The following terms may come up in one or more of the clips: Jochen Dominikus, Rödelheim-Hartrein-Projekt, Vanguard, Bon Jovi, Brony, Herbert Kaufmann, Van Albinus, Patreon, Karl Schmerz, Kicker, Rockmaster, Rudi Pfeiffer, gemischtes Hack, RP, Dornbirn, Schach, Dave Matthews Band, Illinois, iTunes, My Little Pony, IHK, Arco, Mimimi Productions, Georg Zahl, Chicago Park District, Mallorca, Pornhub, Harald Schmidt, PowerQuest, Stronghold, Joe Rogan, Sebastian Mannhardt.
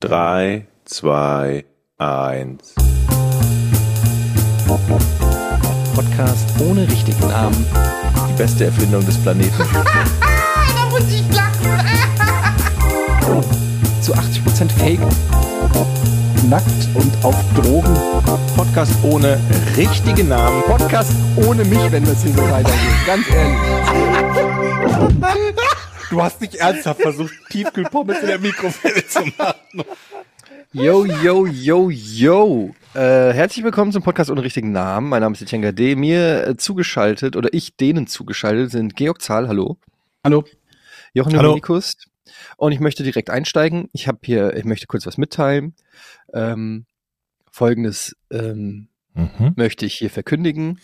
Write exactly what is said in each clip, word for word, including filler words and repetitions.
Drei, zwei, eins. Podcast ohne richtigen Namen. Die beste Erfindung des Planeten. Da muss ich lachen. Zu achtzig Prozent Fake. Nackt und auf Drogen. Podcast ohne richtigen Namen. Podcast ohne mich, wenn das hier so weitergeht. Ganz ehrlich. Du hast nicht ernsthaft versucht, Tiefkühlpommes in der Mikrowelle zu machen. Yo, yo, yo, yo. Äh, herzlich willkommen zum Podcast ohne richtigen Namen. Mein Name ist Etienne Gade D. Mir äh, zugeschaltet, oder ich denen zugeschaltet, sind Georg Zahl, hallo. Hallo. Jochen Dominikus. Und ich möchte direkt einsteigen. Ich habe hier, ich möchte kurz was mitteilen. Ähm, Folgendes ähm, mhm. möchte ich hier verkündigen.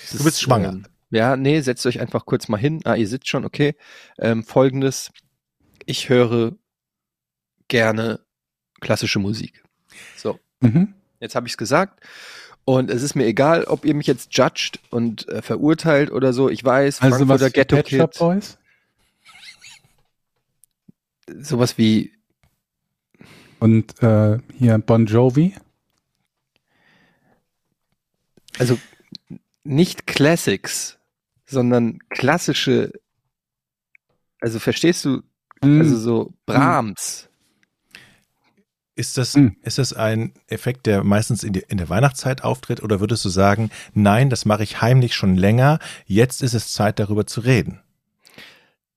Das du bist ist, schwanger. Ähm, Ja, nee, setzt euch einfach kurz mal hin. Ah, ihr sitzt schon, okay. Ähm, Folgendes, ich höre gerne klassische Musik. So, mhm. Jetzt habe ich es gesagt. Und es ist mir egal, ob ihr mich jetzt judgt und äh, verurteilt oder so. Ich weiß, also Frankfurter Ghetto Pet Shop Boys? Sowas wie... Und äh, hier Bon Jovi? Also nicht Classics, sondern klassische, also verstehst du, mm. also so Brahms. Ist das, mm. ist das ein Effekt, der meistens in, die, in der Weihnachtszeit auftritt, oder würdest du sagen, nein, das mache ich heimlich schon länger, jetzt ist es Zeit, darüber zu reden?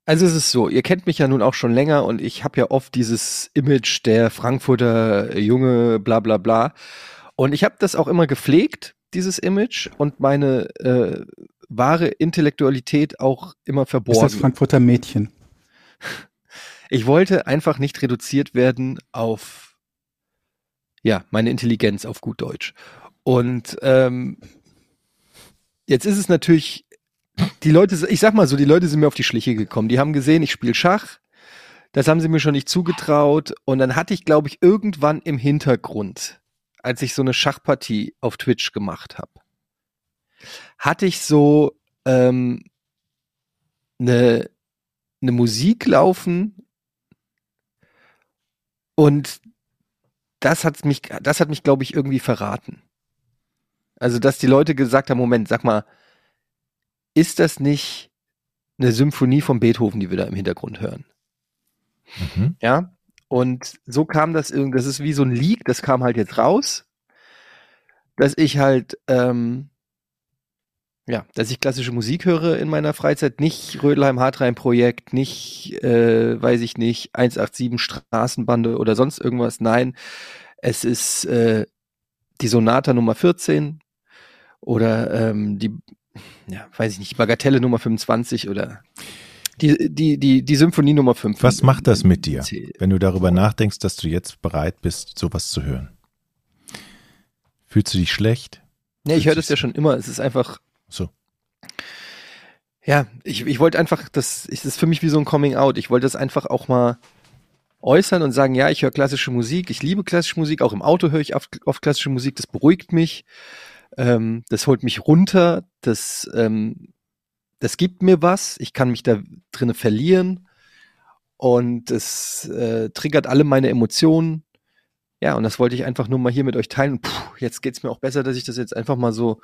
Also es ist so, ihr kennt mich ja nun auch schon länger und ich habe ja oft dieses Image der Frankfurter Junge, bla bla bla, und ich habe das auch immer gepflegt, dieses Image, und meine äh, wahre Intellektualität auch immer verborgen. Ist das Frankfurter Mädchen? Ich wollte einfach nicht reduziert werden auf, ja, meine Intelligenz auf gut Deutsch. Und ähm, jetzt ist es natürlich, die Leute, ich sag mal so, die Leute sind mir auf die Schliche gekommen. Die haben gesehen, ich spiele Schach. Das haben sie mir schon nicht zugetraut. Und dann hatte ich, glaube ich, irgendwann im Hintergrund, als ich so eine Schachpartie auf Twitch gemacht habe, hatte ich so ähm, eine, eine Musik laufen, und das hat mich, das hat mich, glaube ich, irgendwie verraten. Also, dass die Leute gesagt haben, Moment, sag mal, ist das nicht eine Symphonie von Beethoven, die wir da im Hintergrund hören? Mhm. Ja. Und so kam das irgendwie, das ist wie so ein Leak, das kam halt jetzt raus, dass ich halt, ähm, ja, dass ich klassische Musik höre in meiner Freizeit, nicht Rödelheim-Hartrein-Projekt, nicht, äh, weiß ich nicht, eins acht sieben Straßenbande oder sonst irgendwas, nein, es ist äh, die Sonata Nummer vierzehn oder ähm, die, ja, weiß ich nicht, Bagatelle Nummer fünfundzwanzig oder... Die, die, die, die Symphonie Nummer fünf. Was macht das mit dir, wenn du darüber nachdenkst, dass du jetzt bereit bist, sowas zu hören? Fühlst du dich schlecht? Nee, ich höre das ja schon immer. Es ist einfach... So. Ja, ich, ich wollte einfach, das, das ist für mich wie so ein Coming-out. Ich wollte das einfach auch mal äußern und sagen, ja, ich höre klassische Musik, ich liebe klassische Musik, auch im Auto höre ich oft, oft klassische Musik, das beruhigt mich, ähm, das holt mich runter, das... Ähm, Das gibt mir was, ich kann mich da drin verlieren, und es äh, triggert alle meine Emotionen. Ja, und das wollte ich einfach nur mal hier mit euch teilen. Puh, jetzt geht es mir auch besser, dass ich das jetzt einfach mal so...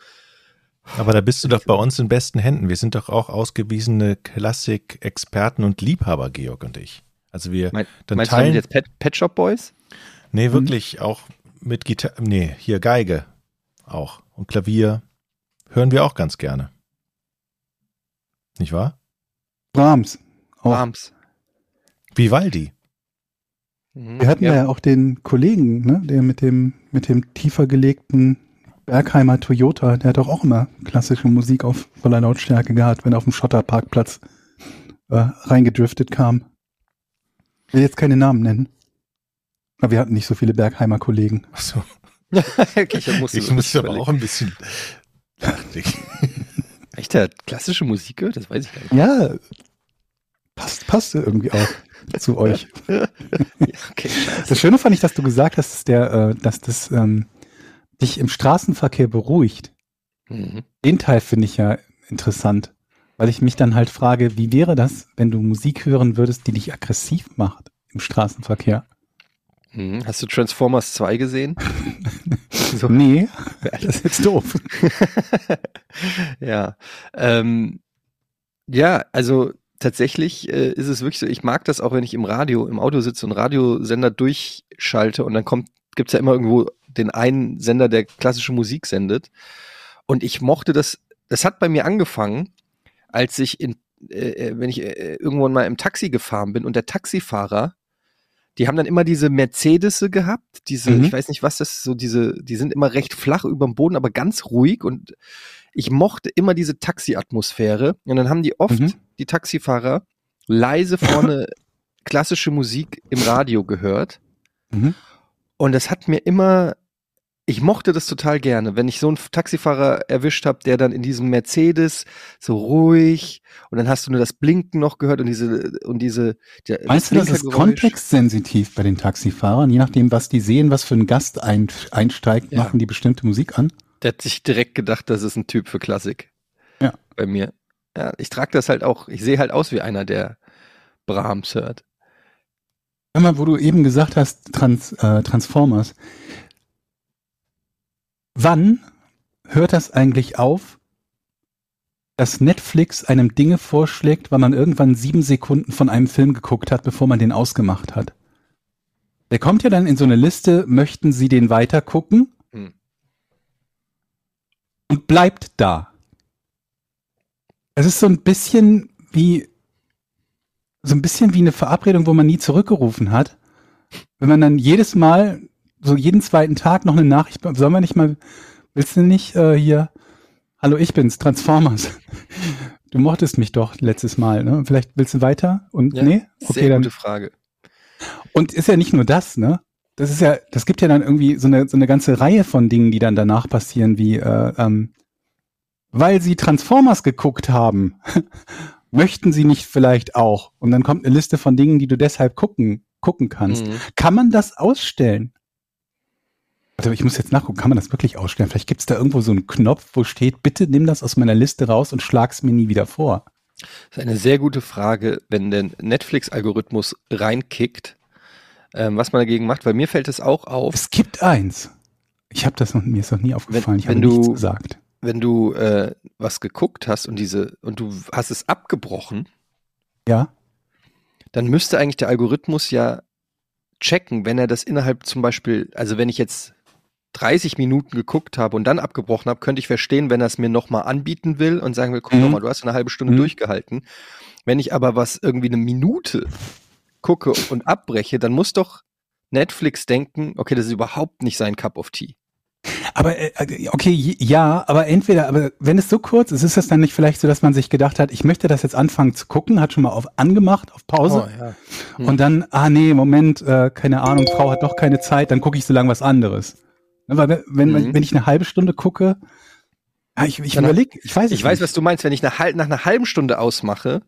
Aber da bist du doch bei uns in besten Händen. Wir sind doch auch ausgewiesene Klassik-Experten und Liebhaber, Georg und ich. Also wir mein, dann meinst teilen... Meinst du jetzt Pet, Pet Shop Boys? Nee, wirklich, mhm. auch mit Gitarre... Nee, hier Geige auch und Klavier hören wir auch ganz gerne. Nicht wahr? Brahms. Auch. Brahms. Vivaldi. Wir hatten ja. ja auch den Kollegen, ne, der mit dem, mit dem tiefer gelegten Bergheimer Toyota, der hat doch auch immer klassische Musik auf voller Lautstärke gehabt, wenn er auf dem Schotterparkplatz äh, reingedriftet kam. Ich will jetzt keine Namen nennen. Aber wir hatten nicht so viele Bergheimer Kollegen. Ach so. Okay, ich muss ich muss aber auch ein bisschen nachdenken. Echt, der klassische Musik gehört? Das weiß ich gar nicht. Ja, passt, passt irgendwie auch zu euch. Ja, okay, das Schöne fand ich, dass du gesagt hast, dass, der, dass das ähm, dich im Straßenverkehr beruhigt. Mhm. Den Teil finde ich ja interessant, weil ich mich dann halt frage, wie wäre das, wenn du Musik hören würdest, die dich aggressiv macht im Straßenverkehr? Hast du Transformers zwei gesehen? So. Nee, das ist jetzt doof. Ja, ähm, ja, also tatsächlich äh, ist es wirklich so, ich mag das auch, wenn ich im Radio, im Auto sitze und Radiosender durchschalte und dann kommt, gibt's ja immer irgendwo den einen Sender, der klassische Musik sendet. Und ich mochte das, das hat bei mir angefangen, als ich in, äh, wenn ich äh, irgendwann mal im Taxi gefahren bin und der Taxifahrer, die haben dann immer diese Mercedes gehabt, diese, mhm. ich weiß nicht was das ist, so diese, die sind immer recht flach über dem Boden, aber ganz ruhig und ich mochte immer diese Taxi-Atmosphäre und dann haben die oft, mhm. die Taxifahrer, leise vorne klassische Musik im Radio gehört, mhm. und das hat mir immer, ich mochte das total gerne, wenn ich so einen Taxifahrer erwischt habe, der dann in diesem Mercedes so ruhig und dann hast du nur das Blinken noch gehört und diese und diese. Der, weißt du, das ist kontextsensitiv bei den Taxifahrern, je nachdem, was die sehen, was für ein Gast ein, einsteigt, ja. machen die bestimmte Musik an. Der hat sich direkt gedacht, das ist ein Typ für Klassik. Ja. Bei mir. Ja, ich trage das halt auch, ich sehe halt aus wie einer, der Brahms hört. Einmal, wo du eben gesagt hast, Trans, äh, Transformers. Wann hört das eigentlich auf, dass Netflix einem Dinge vorschlägt, weil man irgendwann sieben Sekunden von einem Film geguckt hat, bevor man den ausgemacht hat? Der kommt ja dann in so eine Liste, möchten Sie den weitergucken? Hm. Und bleibt da. Es ist so ein bisschen wie so ein bisschen wie eine Verabredung, wo man nie zurückgerufen hat. Wenn man dann jedes Mal, so jeden zweiten Tag noch eine Nachricht, sollen wir nicht mal, willst du nicht äh, hier, hallo, ich bin's, Transformers. Du mochtest mich doch letztes Mal, ne? Vielleicht willst du weiter? Und ja, nee? Okay, sehr dann. Gute Frage. Und ist ja nicht nur das, ne? Das ist ja, das gibt ja dann irgendwie so eine, so eine ganze Reihe von Dingen, die dann danach passieren, wie, äh, ähm, weil sie Transformers geguckt haben, möchten sie nicht vielleicht auch? Und dann kommt eine Liste von Dingen, die du deshalb gucken, gucken kannst. Mhm. Kann man das ausstellen? Warte, ich muss jetzt nachgucken, kann man das wirklich ausstellen? Vielleicht gibt es da irgendwo so einen Knopf, wo steht, bitte nimm das aus meiner Liste raus und schlag's mir nie wieder vor. Das ist eine sehr gute Frage, wenn der Netflix-Algorithmus reinkickt. Ähm, was man dagegen macht, weil mir fällt es auch auf. Es gibt eins. Ich habe das noch, mir ist noch nie aufgefallen. Wenn, ich habe nichts du, gesagt. Wenn du äh, was geguckt hast und diese und du hast es abgebrochen, ja, dann müsste eigentlich der Algorithmus ja checken, wenn er das innerhalb zum Beispiel, also wenn ich jetzt dreißig Minuten geguckt habe und dann abgebrochen habe, könnte ich verstehen, wenn er es mir nochmal anbieten will und sagen will, guck mhm. nochmal, du hast eine halbe Stunde mhm. durchgehalten. Wenn ich aber was irgendwie eine Minute gucke und abbreche, dann muss doch Netflix denken, okay, das ist überhaupt nicht sein Cup of Tea. Aber, okay, ja, aber entweder, aber wenn es so kurz ist, ist das dann nicht vielleicht so, dass man sich gedacht hat, ich möchte das jetzt anfangen zu gucken, hat schon mal auf angemacht, auf Pause. Oh, ja. hm. Und dann, ah nee, Moment, äh, keine Ahnung, Frau hat doch keine Zeit, dann gucke ich so lange was anderes. Weil wenn, mhm. wenn ich eine halbe Stunde gucke, ich, ich überlege, ich weiß Ich nicht. weiß, was du meinst, wenn ich nach, nach einer halben Stunde ausmache,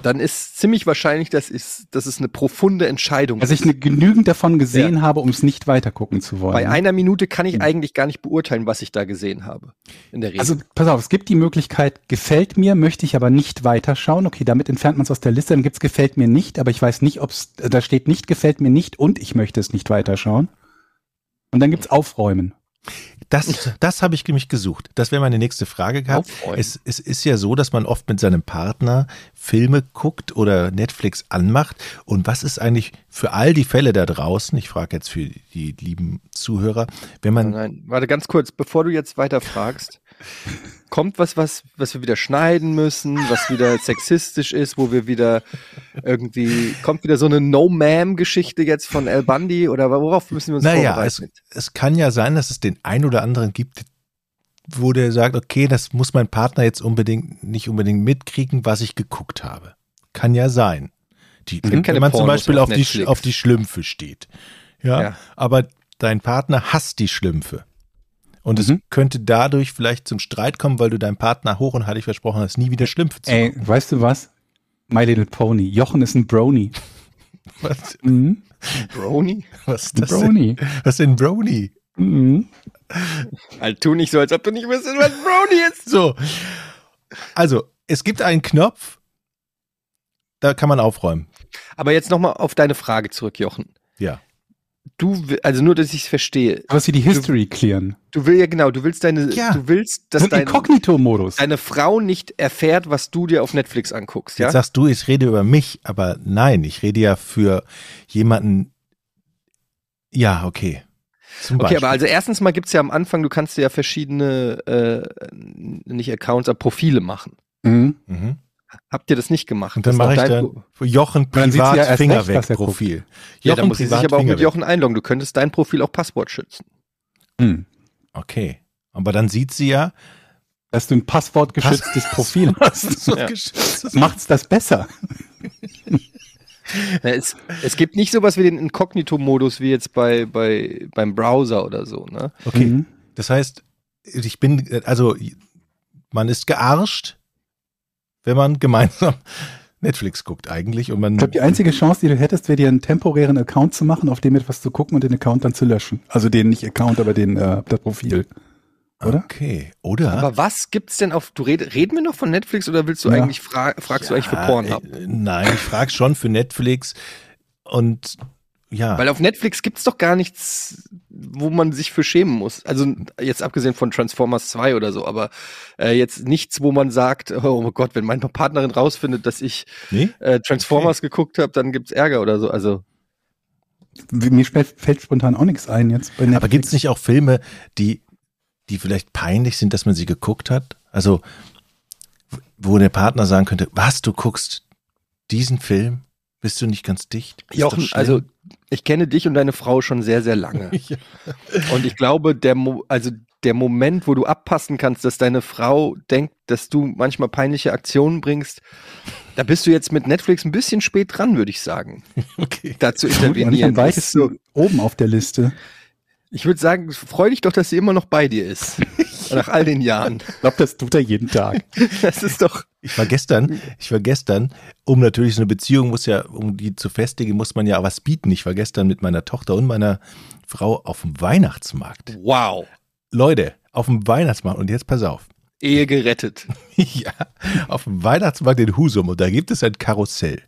dann ist ziemlich wahrscheinlich, dass es dass es eine profunde Entscheidung also ist. Dass ich eine genügend davon gesehen ja. habe, um es nicht weitergucken zu wollen. Bei einer Minute kann ich eigentlich gar nicht beurteilen, was ich da gesehen habe. In der Regel. Also pass auf, es gibt die Möglichkeit, gefällt mir, möchte ich aber nicht weiterschauen. Okay, damit entfernt man es aus der Liste. Dann gibt es gefällt mir nicht, aber ich weiß nicht, ob es, da steht nicht, gefällt mir nicht und ich möchte es nicht weiterschauen. Und dann gibt es aufräumen. Das, das habe ich mich gesucht. Das wäre meine nächste Frage gehabt. Es, es ist ja so, dass man oft mit seinem Partner Filme guckt oder Netflix anmacht. Und was ist eigentlich für all die Fälle da draußen, ich frage jetzt für die lieben Zuhörer, wenn man... Nein, nein. Warte ganz kurz, bevor du jetzt weiter fragst, kommt was, was, was wir wieder schneiden müssen, was wieder sexistisch ist, wo wir wieder irgendwie... Kommt wieder so eine No-Ma'am-Geschichte jetzt von Al Bundy oder worauf müssen wir uns naja, vorbereiten? Naja, es, es kann ja sein, dass es den einen oder anderen gibt, wo der sagt, okay, das muss mein Partner jetzt unbedingt nicht unbedingt mitkriegen, was ich geguckt habe. Kann ja sein. Die, wenn wenn man Pornos zum Beispiel auf, auf, die, auf die Schlümpfe steht. Ja, ja. Aber dein Partner hasst die Schlümpfe. Und mhm. es könnte dadurch vielleicht zum Streit kommen, weil du deinem Partner hoch und heilig versprochen hast, nie wieder Schlümpfe zu machen. Ey, weißt du was? My Little Pony. Jochen ist ein Brony. Was? Mhm. Ein Brony? Was ist das Brony. Denn? Was ist denn Brony? Mhm. Also, tu nicht so, als ob du nicht wüsstest, was Brony ist. So. Also, es gibt einen Knopf, da kann man aufräumen. Aber jetzt nochmal auf deine Frage zurück, Jochen. Ja. du, also nur, dass ich es verstehe. Aber sie die History du, clearen. Du willst ja genau, du willst deine, ja. du willst, dass dein Inkognito-Modus. Deine Frau nicht erfährt, was du dir auf Netflix anguckst. Ja? Jetzt sagst du, ich rede über mich, aber nein, ich rede ja für jemanden. Ja, okay. Zum okay, Beispiel. Aber also erstens mal gibt's ja am Anfang, du kannst dir ja verschiedene, äh, nicht Accounts, aber Profile machen. Mhm. Mhm. Habt ihr das nicht gemacht? Und dann mache ich dann für Jochen Privat ja Finger weg Profil. Ja, dann muss sie sich aber auch mit Jochen einloggen. Du könntest dein Profil auch Passwort schützen. Hm. Okay. Aber dann sieht sie ja, dass du ein passwortgeschütztes Pass- Profil hast. Ja. Macht's das besser? Na, es, es gibt nicht sowas wie den Inkognito-Modus wie jetzt bei, bei, beim Browser oder so. Ne? Okay. Mhm. Das heißt, ich bin, also man ist gearscht, wenn man gemeinsam Netflix guckt eigentlich. Und man ich glaube, die einzige Chance, die du hättest, wäre dir einen temporären Account zu machen, auf dem etwas zu gucken und den Account dann zu löschen. Also den, nicht Account, aber den äh, das Profil. Oder? Okay, oder? Aber was gibt's denn auf, du red, reden wir noch von Netflix oder willst du ja. eigentlich, fra- fragst ja, du eigentlich für Pornhub? Äh, nein, ich frage schon für Netflix und ja. Weil auf Netflix gibt's doch gar nichts, wo man sich für schämen muss. Also jetzt abgesehen von Transformers zwei oder so, aber äh, jetzt nichts, wo man sagt, oh Gott, wenn meine Partnerin rausfindet, dass ich nee? äh, Transformers okay. geguckt habe, dann gibt's Ärger oder so. Also mir fällt spontan auch nichts ein jetzt bei Netflix. Aber gibt's nicht auch Filme, die, die vielleicht peinlich sind, dass man sie geguckt hat? Also wo der Partner sagen könnte, was, du guckst diesen Film? Bist du nicht ganz dicht? Ist Jochen, also ich kenne dich und deine Frau schon sehr, sehr lange. Ja. Und ich glaube, der, Mo- also der Moment, wo du abpassen kannst, dass deine Frau denkt, dass du manchmal peinliche Aktionen bringst, da bist du jetzt mit Netflix ein bisschen spät dran, würde ich sagen. Okay. Dazu intervenieren. Dann weißt du oben auf der Liste. Ich würde sagen, freu dich doch, dass sie immer noch bei dir ist. Nach all den Jahren. Ich glaube, das tut er jeden Tag. Das ist doch. Ich war gestern, ich war gestern, um natürlich so eine Beziehung muss ja, um die zu festigen, muss man ja was bieten. Ich war gestern mit meiner Tochter und meiner Frau auf dem Weihnachtsmarkt. Wow. Leute, auf dem Weihnachtsmarkt. Und jetzt pass auf. Ehe gerettet. Ja, auf dem Weihnachtsmarkt in Husum. Und da gibt es ein Karussell.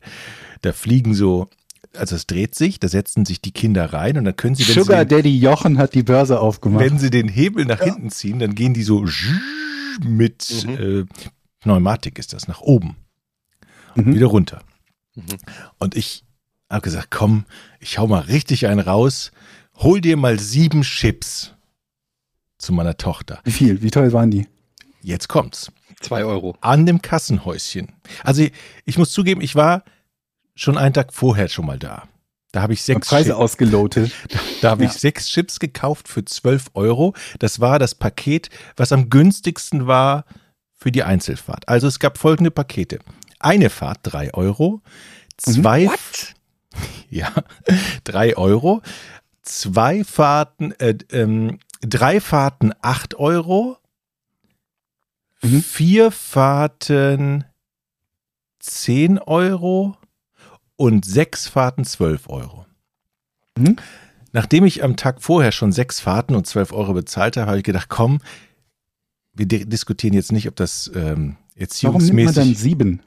Da fliegen so, also es dreht sich, da setzen sich die Kinder rein und dann können sie, wenn Sugar sie den, Daddy Jochen hat die Börse aufgemacht. Wenn sie den Hebel nach ja. hinten ziehen, dann gehen die so mit mhm. äh, Pneumatik ist das, nach oben und mhm. wieder runter. Mhm. Und ich habe gesagt, komm, ich hau mal richtig einen raus, hol dir mal sieben Chips zu meiner Tochter. Wie viel? Wie teuer waren die? Jetzt kommt's. Zwei Euro. An dem Kassenhäuschen. Also ich, ich muss zugeben, ich war schon einen Tag vorher schon mal da. Da habe ich sechs Preise Chips ausgelotet. Da, da habe ja. ich sechs Chips gekauft für zwölf Euro. Das war das Paket, was am günstigsten war für die Einzelfahrt. Also es gab folgende Pakete. Eine Fahrt drei Euro. Zwei. What? Ja, drei Euro. Zwei Fahrten, äh, ähm, drei Fahrten acht Euro. Mhm. Vier Fahrten zehn Euro. Und sechs Fahrten zwölf Euro. Mhm. Nachdem ich am Tag vorher schon sechs Fahrten und zwölf Euro bezahlt habe, habe ich gedacht, komm, wir de- diskutieren jetzt nicht, ob das ähm, erziehungsmäßig... Warum nimmt man dann sieben?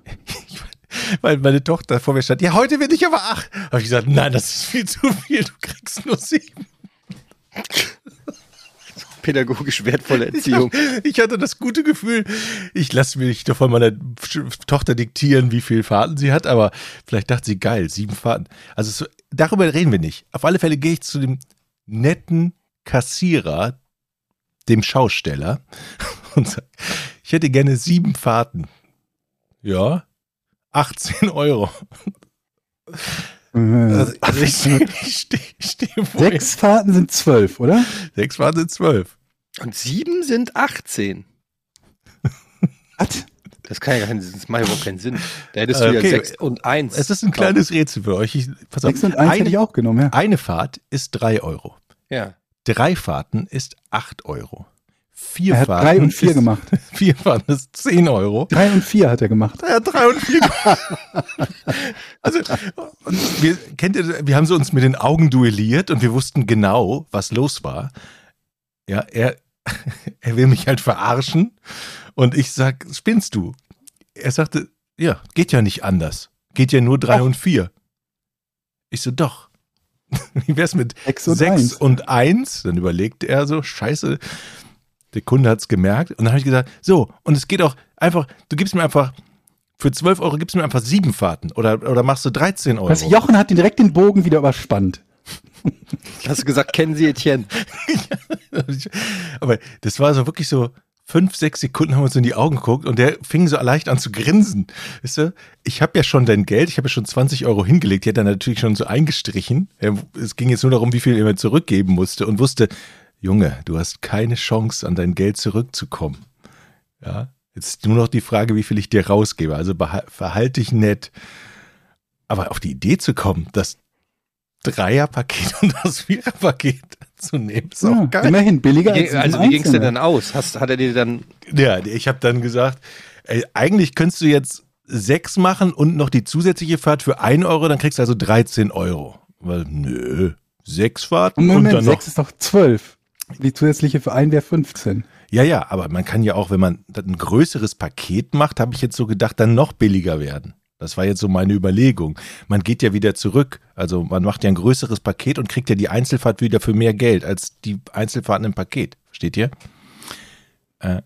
Weil meine Tochter vor mir stand, ja, heute will ich aber acht. Habe ich gesagt, nein, das ist viel zu viel, du kriegst nur sieben. Pädagogisch wertvolle Erziehung. Ich hatte das gute Gefühl, ich lasse mich doch von meiner Tochter diktieren, wie viele Fahrten sie hat, aber vielleicht dachte sie, geil, sieben Fahrten. Also so, darüber reden wir nicht. Auf alle Fälle gehe ich zu dem netten Kassierer, dem Schausteller, und sage, ich hätte gerne sieben Fahrten. Ja, achtzehn Euro. Also, also ich, ich stehe steh vor. Sechs Fahrten sind zwölf, oder? Sechs Fahrten sind zwölf. Und sieben sind achtzehn. Was? Das kann ja keinen Sinn, das macht ja überhaupt keinen Sinn. Da hättest okay. du ja sechs und eins. Es ist ein kleines Rätsel für euch. Ich, pass auf. Sechs und eins hätte ich auch genommen, ja. Eine Fahrt ist drei Euro. Ja. Drei Fahrten ist acht Euro. Vier er hat Fahrten drei und vier ist, gemacht. Vier Fahrten ist zehn Euro. Drei und vier hat er gemacht. Er hat drei und vier gemacht. Also, wir, kennt ihr, wir haben so uns mit den Augen duelliert und wir wussten genau, was los war. Ja, er, er will mich halt verarschen und ich sag, spinnst du? Er sagte, ja, geht ja nicht anders. Geht ja nur drei doch. Und vier. Ich so, doch. Wie wär's mit sechs und eins? Dann überlegt er so, scheiße, der Kunde hat's gemerkt. Und dann habe ich gesagt, so, und es geht auch einfach, du gibst mir einfach, für zwölf Euro gibst du mir einfach sieben Fahrten oder, oder machst du dreizehn Euro. Das Jochen hat dir direkt den Bogen wieder überspannt. Hast du gesagt, kennen Sie Etienne? Aber das war so wirklich so, fünf, sechs Sekunden haben wir uns in die Augen geguckt und der fing so leicht an zu grinsen. Weißt du, ich habe ja schon dein Geld, ich habe ja schon zwanzig Euro hingelegt, die hat er natürlich schon so eingestrichen. Es ging jetzt nur darum, wie viel er mir zurückgeben musste und wusste, Junge, du hast keine Chance, an dein Geld zurückzukommen. Ja, jetzt ist nur noch die Frage, wie viel ich dir rausgebe. Also verhalte dich nett. Aber auf die Idee zu kommen, dass Dreierpaket und das Viererpaket zu nehmen. Ist ja auch geil. Immerhin billiger als im Also, wie ging es dir dann aus? Hast, hat er dir dann. Ja, ich habe dann gesagt, ey, eigentlich könntest du jetzt sechs machen und noch die zusätzliche Fahrt für ein Euro, dann kriegst du also dreizehn Euro. Weil, nö, sechs Fahrten und, Moment, und dann noch. sechs ist doch zwölf. Die zusätzliche für einen wäre fünfzehn. Ja, ja, aber man kann ja auch, wenn man ein größeres Paket macht, habe ich jetzt so gedacht, dann noch billiger werden. Das war jetzt so meine Überlegung. Man geht ja wieder zurück. Also man macht ja ein größeres Paket und kriegt ja die Einzelfahrt wieder für mehr Geld als die Einzelfahrten im Paket. Versteht ihr? Äh,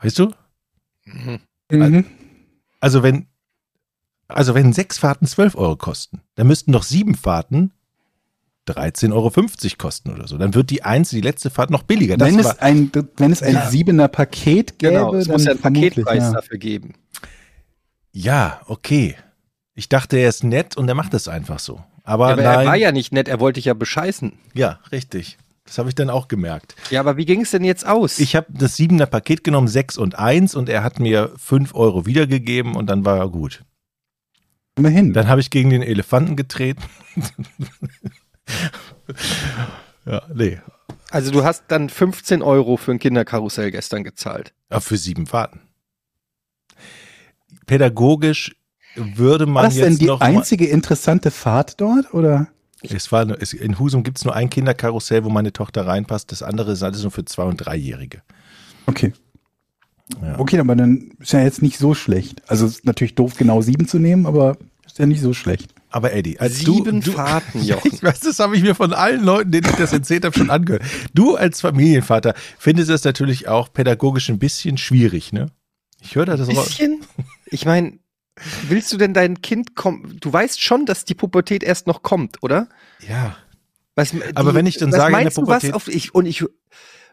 weißt du? Mhm. Also wenn also wenn sechs Fahrten zwölf Euro kosten, dann müssten doch sieben Fahrten dreizehn Euro fünfzig kosten oder so. Dann wird die eins, die letzte Fahrt noch billiger. Das wenn, war, es ein, wenn es ein ja. siebener Paket gäbe, genau, es dann muss ja ein Paketpreis ja. dafür geben. Ja, okay. Ich dachte, er ist nett und er macht das einfach so. Aber, ja, aber nein. Er war ja nicht nett, er wollte dich ja bescheißen. Ja, richtig. Das habe ich dann auch gemerkt. Ja, aber wie ging es denn jetzt aus? Ich habe das siebener Paket genommen, sechs und eins, und er hat mir fünf Euro wiedergegeben und dann war er gut. Immerhin. Dann habe ich gegen den Elefanten getreten. Ja, nee. Also du hast dann fünfzehn Euro für ein Kinderkarussell gestern gezahlt. Ja, für sieben Fahrten. Pädagogisch würde man jetzt noch... War das denn die einzige interessante Fahrt dort, oder? Es war, es, in Husum gibt es nur ein Kinderkarussell, wo meine Tochter reinpasst. Das andere ist alles nur für Zwei- und Dreijährige. Okay. Ja. Okay, aber dann ist ja jetzt nicht so schlecht. Also es ist natürlich doof, genau sieben zu nehmen, aber ist ja nicht so schlecht. Aber Eddie, als sieben du, du, Fahrten, Jochen. Ich weiß, das habe ich mir von allen Leuten, denen ich das erzählt habe, schon angehört. Du als Familienvater findest das natürlich auch pädagogisch ein bisschen schwierig, ne? Ich höre da das raus. Bisschen? Ich meine, willst du denn dein Kind kommen? Du weißt schon, dass die Pubertät erst noch kommt, oder? Ja. Was, die, aber wenn ich dann was sage, in der Pubertät. Du was auf, ich, und ich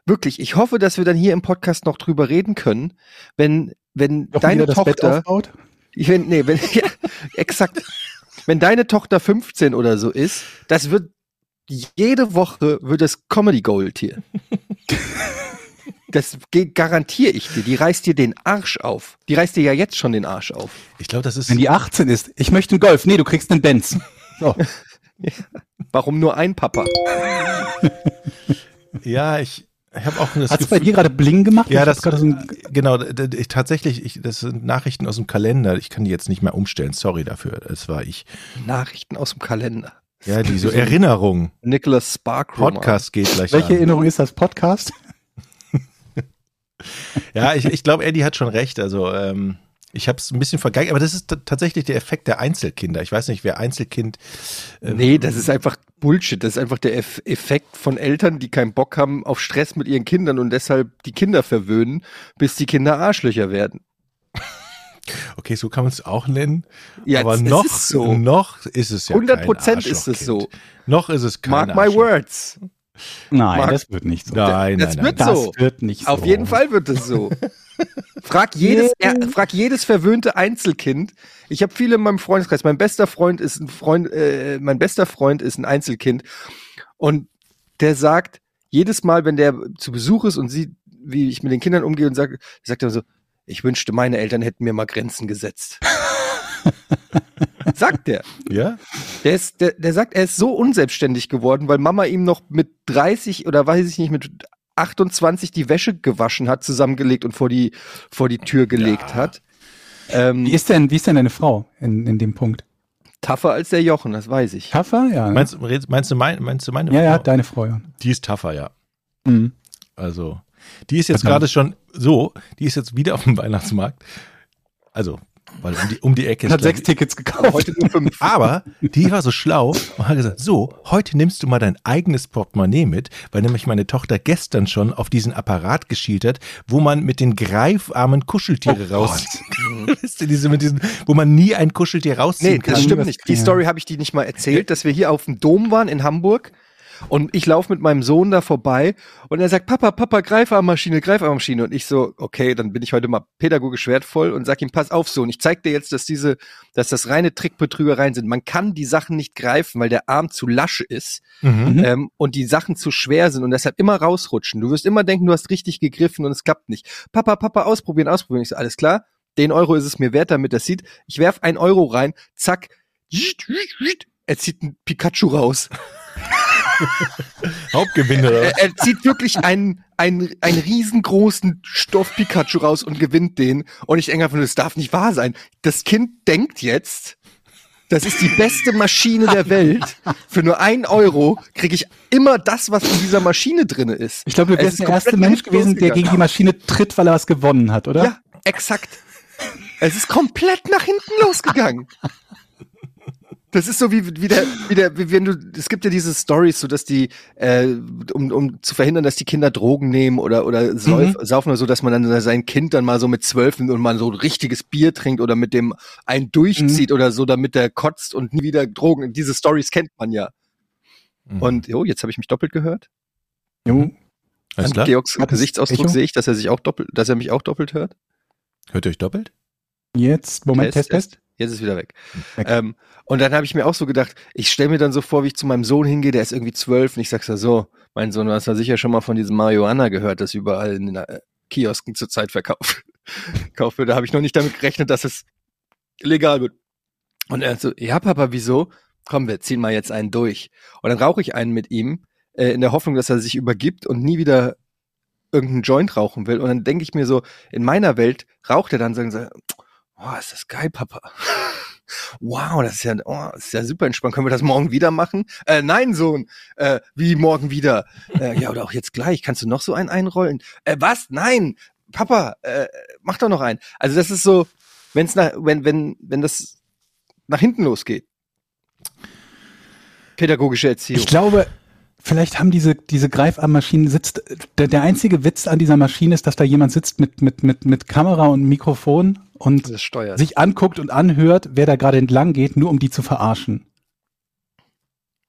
wirklich, ich hoffe, dass wir dann hier im Podcast noch drüber reden können, wenn, wenn Doch, deine Tochter. Ich find, nee, wenn, ja, exakt. Wenn deine Tochter fünfzehn oder so ist, das wird jede Woche wird das Comedy Gold hier. Das garantiere ich dir. Die reißt dir den Arsch auf. Die reißt dir ja jetzt schon den Arsch auf. Ich glaube, das ist... Wenn die achtzehn ist, ich möchte einen Golf. Nee, du kriegst einen Benz. So. Warum nur ein Papa? Ja, ich habe auch das Hat es bei dir gerade Bling gemacht? Ja, das, so genau. Ich, tatsächlich, ich, das sind Nachrichten aus dem Kalender. Ich kann die jetzt nicht mehr umstellen. Sorry dafür. Das war ich. Nachrichten aus dem Kalender. Ja, die so Erinnerungen. Nicholas Sparkroom. Podcast geht gleich Welche an. Erinnerung ist das? Podcast? Ja, ich, ich glaube, Eddie hat schon recht. Also ähm, ich habe es ein bisschen vergeigt, aber das ist t- tatsächlich der Effekt der Einzelkinder. Ich weiß nicht, wer Einzelkind... Ähm, nee, das ist einfach Bullshit. Das ist einfach der Eff- Effekt von Eltern, die keinen Bock haben auf Stress mit ihren Kindern und deshalb die Kinder verwöhnen, bis die Kinder Arschlöcher werden. Okay, so kann man es auch nennen. Ja, aber noch ist, so. noch ist es ja hundert Prozent ist es so. Noch ist es kein Mark my words. Nein, Marc, das wird nicht so. Nein, das, nein, wird, nein. So. Das wird nicht so. Auf jeden Fall wird es so. Frag jedes, er, frag jedes verwöhnte Einzelkind. Ich habe viele in meinem Freundeskreis. Mein bester Freund ist ein Freund, äh, mein bester Freund ist ein Einzelkind. Und der sagt, jedes Mal, wenn der zu Besuch ist und sieht, wie ich mit den Kindern umgehe, und sagt, sagt er so, ich wünschte, meine Eltern hätten mir mal Grenzen gesetzt. Sagt der. Ja? Der, ist, der, der sagt, er ist so unselbstständig geworden, weil Mama ihm noch mit dreißig oder weiß ich nicht, mit achtundzwanzig die Wäsche gewaschen hat, zusammengelegt und vor die, vor die Tür gelegt ja. hat. Ähm, wie, ist denn, wie ist denn deine Frau in, in dem Punkt? Tougher als der Jochen, das weiß ich. Tougher, ja. Ne? Meinst, meinst, du mein, meinst du meine ja, Frau? Ja, ja, deine Frau, ja. Die ist tougher, ja. Mhm. Also, die ist jetzt gerade schon so, die ist jetzt wieder auf dem Weihnachtsmarkt. Also, Weil um die, um die Ecke ist. Hat sechs Tickets gekauft. Heute nur fünf. Aber die war so schlau und hat gesagt, so, heute nimmst du mal dein eigenes Portemonnaie mit, weil nämlich meine Tochter gestern schon auf diesen Apparat geschielt hat, wo man mit den greifarmen Kuscheltiere oh rauszieht. Wisst ihr, diese mit diesen, wo man nie ein Kuscheltier rausziehen nee, kann. Nee, das stimmt nicht. Die Story habe ich dir nicht mal erzählt, dass wir hier auf dem Dom waren in Hamburg. Und ich laufe mit meinem Sohn da vorbei und er sagt, Papa, Papa, Greifarmmaschine, Greifarmmaschine. Und ich so, okay, dann bin ich heute mal pädagogisch wertvoll und sag ihm, pass auf, Sohn, ich zeig dir jetzt, dass diese, dass das reine Trickbetrügereien sind. Man kann die Sachen nicht greifen, weil der Arm zu lasch ist mhm. ähm, und die Sachen zu schwer sind und deshalb immer rausrutschen. Du wirst immer denken, du hast richtig gegriffen und es klappt nicht. Papa, Papa, ausprobieren, ausprobieren. Ich so, alles klar, den Euro ist es mir wert, damit er sieht. Ich werf einen Euro rein, zack, er zieht einen Pikachu raus. Hauptgewinner. Er, er zieht wirklich einen, einen, einen riesengroßen Stoff-Pikachu raus und gewinnt den. Und ich denke einfach nur, das darf nicht wahr sein. Das Kind denkt jetzt, das ist die beste Maschine der Welt. Für nur einen Euro kriege ich immer das, was in dieser Maschine drin ist. Ich glaube, du wärst der erste Mensch gewesen, der gegen die Maschine tritt, weil er was gewonnen hat, oder? Ja, exakt. Es ist komplett nach hinten losgegangen. Das ist so wie, wie der, wie der, wie wenn du, es gibt ja diese Storys, so dass die, äh, um, um zu verhindern, dass die Kinder Drogen nehmen oder, oder säuf, mhm. saufen oder so, dass man dann sein Kind dann mal so mit zwölf und mal so ein richtiges Bier trinkt oder mit dem einen durchzieht mhm. oder so, damit der kotzt und nie wieder Drogen. Diese Storys kennt man ja. Mhm. Und, jo, jetzt habe ich mich doppelt gehört. Jo. An Georgs Gesichtsausdruck sehe ich, dass er sich auch doppelt, dass er mich auch doppelt hört. Hört ihr euch doppelt? Jetzt, Moment, Test, Test. Test. Jetzt ist wieder weg. Okay. Ähm, und dann habe ich mir auch so gedacht, ich stelle mir dann so vor, wie ich zu meinem Sohn hingehe, der ist irgendwie zwölf und ich sag's ja so, mein Sohn, du hast ja sicher schon mal von diesem Marihuana gehört, das überall in den äh, Kiosken zurzeit verkauft wird. Da habe ich noch nicht damit gerechnet, dass es legal wird. Und er so, ja Papa, wieso? Komm, wir ziehen mal jetzt einen durch. Und dann rauche ich einen mit ihm, äh, in der Hoffnung, dass er sich übergibt und nie wieder irgendeinen Joint rauchen will. Und dann denke ich mir so, in meiner Welt raucht er dann so, so oh, ist das geil, Papa. Wow, das ist ja, oh, das ist ja super entspannt. Können wir das morgen wieder machen? Äh, nein, Sohn. Äh, wie morgen wieder? Äh, ja, oder auch jetzt gleich. Kannst du noch so einen einrollen? Äh, was? Nein, Papa, äh, mach doch noch einen. Also das ist so, wenn's nach, wenn, wenn, wenn das nach hinten losgeht. Pädagogische Erziehung. Ich glaube, vielleicht haben diese, diese Greifarmmaschinen sitzt, der, der einzige Witz an dieser Maschine ist, dass da jemand sitzt mit, mit, mit, mit Kamera und Mikrofon und sich anguckt und anhört, wer da gerade entlang geht, nur um die zu verarschen.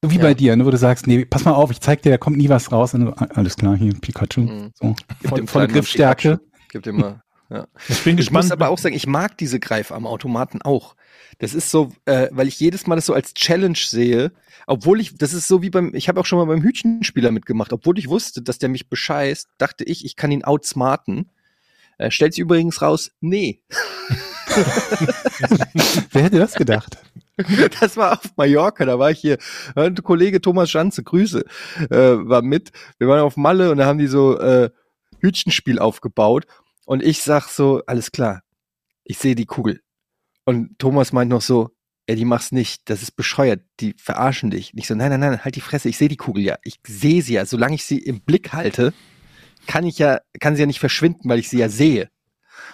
So wie ja. bei dir, ne, wo du sagst, nee, pass mal auf, ich zeig dir, da kommt nie was raus. Und so, alles klar, hier, Pikachu. Mhm. So. Voll, volle Griffstärke. Gibt immer, ja. Ich bin gespannt. Ich muss aber auch sagen, ich mag diese Greifarmautomaten auch. Das ist so, äh, weil ich jedes Mal das so als Challenge sehe, obwohl ich, das ist so wie beim, ich habe auch schon mal beim Hütchenspieler mitgemacht, obwohl ich wusste, dass der mich bescheißt, dachte ich, ich kann ihn outsmarten. Äh, stellt sich übrigens raus, nee. Wer hätte das gedacht? Das war auf Mallorca, da war ich hier. Kollege Thomas Schanze, Grüße, äh, war mit. Wir waren auf Malle und da haben die so äh, Hütchenspiel aufgebaut und ich sag so, alles klar, ich sehe die Kugel. Und Thomas meint noch so, ey, die mach's nicht, das ist bescheuert, die verarschen dich. Und ich so, nein, nein, nein, halt die Fresse, ich sehe die Kugel ja, ich sehe sie ja, solange ich sie im Blick halte, kann ich ja, kann sie ja nicht verschwinden, weil ich sie ja sehe.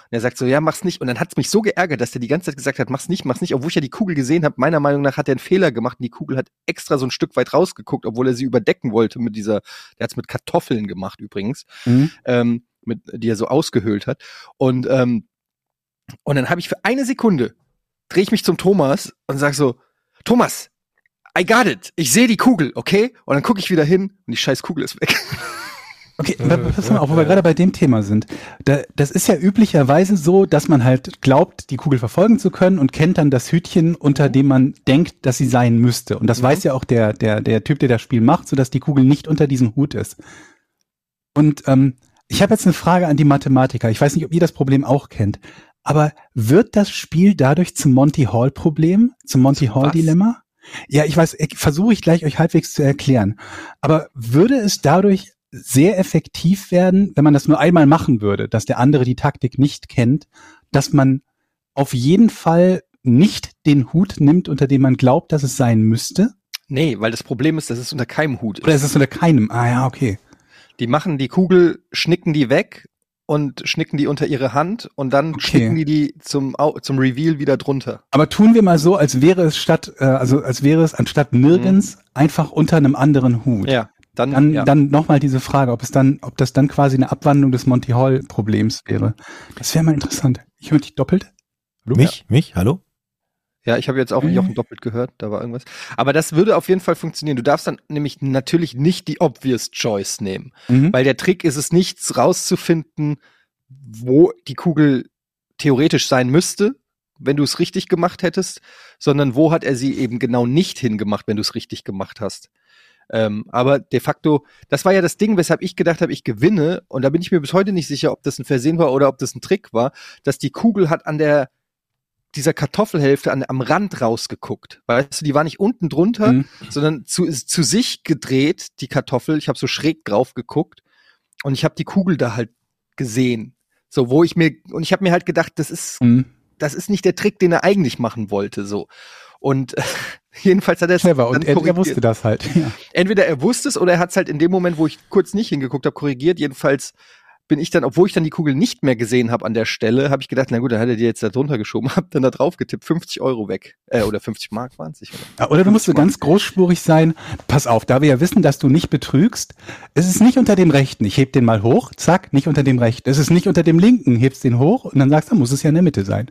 Und er sagt so, ja, mach's nicht. Und dann hat's mich so geärgert, dass der die ganze Zeit gesagt hat, mach's nicht, mach's nicht, obwohl ich ja die Kugel gesehen habe. Meiner Meinung nach hat er einen Fehler gemacht und die Kugel hat extra so ein Stück weit rausgeguckt, obwohl er sie überdecken wollte mit dieser, der hat's mit Kartoffeln gemacht übrigens, mhm. ähm, mit, die er so ausgehöhlt hat. Und, ähm, Und dann habe ich für eine Sekunde, drehe ich mich zum Thomas und sage so, Thomas, I got it, ich sehe die Kugel, okay? Und dann gucke ich wieder hin und die scheiß Kugel ist weg. Okay, pass mal auf, wo wir gerade bei dem Thema sind. Da, das ist ja üblicherweise so, dass man halt glaubt, die Kugel verfolgen zu können und kennt dann das Hütchen, unter dem man denkt, dass sie sein müsste. Und das mhm. weiß ja auch der, der, der Typ, der das Spiel macht, sodass die Kugel nicht unter diesem Hut ist. Und ähm, ich habe jetzt eine Frage an die Mathematiker. Ich weiß nicht, ob ihr das Problem auch kennt. Aber wird das Spiel dadurch zum Monty-Hall-Problem, zum Monty-Hall-Dilemma? Ja, ich weiß, versuche ich gleich euch halbwegs zu erklären. Aber würde es dadurch sehr effektiv werden, wenn man das nur einmal machen würde, dass der andere die Taktik nicht kennt, dass man auf jeden Fall nicht den Hut nimmt, unter dem man glaubt, dass es sein müsste? Nee, weil das Problem ist, dass es unter keinem Hut ist. Oder ist es unter keinem? Ah ja, okay. Die machen die Kugel, schnicken die weg und schnicken die unter ihre Hand und dann okay. schnicken die die zum zum Reveal wieder drunter. Aber tun wir mal so, als wäre es statt äh, also als wäre es anstatt nirgends mhm. einfach unter einem anderen Hut. Ja, dann dann, ja. dann nochmal diese Frage, ob es dann ob das dann quasi eine Abwandlung des Monty-Hall-Problems wäre. Das wäre mal interessant. Ich höre dich doppelt. Hallo? Mich, ja. mich, hallo. Ja, ich habe jetzt auch Jochen doppelt gehört, da war irgendwas. Aber das würde auf jeden Fall funktionieren. Du darfst dann nämlich natürlich nicht die obvious choice nehmen, mhm. weil der Trick ist es nicht, rauszufinden, wo die Kugel theoretisch sein müsste, wenn du es richtig gemacht hättest, sondern wo hat er sie eben genau nicht hingemacht, wenn du es richtig gemacht hast. Ähm, aber de facto, das war ja das Ding, weshalb ich gedacht habe, ich gewinne. Und da bin ich mir bis heute nicht sicher, ob das ein Versehen war oder ob das ein Trick war, dass die Kugel hat an der dieser Kartoffelhälfte an, am Rand rausgeguckt. Weißt du, die war nicht unten drunter, mhm. sondern zu, zu sich gedreht, die Kartoffel. Ich habe so schräg drauf geguckt und ich habe die Kugel da halt gesehen. So, wo ich mir, und ich habe mir halt gedacht, das ist, mhm. das ist nicht der Trick, den er eigentlich machen wollte, so. Und äh, jedenfalls hat er es clever und er, er wusste das halt. Ja. Entweder er wusste es oder er hat es halt in dem Moment, wo ich kurz nicht hingeguckt habe, korrigiert. Jedenfalls bin ich dann, obwohl ich dann die Kugel nicht mehr gesehen habe an der Stelle, habe ich gedacht, na gut, dann hat er die jetzt da drunter geschoben, hab dann da drauf getippt, fünfzig Euro weg. Äh, oder fünfzig Mark waren es sicher. Oder, oder du musst so ganz großspurig sein, pass auf, da wir ja wissen, dass du nicht betrügst, es ist nicht unter dem rechten, ich heb den mal hoch, zack, nicht unter dem rechten. Es ist nicht unter dem linken, hebst den hoch und dann sagst du, dann muss es ja in der Mitte sein.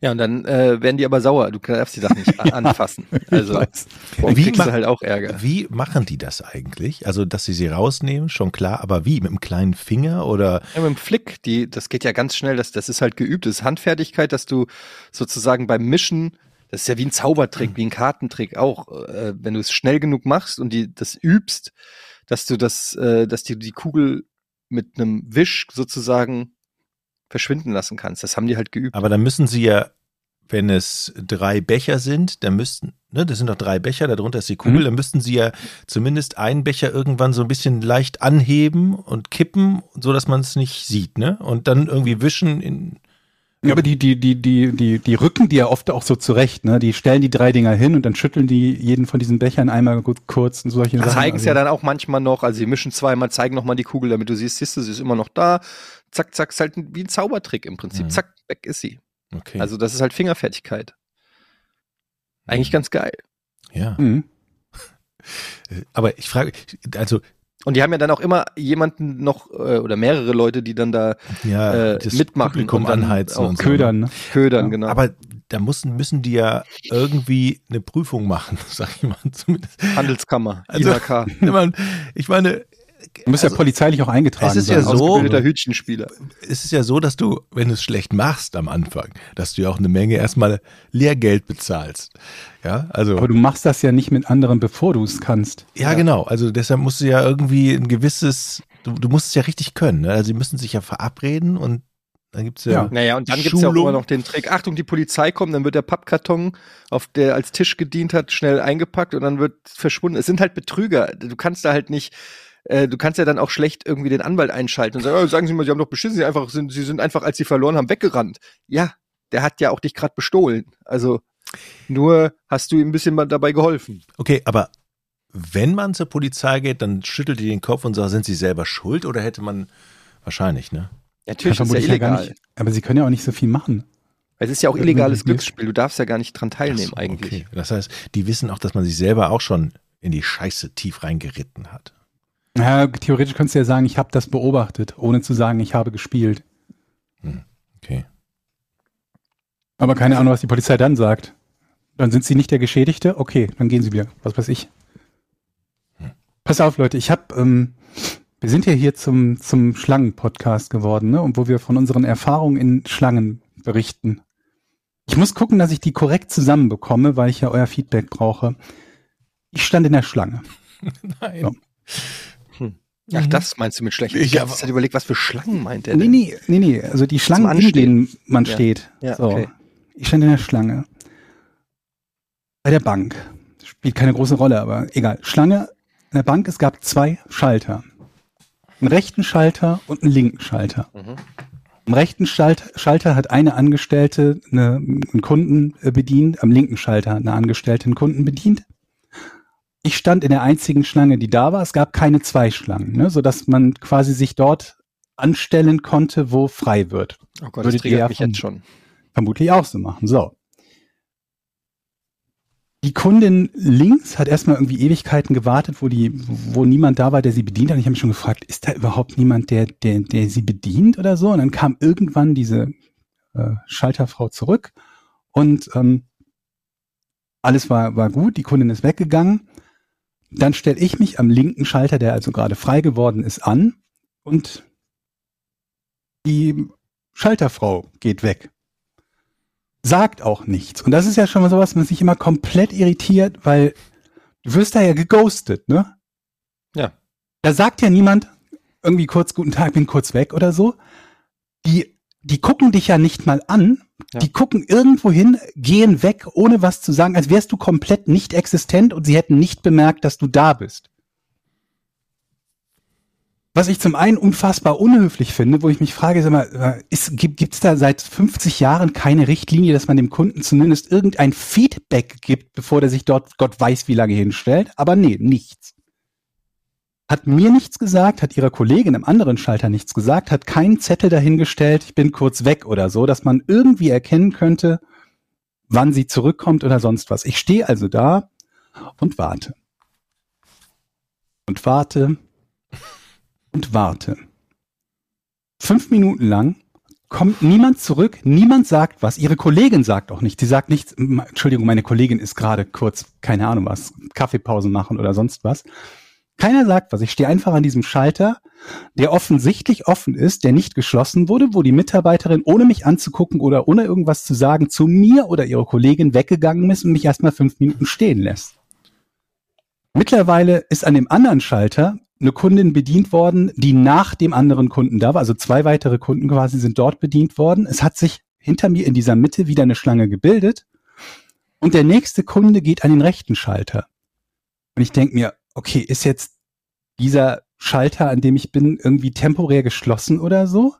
Ja, und dann äh, werden die aber sauer, du darfst die das nicht ja, anfassen. Also boah, wie kriegst du halt auch Ärger. Wie machen die das eigentlich? Also, dass sie sie rausnehmen, schon klar, aber wie? Mit dem kleinen Finger oder? Ja, mit dem Flick, die, das geht ja ganz schnell, das, das ist halt geübt, das ist Handfertigkeit, dass du sozusagen beim Mischen, das ist ja wie ein Zaubertrick, mhm. wie ein Kartentrick auch, äh, wenn du es schnell genug machst und die das übst, dass du das, äh, dass du die Kugel mit einem Wisch sozusagen verschwinden lassen kannst. Das haben die halt geübt. Aber dann müssen sie ja, wenn es drei Becher sind, dann müssten, ne, das sind doch drei Becher, darunter ist die Kugel, mhm. dann müssten sie ja zumindest einen Becher irgendwann so ein bisschen leicht anheben und kippen, so dass man es nicht sieht, ne? Und dann irgendwie wischen in. Ja, aber die, die, die, die, die, die rücken die ja oft auch so zurecht, ne? Die stellen die drei Dinger hin und dann schütteln die jeden von diesen Bechern einmal gut kurz und solche Sachen. Zeigen es ja dann auch manchmal noch, also sie mischen zweimal, zeigen nochmal die Kugel, damit du siehst, siehst du, sie ist immer noch da. Zack, zack, ist halt wie ein Zaubertrick im Prinzip. Mhm. Zack, weg ist sie. Okay. Also das ist halt Fingerfertigkeit. Eigentlich mhm. ganz geil. Ja. Mhm. Aber ich frage, also und die haben ja dann auch immer jemanden noch oder mehrere Leute, die dann da ja, äh, das mitmachen. Publikum und dann anheizen und so. Ködern. Ne? Ködern, ja. Genau. Aber da müssen, müssen die ja irgendwie eine Prüfung machen, sag ich mal. Zumindest. Handelskammer, also, I H K. Ich meine, du musst also, ja polizeilich auch eingetragen sein. Es ist ja so, es ist ja so, dass du, wenn du es schlecht machst am Anfang, dass du ja auch eine Menge erstmal Lehrgeld bezahlst. Ja, also. Aber du machst das ja nicht mit anderen, bevor du es kannst. Ja, ja, genau. Also deshalb musst du ja irgendwie ein gewisses, du, du musst es ja richtig können. Ne? Also sie müssen sich ja verabreden und dann gibt's ja, ja. Naja, und dann gibt es ja auch immer noch den Trick, Achtung, die Polizei kommt, dann wird der Pappkarton, auf der als Tisch gedient hat, schnell eingepackt und dann wird verschwunden. Es sind halt Betrüger. Du kannst da halt nicht Du kannst ja dann auch schlecht irgendwie den Anwalt einschalten und sagen, oh, sagen Sie mal, Sie haben doch beschissen, Sie, einfach, sind, Sie sind einfach, als Sie verloren haben, weggerannt. Ja, der hat ja auch dich gerade bestohlen. Also nur hast du ihm ein bisschen dabei geholfen. Okay, aber wenn man zur Polizei geht, dann schüttelt die den Kopf und sagt, sind Sie selber schuld oder hätte man wahrscheinlich, ne? Natürlich, ist ja illegal. Ja gar nicht, aber Sie können ja auch nicht so viel machen. Es ist ja auch illegales Glücksspiel, du darfst ja gar nicht dran teilnehmen. Ach so, eigentlich. Okay. Das heißt, die wissen auch, dass man sich selber auch schon in die Scheiße tief reingeritten hat. Ja, theoretisch könntest du ja sagen, ich habe das beobachtet, ohne zu sagen, ich habe gespielt. Hm, okay. Aber keine Ahnung, was die Polizei dann sagt. Dann sind sie nicht der Geschädigte? Okay, dann gehen sie wieder. Was weiß ich. Hm. Pass auf, Leute, ich habe, ähm, wir sind ja hier zum, zum Schlangen-Podcast geworden, ne? Und wo wir von unseren Erfahrungen in Schlangen berichten. Ich muss gucken, dass ich die korrekt zusammenbekomme, weil ich ja euer Feedback brauche. Ich stand in der Schlange. Nein. So. Hm. Ach, mhm. das meinst du mit schlecht? Ich habe halt überlegt, was für Schlangen meint der denn? Nee, nee, nee, nee. Also die Schlangen, in denen man ja. steht. Ja, so. Okay. Ich stand in der Schlange. Bei der Bank. Spielt keine große Rolle, aber egal. Schlange in der Bank, es gab zwei Schalter. Einen rechten Schalter und einen linken Schalter. Mhm. Am rechten Schalter hat eine Angestellte eine, einen Kunden bedient, am linken Schalter hat eine Angestellte einen Kunden bedient. Ich stand in der einzigen Schlange, die da war. Es gab keine zwei Schlangen, ne? Sodass man quasi sich dort anstellen konnte, wo frei wird. Oh Gott, das triggert mich jetzt schon. Vermutlich auch so machen. So. Die Kundin links hat erstmal irgendwie Ewigkeiten gewartet, wo die, wo niemand da war, der sie bedient hat. Und ich habe mich schon gefragt, ist da überhaupt niemand, der, der, der sie bedient oder so? Und dann kam irgendwann diese äh, Schalterfrau zurück und ähm, alles war, war gut. Die Kundin ist weggegangen. Dann stelle ich mich am linken Schalter, der also gerade frei geworden ist, an und die Schalterfrau geht weg. Sagt auch nichts. Und das ist ja schon mal sowas, man sich immer komplett irritiert, weil du wirst da ja geghostet, ne? Ja. Da sagt ja niemand irgendwie kurz, guten Tag, bin kurz weg oder so. Die, die gucken dich ja nicht mal an. Ja. Die gucken irgendwo hin, gehen weg, ohne was zu sagen, als wärst du komplett nicht existent und sie hätten nicht bemerkt, dass du da bist. Was ich zum einen unfassbar unhöflich finde, wo ich mich frage, sag mal, ist, gibt es da seit fünfzig Jahren keine Richtlinie, dass man dem Kunden zumindest irgendein Feedback gibt, bevor der sich dort Gott weiß wie lange hinstellt? Aber nee, nichts. Hat mir nichts gesagt, hat ihrer Kollegin am anderen Schalter nichts gesagt, hat keinen Zettel dahingestellt, ich bin kurz weg oder so, dass man irgendwie erkennen könnte, wann sie zurückkommt oder sonst was. Ich stehe also da und warte. Und warte. Und warte. Fünf Minuten lang kommt niemand zurück, niemand sagt was. Ihre Kollegin sagt auch nichts. Sie sagt nichts, Entschuldigung, meine Kollegin ist gerade kurz, keine Ahnung was, Kaffeepausen machen oder sonst was. Keiner sagt was. Ich stehe einfach an diesem Schalter, der offensichtlich offen ist, der nicht geschlossen wurde, wo die Mitarbeiterin, ohne mich anzugucken oder ohne irgendwas zu sagen, zu mir oder ihrer Kollegin weggegangen ist und mich erstmal fünf Minuten stehen lässt. Mittlerweile ist an dem anderen Schalter eine Kundin bedient worden, die nach dem anderen Kunden da war. Also zwei weitere Kunden quasi sind dort bedient worden. Es hat sich hinter mir in dieser Mitte wieder eine Schlange gebildet. Und der nächste Kunde geht an den rechten Schalter. Und ich denke mir, okay, ist jetzt dieser Schalter, an dem ich bin, irgendwie temporär geschlossen oder so?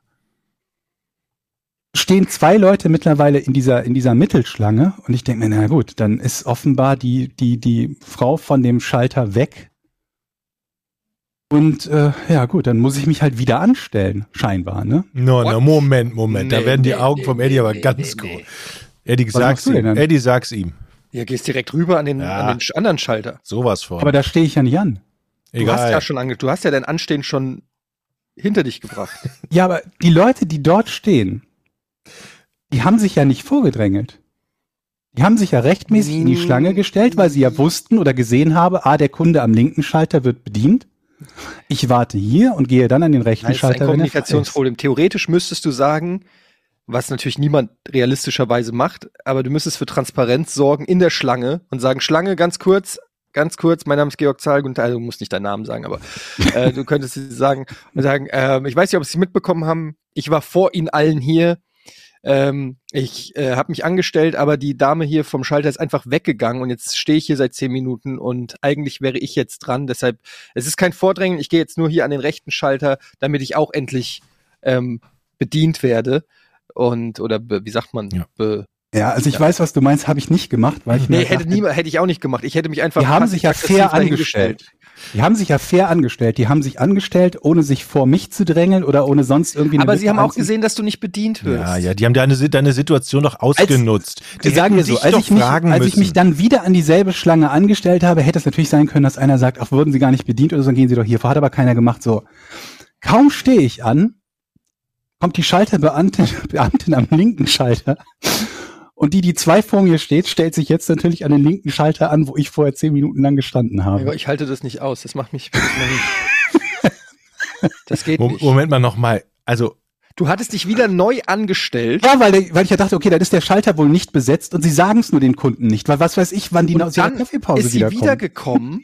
Stehen zwei Leute mittlerweile in dieser, in dieser Mittelschlange. Und ich denke mir, na gut, dann ist offenbar die, die, die Frau von dem Schalter weg. Und äh, ja gut, dann muss ich mich halt wieder anstellen, scheinbar, ne? No, no, Moment, Moment, nee, da werden die nee, Augen nee, vom Eddie nee, aber nee, ganz groß. Nee, nee. Eddie, sag's ihm. Eddie, sag's ihm. Ja, gehst direkt rüber an den, ja. an den anderen Schalter. Sowas von. Aber da stehe ich ja nicht an. Egal. Du hast ja schon ange- du hast ja dein Anstehen schon hinter dich gebracht. Ja, aber die Leute, die dort stehen, die haben sich ja nicht vorgedrängelt. Die haben sich ja rechtmäßig in die Schlange gestellt, weil sie ja wussten oder gesehen haben, ah, der Kunde am linken Schalter wird bedient. Ich warte hier und gehe dann an den rechten Schalter. Das ist ein Kommunikationsproblem. Theoretisch müsstest du sagen, was natürlich niemand realistischerweise macht, aber du müsstest für Transparenz sorgen in der Schlange und sagen, Schlange, ganz kurz, ganz kurz, mein Name ist Georg Zahl, und also, du musst nicht deinen Namen sagen, aber äh, du könntest sagen, sagen äh, ich weiß nicht, ob sie mitbekommen haben, ich war vor ihnen allen hier, ähm, ich äh, habe mich angestellt, aber die Dame hier vom Schalter ist einfach weggegangen und jetzt stehe ich hier seit zehn Minuten und eigentlich wäre ich jetzt dran, deshalb, es ist kein Vordrängen, ich gehe jetzt nur hier an den rechten Schalter, damit ich auch endlich ähm, bedient werde und, oder be, wie sagt man, ja. Be, ja, also ich ja. weiß, was du meinst, habe ich nicht gemacht, weil ich nee, hätte, dachte, nie, hätte ich auch nicht gemacht, ich hätte mich einfach... Die haben sich ja fair angestellt. Die haben sich ja fair angestellt. Die haben sich angestellt, ohne sich vor mich zu drängeln oder ohne sonst irgendwie... Eine Aber Mitte sie haben auch gesehen, dass du nicht bedient wirst. Ja, ja, die haben deine, deine Situation doch ausgenutzt. Als, die sagen mir so, als, ich mich, als ich mich dann wieder an dieselbe Schlange angestellt habe, hätte es natürlich sein können, dass einer sagt, ach, wurden sie gar nicht bedient oder so, dann gehen sie doch hier vor. Hat aber keiner gemacht, so. Kaum stehe ich an, kommt die Schalterbeamtin Beamtin am linken Schalter und die, die zwei vor mir steht, stellt sich jetzt natürlich an den linken Schalter an, wo ich vorher zehn Minuten lang gestanden habe. Ich halte das nicht aus. Das macht mich... Das geht nicht. Moment mal nochmal. Also... Du hattest dich wieder neu angestellt. Ja, weil, der, weil ich ja dachte, okay, dann ist der Schalter wohl nicht besetzt und sie sagen es nur den Kunden nicht. Weil was weiß ich, wann die aus der Kaffeepause wiederkommen. Ist sie wiedergekommen.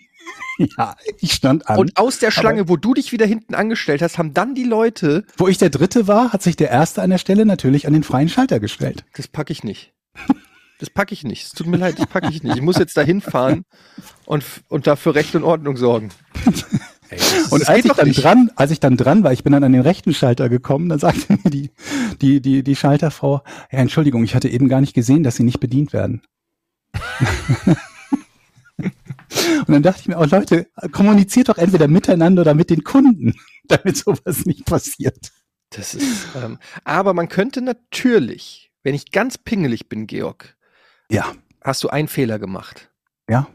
Ja, ich stand an. Und aus der Schlange, wo du dich wieder hinten angestellt hast, haben dann die Leute... Wo ich der Dritte war, hat sich der Erste an der Stelle natürlich an den freien Schalter gestellt. Das packe ich nicht. Das packe ich nicht. Es tut mir leid, das packe ich nicht. Ich muss jetzt da hinfahren und, und dafür Recht und Ordnung sorgen. Ey, das, und das als, ich dann dran, als ich dann dran war, ich bin dann an den rechten Schalter gekommen, dann sagte mir die, die, die, die Schalterfrau, ja, Entschuldigung, ich hatte eben gar nicht gesehen, dass sie nicht bedient werden. Und dann dachte ich mir auch, Leute, kommuniziert doch entweder miteinander oder mit den Kunden, damit sowas nicht passiert. Das ist, ähm, aber man könnte natürlich, wenn ich ganz pingelig bin, Georg, ja. Hast du einen Fehler gemacht. Ja.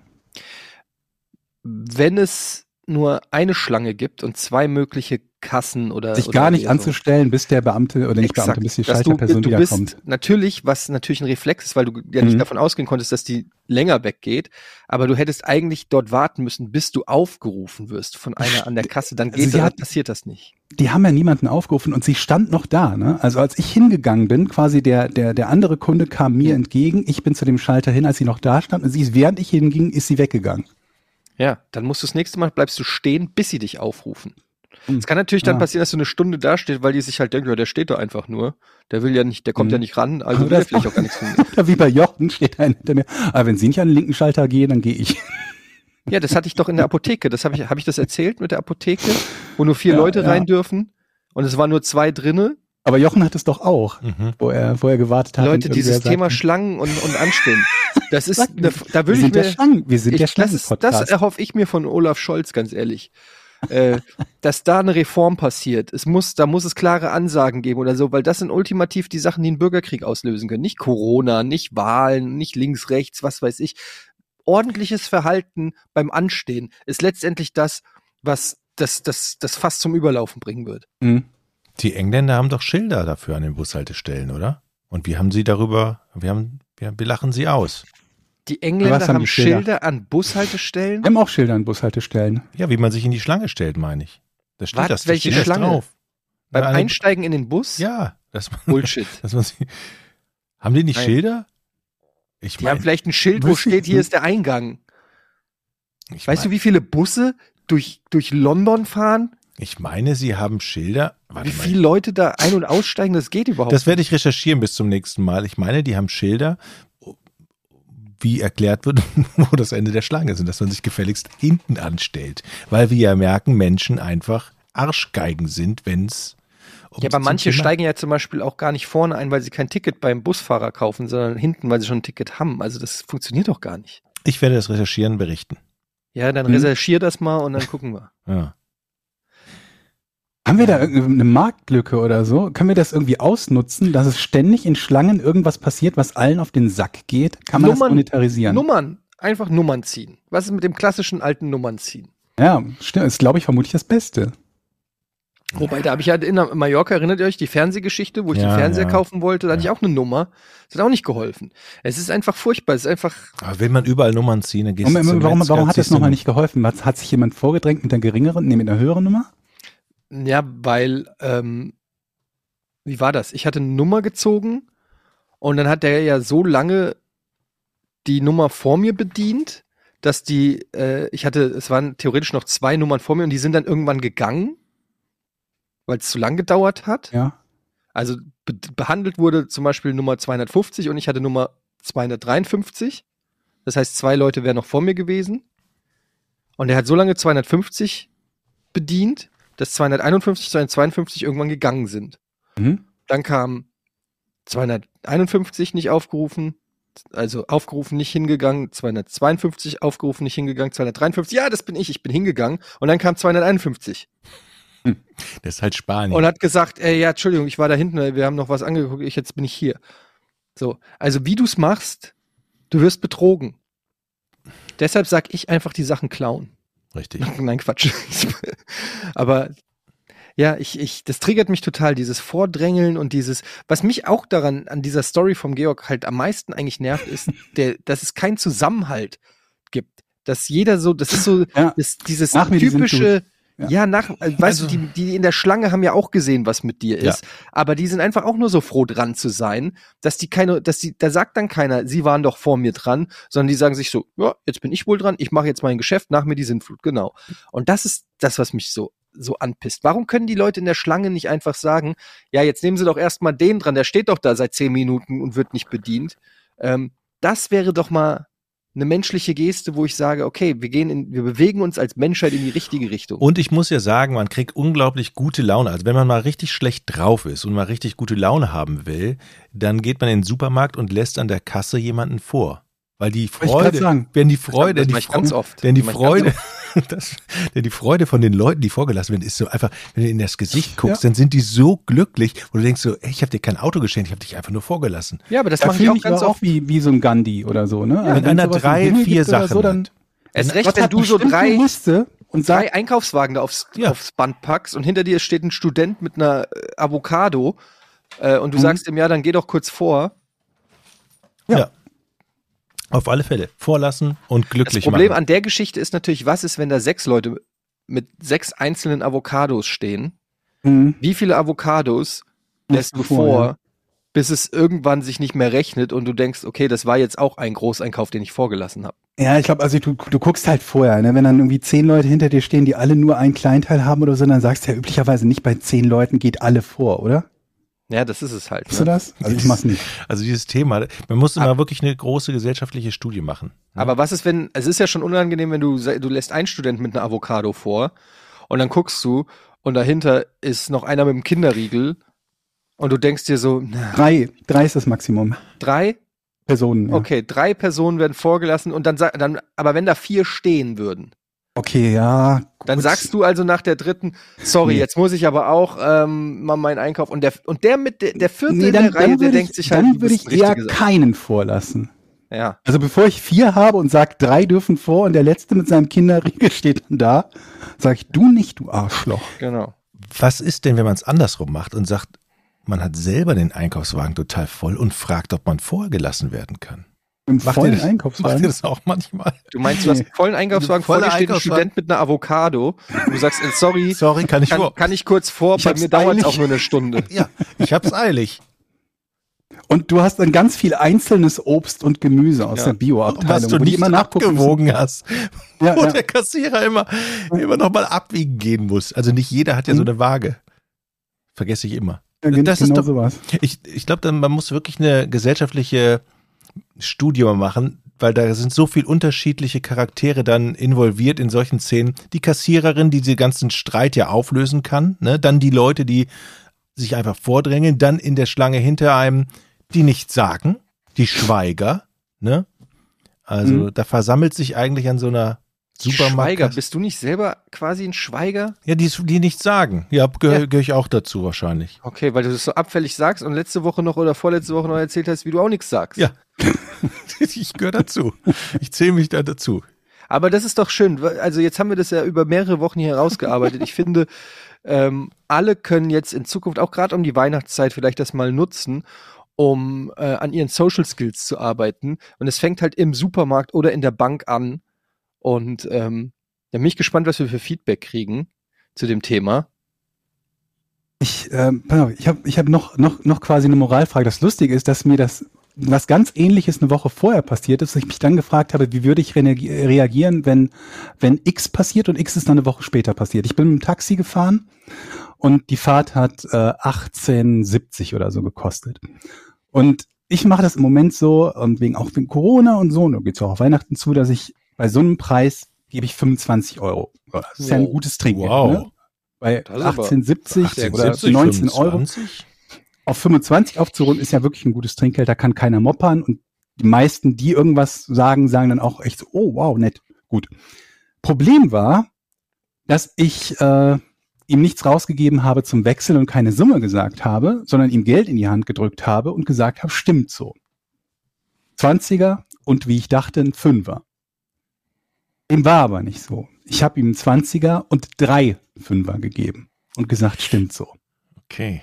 Wenn es nur eine Schlange gibt und zwei mögliche Kassen oder sich oder gar nicht anzustellen, so. Bis der Beamte oder nicht Exakt, Beamte, bis die Schalterperson wiederkommt. Natürlich, was natürlich ein Reflex ist, weil du ja nicht mhm. davon ausgehen konntest, dass die länger weggeht, aber du hättest eigentlich dort warten müssen, bis du aufgerufen wirst von einer an der Kasse, dann geht also das, hat, passiert das nicht. Die haben ja niemanden aufgerufen und sie stand noch da, ne? Also als ich hingegangen bin, quasi der der der andere Kunde kam mir ja. entgegen, ich bin zu dem Schalter hin, als sie noch da stand und sie ist, während ich hinging, ist sie weggegangen. Ja, dann musst du das nächste Mal, bleibst du stehen, bis sie dich aufrufen. Es mhm. kann natürlich dann ah. passieren, dass du eine Stunde da stehst, weil die sich halt denken, ja, der steht da einfach nur. Der will ja nicht, der kommt mhm. ja nicht ran, also will der vielleicht auch gar nichts tun. Oder wie bei Jochen steht da hinter mir. Aber wenn sie nicht an den linken Schalter gehen, dann gehe ich. Ja, das hatte ich doch in der Apotheke. Das habe ich, hab ich das erzählt mit der Apotheke, wo nur vier ja, Leute ja. rein dürfen und es waren nur zwei drinne. Aber Jochen hat es doch auch, mhm. wo, er, wo er gewartet hat. Leute, dieses Thema sagten. Schlangen und, und Anstehen. Das ist, eine, da würde ich mir. Schlangen, wir sind ich, der Schlangen-Podcast. Das, das erhoffe ich mir von Olaf Scholz, ganz ehrlich. äh, dass da eine Reform passiert. Es muss, da muss es klare Ansagen geben oder so, weil das sind ultimativ die Sachen, die einen Bürgerkrieg auslösen können. Nicht Corona, nicht Wahlen, nicht links, rechts, was weiß ich. Ordentliches Verhalten beim Anstehen ist letztendlich das, was das, das, das Fass zum Überlaufen bringen wird. Mhm. Die Engländer haben doch Schilder dafür an den Bushaltestellen, oder? Und wie haben sie darüber, wir haben, wir, wir lachen sie aus. Die Engländer haben, haben die Schilder? Schilder an Bushaltestellen? Wir haben auch Schilder an Bushaltestellen. Ja, wie man sich in die Schlange stellt, meine ich. Da steht Wart, das, da welche steht Schlange? Das drauf. Beim Na, Einsteigen in den Bus? Ja. Das man, Bullshit. Das man, haben die nicht Nein. Schilder? Ich die mein, haben vielleicht ein Schild, wo steht, hier ist der Eingang. Ich weißt mein, du, wie viele Busse durch, durch London fahren? Ich meine, sie haben Schilder. Warte, wie viele Leute da ein- und aussteigen, das geht überhaupt nicht. Das werde ich recherchieren bis zum nächsten Mal. Ich meine, die haben Schilder, wie erklärt wird, wo das Ende der Schlange ist und dass man sich gefälligst hinten anstellt. Weil wir ja merken, Menschen einfach Arschgeigen sind, wenn es um Ja, aber manche Thema steigen ja zum Beispiel auch gar nicht vorne ein, weil sie kein Ticket beim Busfahrer kaufen, sondern hinten, weil sie schon ein Ticket haben. Also das funktioniert doch gar nicht. Ich werde das recherchieren, berichten. Ja, dann hm? recherchier das mal und dann gucken wir. Ja. Haben wir da eine Marktlücke oder so? Können wir das irgendwie ausnutzen, dass es ständig in Schlangen irgendwas passiert, was allen auf den Sack geht? Kann man Nummern, das monetarisieren? Nummern, einfach Nummern ziehen. Was ist mit dem klassischen alten Nummern ziehen? Ja, stimmt. Das ist, glaube ich, vermutlich das Beste. Wobei, da habe ich ja in Mallorca, erinnert ihr euch, die Fernsehgeschichte, wo ich ja, den Fernseher ja. kaufen wollte, da hatte ja. ich auch eine Nummer. Das hat auch nicht geholfen. Es ist einfach furchtbar, es ist einfach... Aber will man überall Nummern ziehen, dann gehst du zum Warum, warum hat das nochmal nicht geholfen? Hat, hat sich jemand vorgedrängt mit einer geringeren, nee, mit einer höheren Nummer? Ja, weil, ähm, wie war das? Ich hatte eine Nummer gezogen und dann hat der ja so lange die Nummer vor mir bedient, dass die, äh, ich hatte, es waren theoretisch noch zwei Nummern vor mir und die sind dann irgendwann gegangen, weil es zu lang gedauert hat. Ja. Also be- behandelt wurde zum Beispiel Nummer zweihundertfünfzig und ich hatte Nummer zweihundertdreiundfünfzig. Das heißt, zwei Leute wären noch vor mir gewesen und der hat so lange zweihundertfünfzig bedient, dass zweihunderteinundfünfzig, zweihundertzweiundfünfzig irgendwann gegangen sind. Mhm. Dann kam zweihunderteinundfünfzig nicht aufgerufen, also aufgerufen nicht hingegangen, zweihundertzweiundfünfzig aufgerufen nicht hingegangen, zweihundertdreiundfünfzig, ja, das bin ich, ich bin hingegangen. Und dann kam zweihunderteinundfünfzig. Das ist halt Spanien. Und hat gesagt, ey, ja, Entschuldigung, ich war da hinten, wir haben noch was angeguckt, ich, jetzt bin ich hier. So, also wie du es machst, du wirst betrogen. Deshalb sag ich einfach die Sachen klauen. Richtig. Nein, Quatsch. Aber ja, ich, ich, das triggert mich total, dieses Vordrängeln und dieses, was mich auch daran, an dieser Story vom Georg halt am meisten eigentlich nervt, ist, der, dass es keinen Zusammenhalt gibt. Dass jeder so, das ist so, ja, das, dieses typische, ja, ja, nach, also, weißt du, die, die in der Schlange haben ja auch gesehen, was mit dir ist, ja, aber die sind einfach auch nur so froh dran zu sein, dass die keine, dass die, da sagt dann keiner, sie waren doch vor mir dran, sondern die sagen sich so, ja, jetzt bin ich wohl dran, ich mache jetzt mein Geschäft, nach mir die Sintflut, genau. Und das ist das, was mich so, so anpisst. Warum können die Leute in der Schlange nicht einfach sagen, ja, jetzt nehmen sie doch erstmal den dran, der steht doch da seit zehn Minuten und wird nicht bedient. Ähm, das wäre doch mal eine menschliche Geste, wo ich sage, okay, wir gehen, in, wir bewegen uns als Menschheit in die richtige Richtung. Und ich muss ja sagen, man kriegt unglaublich gute Laune. Also wenn man mal richtig schlecht drauf ist und mal richtig gute Laune haben will, dann geht man in den Supermarkt und lässt an der Kasse jemanden vor, weil die Freude, wenn die Freude, die Freude, wenn die Freude, Das, denn die Freude von den Leuten, die vorgelassen werden, ist so einfach, wenn du in das Gesicht guckst, ja, dann sind die so glücklich, wo du denkst so, ey, ich habe dir kein Auto geschenkt, ich habe dich einfach nur vorgelassen. Ja, aber das da mache ich auch ganz oft. Auch wie, wie so ein Gandhi oder so, ne? Ja, wenn einer drei, vier Sachen so, dann hat. Es ist recht, wenn du so drei, und drei Einkaufswagen da aufs, ja. aufs Band packst und hinter dir steht ein Student mit einer Avocado äh, und du mhm. sagst ihm, ja, dann geh doch kurz vor. Ja. ja. Auf alle Fälle. Vorlassen und glücklich machen. Das Problem machen. An der Geschichte ist natürlich, was ist, wenn da sechs Leute mit sechs einzelnen Avocados stehen? Mhm. Wie viele Avocados lässt du vor, ja. bis es irgendwann sich nicht mehr rechnet und du denkst, okay, das war jetzt auch ein Großeinkauf, den ich vorgelassen habe. Ja, ich glaube, also du, du guckst halt vorher, ne? Wenn dann irgendwie zehn Leute hinter dir stehen, die alle nur einen Kleinteil haben oder so, dann sagst du ja üblicherweise nicht, bei zehn Leuten geht alle vor, oder? Ja, das ist es halt. Weißt du das? Also ich mach's nicht. Also dieses Thema, man musste mal wirklich eine große gesellschaftliche Studie machen. Aber was ist, wenn, es ist ja schon unangenehm, wenn du, du lässt einen Studenten mit einer Avocado vor und dann guckst du und dahinter ist noch einer mit einem Kinderriegel und du denkst dir so, na, drei, drei ist das Maximum. Drei? Personen. Ja. Okay, drei Personen werden vorgelassen und dann, dann, aber wenn da vier stehen würden. Okay, ja. Gut. Dann sagst du also nach der dritten, sorry, nee. Jetzt muss ich aber auch ähm, mal meinen Einkauf. Und der, und der mit der, der vierte nee, in der Reihe, der ich, denkt sich halt, dann würde ich eher keinen vorlassen. Ja. Also bevor ich vier habe und sage, drei dürfen vor und der letzte mit seinem Kinderriegel steht dann da, sage ich, du nicht, du Arschloch. Genau. Was ist denn, wenn man es andersrum macht und sagt, man hat selber den Einkaufswagen total voll und fragt, ob man vorgelassen werden kann? Im vollen das, Einkaufswagen. Macht ihr das auch manchmal? Du meinst, du hast einen vollen Einkaufswagen, vor dir steht ein Student mit einer Avocado und du sagst, sorry, sorry kann, ich kann, vor. kann ich kurz vor, ich bei mir dauert es auch nur eine Stunde. Ja, ich hab's eilig. Und du hast dann ganz viel einzelnes Obst und Gemüse aus ja. der Bio-Abteilung, was du nicht immer abgewogen hast. Ja, wo ja. der Kassierer immer, immer nochmal abwiegen gehen muss. Also nicht jeder hat ja mhm. so eine Waage. Vergesse ich immer. Ja, das genau ist doch, sowas. Ich, ich glaube, man muss wirklich eine gesellschaftliche Studium machen, weil da sind so viel unterschiedliche Charaktere dann involviert in solchen Szenen. Die Kassiererin, die den ganzen Streit ja auflösen kann, ne? Dann die Leute, die sich einfach vordrängeln, dann in der Schlange hinter einem, die nichts sagen, die Schweiger, ne? Also mhm. da versammelt sich eigentlich an so einer Supermarkt. Schweiger, bist du nicht selber quasi ein Schweiger? Ja, die, die nichts sagen. Ja, gehöre ja. gehör ich auch dazu wahrscheinlich. Okay, weil du das so abfällig sagst und letzte Woche noch oder vorletzte Woche noch erzählt hast, wie du auch nichts sagst. Ja, ich gehöre dazu. Ich zähle mich da dazu. Aber das ist doch schön. Also jetzt haben wir das ja über mehrere Wochen hier herausgearbeitet. Ich finde, ähm, alle können jetzt in Zukunft, auch gerade um die Weihnachtszeit, vielleicht das mal nutzen, um äh, an ihren Social Skills zu arbeiten. Und es fängt halt im Supermarkt oder in der Bank an. Und ähm, da bin ich gespannt, was wir für Feedback kriegen zu dem Thema. Ich, äh, ich habe ich hab noch, noch, noch quasi eine Moralfrage. Das Lustige ist, dass mir das was ganz Ähnliches eine Woche vorher passiert ist, dass ich mich dann gefragt habe, wie würde ich re- reagieren, wenn, wenn X passiert und X ist dann eine Woche später passiert. Ich bin mit dem Taxi gefahren und die Fahrt hat äh, achtzehn siebzig oder so gekostet. Und ich mache das im Moment so, und wegen auch wegen Corona und so, und da geht es ja auch auf Weihnachten zu, dass ich bei so einem Preis gebe ich fünfundzwanzig Euro. Das ist ja ein gutes Trinkgeld. Wow. Ne? Bei achtzehn siebzig oder neunzehn fünfundzwanzig Euro. Auf fünfundzwanzig aufzurunden ist ja wirklich ein gutes Trinkgeld. Da kann keiner moppern. Und die meisten, die irgendwas sagen, sagen dann auch echt so, oh wow, nett, gut. Problem war, dass ich äh, ihm nichts rausgegeben habe zum Wechsel und keine Summe gesagt habe, sondern ihm Geld in die Hand gedrückt habe und gesagt habe, stimmt so. zwanziger und wie ich dachte, ein Fünfer. Dem war aber nicht so. Ich habe ihm einen zwanziger und drei Fünfer gegeben und gesagt, stimmt so. Okay.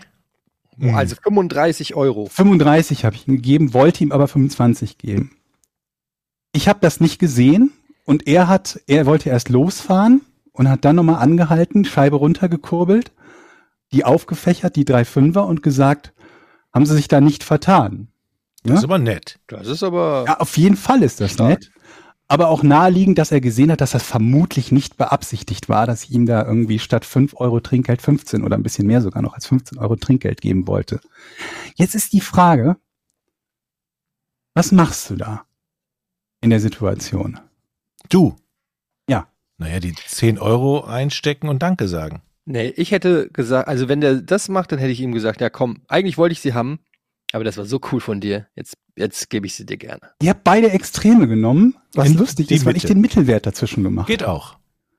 Mhm. Also fünfunddreißig Euro. fünfunddreißig habe ich ihm gegeben, wollte ihm aber fünfundzwanzig geben. Ich habe das nicht gesehen und er hat, er wollte erst losfahren und hat dann nochmal angehalten, Scheibe runtergekurbelt, die aufgefächert, die drei Fünfer und gesagt, haben sie sich da nicht vertan. Ja? Das ist aber nett. Das ist aber. Ja, auf jeden Fall ist das stark. Nett. Aber auch naheliegend, dass er gesehen hat, dass das vermutlich nicht beabsichtigt war, dass ich ihm da irgendwie statt fünf Euro Trinkgeld fünfzehn oder ein bisschen mehr sogar noch als fünfzehn Euro Trinkgeld geben wollte. Jetzt ist die Frage, was machst du da in der Situation? Du? Ja. Naja, die zehn Euro einstecken und Danke sagen. Nee, ich hätte gesagt, also wenn der das macht, dann hätte ich ihm gesagt, ja komm, eigentlich wollte ich sie haben, aber das war so cool von dir, jetzt Jetzt gebe ich sie dir gerne. Ihr habt beide Extreme genommen, was lustig ist, weil ich den Mittelwert dazwischen gemacht habe. Geht auch.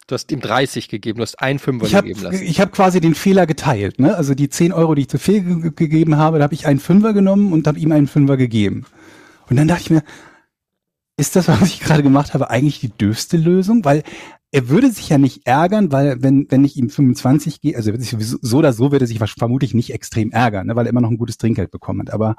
Du hast ihm dreißig gegeben, du hast einen Fünfer ich hab, gegeben lassen. Ich habe quasi den Fehler geteilt, ne? Also die zehn Euro, die ich zu viel ge- gegeben habe, da habe ich einen Fünfer genommen und habe ihm einen Fünfer gegeben. Und dann dachte ich mir, ist das, was ich gerade gemacht habe, eigentlich die dürfste Lösung? Weil er würde sich ja nicht ärgern, weil wenn wenn ich ihm fünfundzwanzig gehe, also so oder so würde er sich vermutlich nicht extrem ärgern, ne? Weil er immer noch ein gutes Trinkgeld bekommen hat. Aber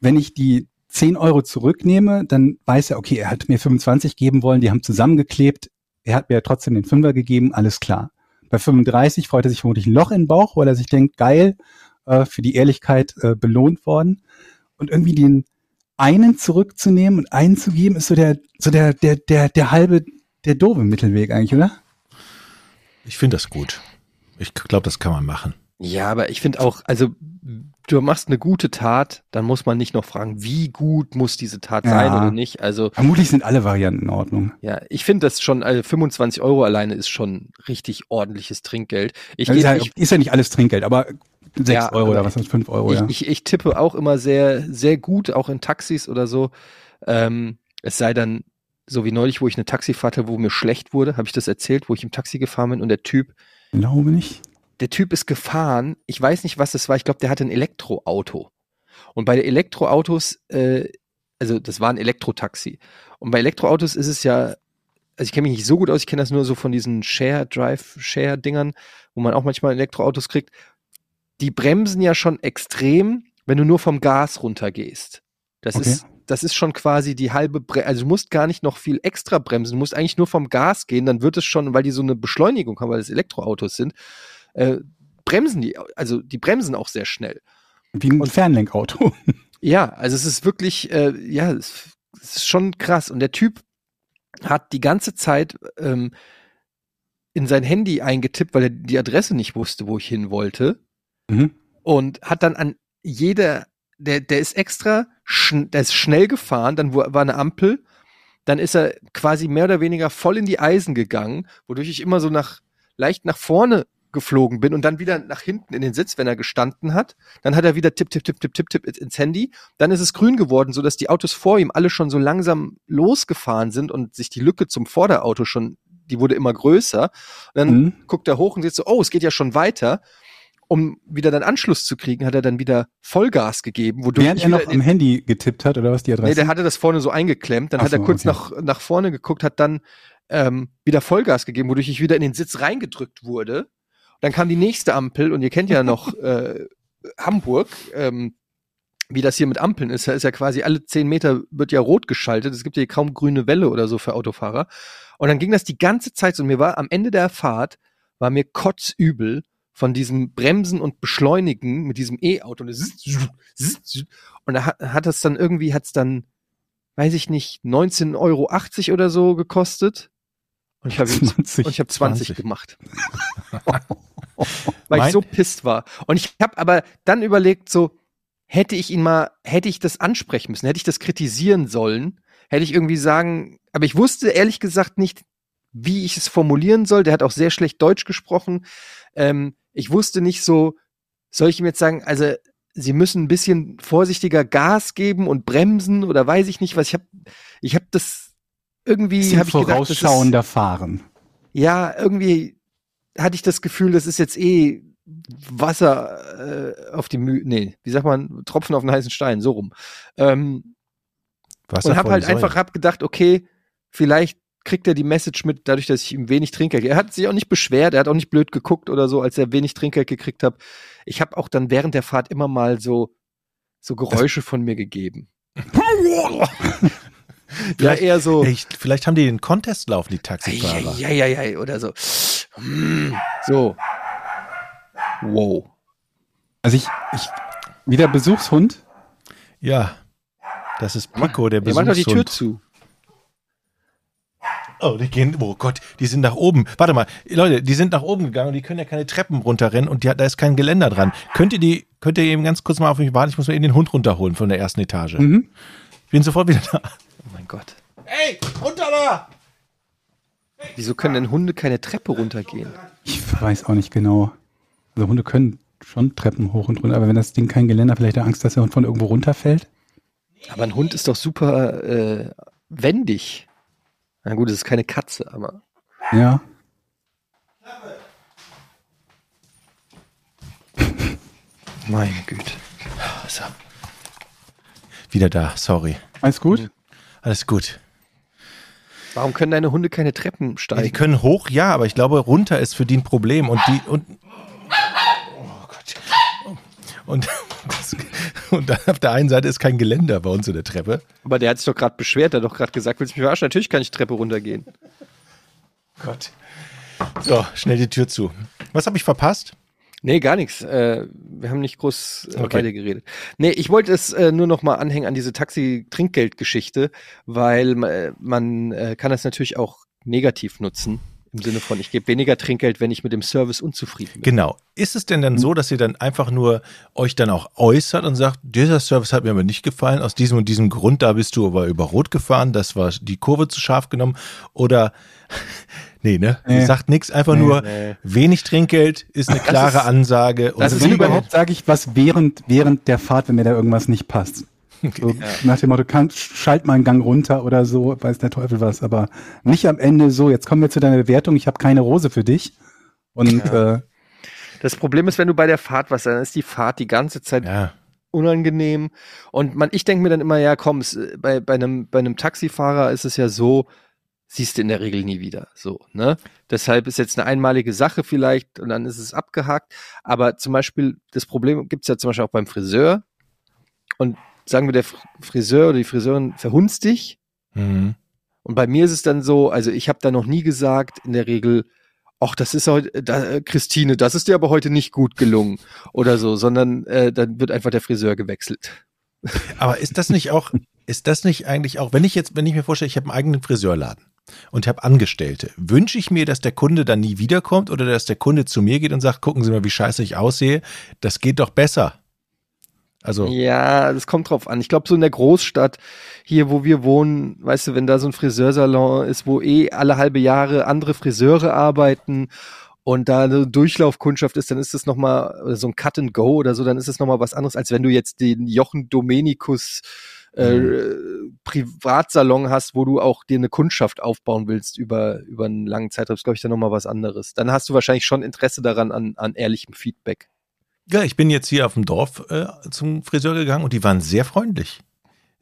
wenn ich die zehn Euro zurücknehme, dann weiß er, okay, er hat mir fünfundzwanzig geben wollen, die haben zusammengeklebt. Er hat mir ja trotzdem den Fünfer gegeben, alles klar. Bei fünfunddreißig freut er sich vermutlich ein Loch in den Bauch, weil er sich denkt, geil, äh, für die Ehrlichkeit äh, belohnt worden. Und irgendwie den einen zurückzunehmen und einen zu geben, ist so der, so der, der, der, der halbe, der doofe Mittelweg eigentlich, oder? Ich finde das gut. Ich glaube, das kann man machen. Ja, aber ich finde auch, also du machst eine gute Tat, dann muss man nicht noch fragen, wie gut muss diese Tat ja. sein oder nicht. Also vermutlich sind alle Varianten in Ordnung. Ja, ich finde das schon, also fünfundzwanzig Euro alleine ist schon richtig ordentliches Trinkgeld. Ich ist, ja, ich, ist ja nicht alles Trinkgeld, aber sechs ja, Euro oder was ist fünf Euro, ich, ja. Ich, ich tippe auch immer sehr, sehr gut, auch in Taxis oder so. Ähm, es sei dann so wie neulich, wo ich eine Taxifahrt hatte, wo mir schlecht wurde, habe ich das erzählt, wo ich im Taxi gefahren bin und der Typ... Glaube nicht. Der Typ ist gefahren, ich weiß nicht, was das war, ich glaube, der hatte ein Elektroauto. Und bei Elektroautos, äh, also das war ein Elektrotaxi. Und bei Elektroautos ist es ja, also ich kenne mich nicht so gut aus, ich kenne das nur so von diesen Share-Drive-Share-Dingern, wo man auch manchmal Elektroautos kriegt. Die bremsen ja schon extrem, wenn du nur vom Gas runtergehst. Das okay. ist... Das ist schon quasi die halbe Bremse, also du musst gar nicht noch viel extra bremsen, du musst eigentlich nur vom Gas gehen, dann wird es schon, weil die so eine Beschleunigung haben, weil das Elektroautos sind, äh, bremsen die, also die bremsen auch sehr schnell. Wie ein und, Fernlenkauto. Ja, also es ist wirklich, äh, ja, es, es ist schon krass. Und der Typ hat die ganze Zeit ähm, in sein Handy eingetippt, weil er die Adresse nicht wusste, wo ich hin wollte. Mhm. Und hat dann an jeder... Der, der ist extra, schn- der ist schnell gefahren, dann war eine Ampel, dann ist er quasi mehr oder weniger voll in die Eisen gegangen, wodurch ich immer so nach leicht nach vorne geflogen bin und dann wieder nach hinten in den Sitz, wenn er gestanden hat. Dann hat er wieder tipp, tipp, tipp, tipp, tipp, tipp ins Handy. Dann ist es grün geworden, sodass die Autos vor ihm alle schon so langsam losgefahren sind und sich die Lücke zum Vorderauto schon, die wurde immer größer. Und dann mhm. guckt er hoch und sieht so, oh, es geht ja schon weiter. Um wieder dann Anschluss zu kriegen, hat er dann wieder Vollgas gegeben. Wodurch Während er noch am Handy getippt hat, oder was die Adresse? Nee, der hatte das vorne so eingeklemmt. Dann Ach hat er so, kurz okay. nach, nach vorne geguckt, hat dann ähm, wieder Vollgas gegeben, wodurch ich wieder in den Sitz reingedrückt wurde. Dann kam die nächste Ampel und ihr kennt ja noch äh, Hamburg, ähm, wie das hier mit Ampeln ist. Da ist ja quasi alle zehn Meter wird ja rot geschaltet. Es gibt ja kaum grüne Welle oder so für Autofahrer. Und dann ging das die ganze Zeit so. Und mir war am Ende der Fahrt, war mir kotzübel, von diesem Bremsen und Beschleunigen mit diesem E-Auto. Und da hat es dann irgendwie, hat es dann, weiß ich nicht, neunzehn Euro achtzig oder so gekostet. Und ich habe hab zwanzig gemacht. Weil ich so pisst war. Und ich habe aber dann überlegt, so, hätte ich ihn mal, hätte ich das ansprechen müssen, hätte ich das kritisieren sollen, hätte ich irgendwie sagen, aber ich wusste ehrlich gesagt nicht, wie ich es formulieren soll. Der hat auch sehr schlecht Deutsch gesprochen. Ähm, Ich wusste nicht so, soll ich ihm jetzt sagen, also sie müssen ein bisschen vorsichtiger Gas geben und bremsen oder weiß ich nicht was. Ich habe ich hab das irgendwie... Hab ich vorausschauender gedacht, fahren. Ist, ja, irgendwie hatte ich das Gefühl, das ist jetzt eh Wasser äh, auf die Mühe... Nee, wie sagt man? Tropfen auf den heißen Stein, so rum. Ähm, Wasser und habe halt einfach hab gedacht, okay, vielleicht kriegt er die Message mit, dadurch, dass ich ihm wenig Trinkgeld gebe. Er hat sich auch nicht beschwert, er hat auch nicht blöd geguckt oder so, als er wenig Trinkgeld gekriegt hat. Ich habe auch dann während der Fahrt immer mal so, so Geräusche das von mir gegeben. Ja, eher so. Echt, vielleicht haben die den Contest laufen, die Taxifahrer. Ja, ja, ja, ja, oder so. So. Wow. Also ich, ich, wieder Besuchshund? Ja, das ist Pico, der Besuchshund. Der macht doch die Tür zu. Oh, die gehen, oh Gott, die sind nach oben. Warte mal, Leute, die sind nach oben gegangen und die können ja keine Treppen runterrennen und die, da ist kein Geländer dran. Könnt ihr die, könnt ihr eben ganz kurz mal auf mich warten? Ich muss mir eben den Hund runterholen von der ersten Etage. Mhm. Ich bin sofort wieder da. Oh mein Gott. Ey, runter da! Hey, wieso können denn Hunde keine Treppe runtergehen? Ich weiß auch nicht genau. Also Hunde können schon Treppen hoch und runter, aber wenn das Ding kein Geländer, vielleicht hat Angst, dass der Hund von irgendwo runterfällt? Aber ein Hund ist doch super äh, wendig. Na gut, es ist keine Katze, aber... Ja. Meine Güte. So. Wieder da, sorry. Alles gut? Alles gut. Warum können deine Hunde keine Treppen steigen? Ja, die können hoch, ja, aber ich glaube, runter ist für die ein Problem. Und die. Und, oh Gott. Und, das, und dann auf der einen Seite ist kein Geländer bei uns in der Treppe. Aber der hat sich doch gerade beschwert, der hat doch gerade gesagt, willst du mich verarschen? Natürlich kann ich Treppe runtergehen. Gott. So, schnell die Tür zu. Was habe ich verpasst? Nee, gar nichts. Äh, wir haben nicht groß äh, okay. weiter geredet. Nee, ich wollte es äh, nur noch mal anhängen an diese Taxi-Trinkgeld-Geschichte, weil äh, man äh, kann das natürlich auch negativ nutzen. Im Sinne von, ich gebe weniger Trinkgeld, wenn ich mit dem Service unzufrieden bin. Genau. Ist es denn dann so, dass ihr dann einfach nur euch dann auch äußert und sagt, dieser Service hat mir aber nicht gefallen, aus diesem und diesem Grund, da bist du aber über Rot gefahren, das war die Kurve zu scharf genommen oder... Nee, ne? Nee. Ihr sagt nichts, einfach nee, nur nee. Wenig Trinkgeld ist eine klare das ist, Ansage. Und das ist wenn überhaupt, sage ich was während, während der Fahrt, wenn mir da irgendwas nicht passt. Okay. So, ja. Nach dem Motto, kann, schalt mal einen Gang runter oder so, weiß der Teufel was, aber nicht am Ende so, jetzt kommen wir zu deiner Bewertung, ich habe keine Rose für dich. Und ja. äh, das Problem ist, wenn du bei der Fahrt was, dann ist die Fahrt die ganze Zeit... Ja. unangenehm. Und man, ich denke mir dann immer, ja komm, es, bei, bei, einem, bei einem Taxifahrer ist es ja so, siehst du in der Regel nie wieder. So, ne? Deshalb ist jetzt eine einmalige Sache vielleicht und dann ist es abgehakt. Aber zum Beispiel, das Problem gibt es ja zum Beispiel auch beim Friseur. Und sagen wir, der Friseur oder die Friseurin verhunzt dich. Mhm. Und bei mir ist es dann so, also ich habe da noch nie gesagt, in der Regel, ach, das ist heute, da, Christine, das ist dir aber heute nicht gut gelungen oder so, sondern äh, dann wird einfach der Friseur gewechselt. Aber ist das nicht auch, ist das nicht eigentlich auch, wenn ich jetzt, wenn ich mir vorstelle, ich habe einen eigenen Friseurladen und habe Angestellte, wünsche ich mir, dass der Kunde dann nie wiederkommt oder dass der Kunde zu mir geht und sagt, gucken Sie mal, wie scheiße ich aussehe, das geht doch besser. Also. Ja, das kommt drauf an. Ich glaube, so in der Großstadt, hier wo wir wohnen, weißt du, wenn da so ein Friseursalon ist, wo eh alle halbe Jahre andere Friseure arbeiten und da eine Durchlaufkundschaft ist, dann ist das nochmal so ein Cut-and-Go oder so, dann ist das nochmal was anderes, als wenn du jetzt den Jochen Dominikus äh, mhm. Privatsalon hast, wo du auch dir eine Kundschaft aufbauen willst über, über einen langen Zeitraum. Das ist, glaube ich, dann nochmal was anderes. Dann hast du wahrscheinlich schon Interesse daran, an, an ehrlichem Feedback. Ja, ich bin jetzt hier auf dem Dorf äh, zum Friseur gegangen und die waren sehr freundlich.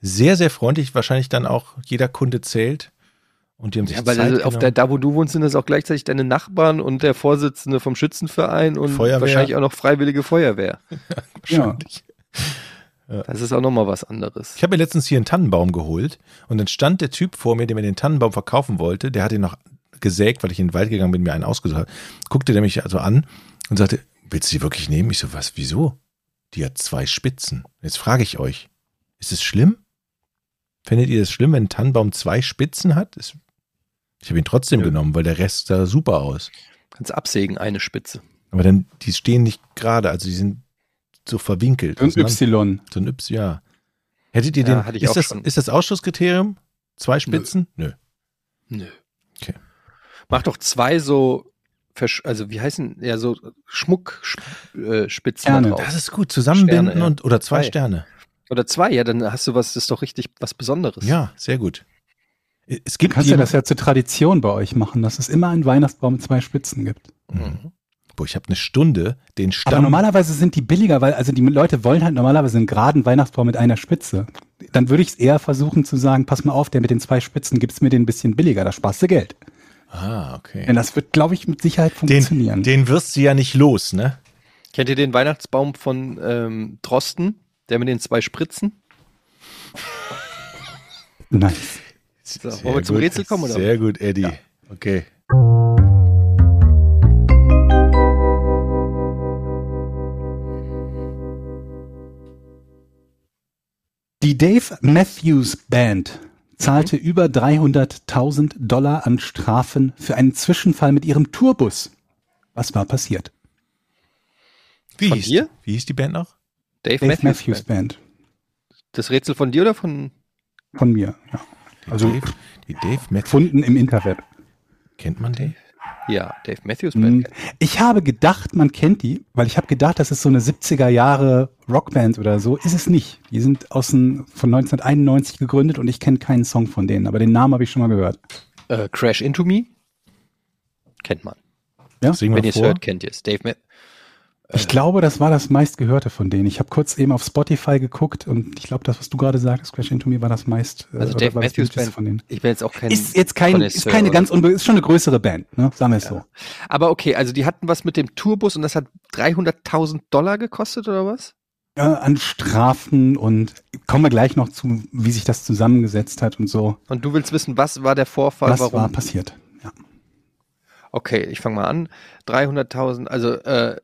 Sehr, sehr freundlich. Wahrscheinlich dann auch jeder Kunde zählt. Und die haben sich ja, Zeit also auf der, da, wo du wohnst, sind das auch gleichzeitig deine Nachbarn und der Vorsitzende vom Schützenverein und Feuerwehr. Wahrscheinlich auch noch freiwillige Feuerwehr. Wahrscheinlich. Ja. Das ist auch nochmal was anderes. Ich habe mir letztens hier einen Tannenbaum geholt und dann stand der Typ vor mir, der mir den Tannenbaum verkaufen wollte. Der hat ihn noch gesägt, weil ich in den Wald gegangen bin, mir einen ausgesucht habe. Guckte der mich also an und sagte, willst du die wirklich nehmen? Ich so, was, wieso? Die hat zwei Spitzen. Jetzt frage ich euch, ist es schlimm? Findet ihr das schlimm, wenn ein Tannenbaum zwei Spitzen hat? Ich habe ihn trotzdem ja. genommen, weil der Rest sah super aus. Kannst absägen, eine Spitze. Aber dann, die stehen nicht gerade, also die sind so verwinkelt. So ein Y. So ein Y, ja. Hättet ihr ja, den, ist das, ist das Ausschlusskriterium? Zwei Spitzen? Nö. Nö. Okay. Mach doch zwei so... Also wie heißen, ja so Schmuckspitzen äh, drauf. Das ist gut, zusammenbinden Sterne, ja. und oder zwei, zwei Sterne. Oder zwei, ja, dann hast du was, das ist doch richtig was Besonderes. Ja, sehr gut. Es gibt du kannst ja das ja zur Tradition bei euch machen, dass es immer einen Weihnachtsbaum mit zwei Spitzen gibt. Mhm. Boah, ich habe eine Stunde den Stamm... Aber normalerweise sind die billiger, weil also die Leute wollen halt normalerweise einen geraden Weihnachtsbaum mit einer Spitze. Dann würde ich es eher versuchen zu sagen, pass mal auf, der mit den zwei Spitzen gibt's mir den ein bisschen billiger, da sparst du Geld. Ah, okay. Denn das wird, glaube ich, mit Sicherheit funktionieren. Den, den wirst du ja nicht los, ne? Kennt ihr den Weihnachtsbaum von ähm, Drosten? Der mit den zwei Spritzen? Nice. So, wollen wir gut. zum Rätsel kommen? Oder? Sehr gut, Eddie. Ja. Okay. Die Dave Matthews Band zahlte über dreihunderttausend Dollar an Strafen für einen Zwischenfall mit ihrem Tourbus. Was war passiert? Wie hieß, dir? Wie hieß die Band noch? Dave, Dave Matthews, Matthews Band. Band. Das Rätsel von dir oder von? Von mir, ja. Die also Dave, die Dave Matthews. Gefunden im Interweb. Kennt man Dave? Ja, Dave Matthews Band. Ich habe gedacht, man kennt die, weil ich habe gedacht, das ist so eine siebziger Jahre Rockband oder so. Ist es nicht. Die sind aus dem, von neunzehnhunderteinundneunzig gegründet und ich kenne keinen Song von denen, aber den Namen habe ich schon mal gehört. Äh, Crash Into Me? Kennt man. Ja? Wenn ihr es hört, kennt ihr es. Dave Ma- Ich glaube, das war das meistgehörte von denen. Ich habe kurz eben auf Spotify geguckt und ich glaube, das, was du gerade sagtest, Crash Into Me, war das meist. Also Dave Matthews Band von denen. Ich bin jetzt auch kein. Ist jetzt kein, ist keine ganz unbe- ist schon eine größere Band, ne? Sagen wir es ja. so. Aber okay, also die hatten was mit dem Tourbus und das hat dreihunderttausend Dollar gekostet oder was? Ja, an Strafen und kommen wir gleich noch zu, wie sich das zusammengesetzt hat und so. Und du willst wissen, was war der Vorfall, was warum? Was war passiert? Ja. Okay, ich fange mal an. dreihunderttausend, also äh,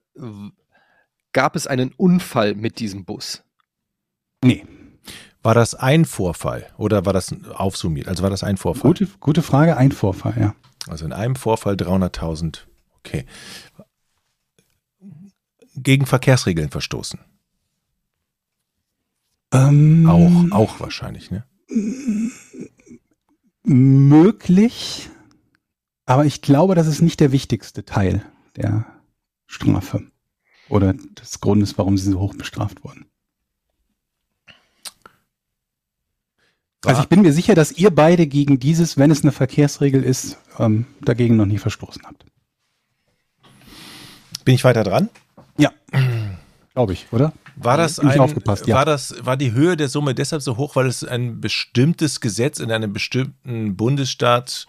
gab es einen Unfall mit diesem Bus? Nee. War das ein Vorfall oder war das aufsummiert? Also war das ein Vorfall? Gute, gute Frage, ein Vorfall, ja. Also in einem Vorfall dreihunderttausend, okay. Gegen Verkehrsregeln verstoßen? Ähm, auch, auch wahrscheinlich, ne? Möglich, aber ich glaube, das ist nicht der wichtigste Teil der Strafe oder des Grundes, warum sie so hoch bestraft wurden. War also ich bin mir sicher, dass ihr beide gegen dieses, wenn es eine Verkehrsregel ist, ähm, dagegen noch nie verstoßen habt. Bin ich weiter dran? Ja, glaube ich, oder? War das, ein, aufgepasst, ja. war das war die Höhe der Summe deshalb so hoch, weil es ein bestimmtes Gesetz in einem bestimmten Bundesstaat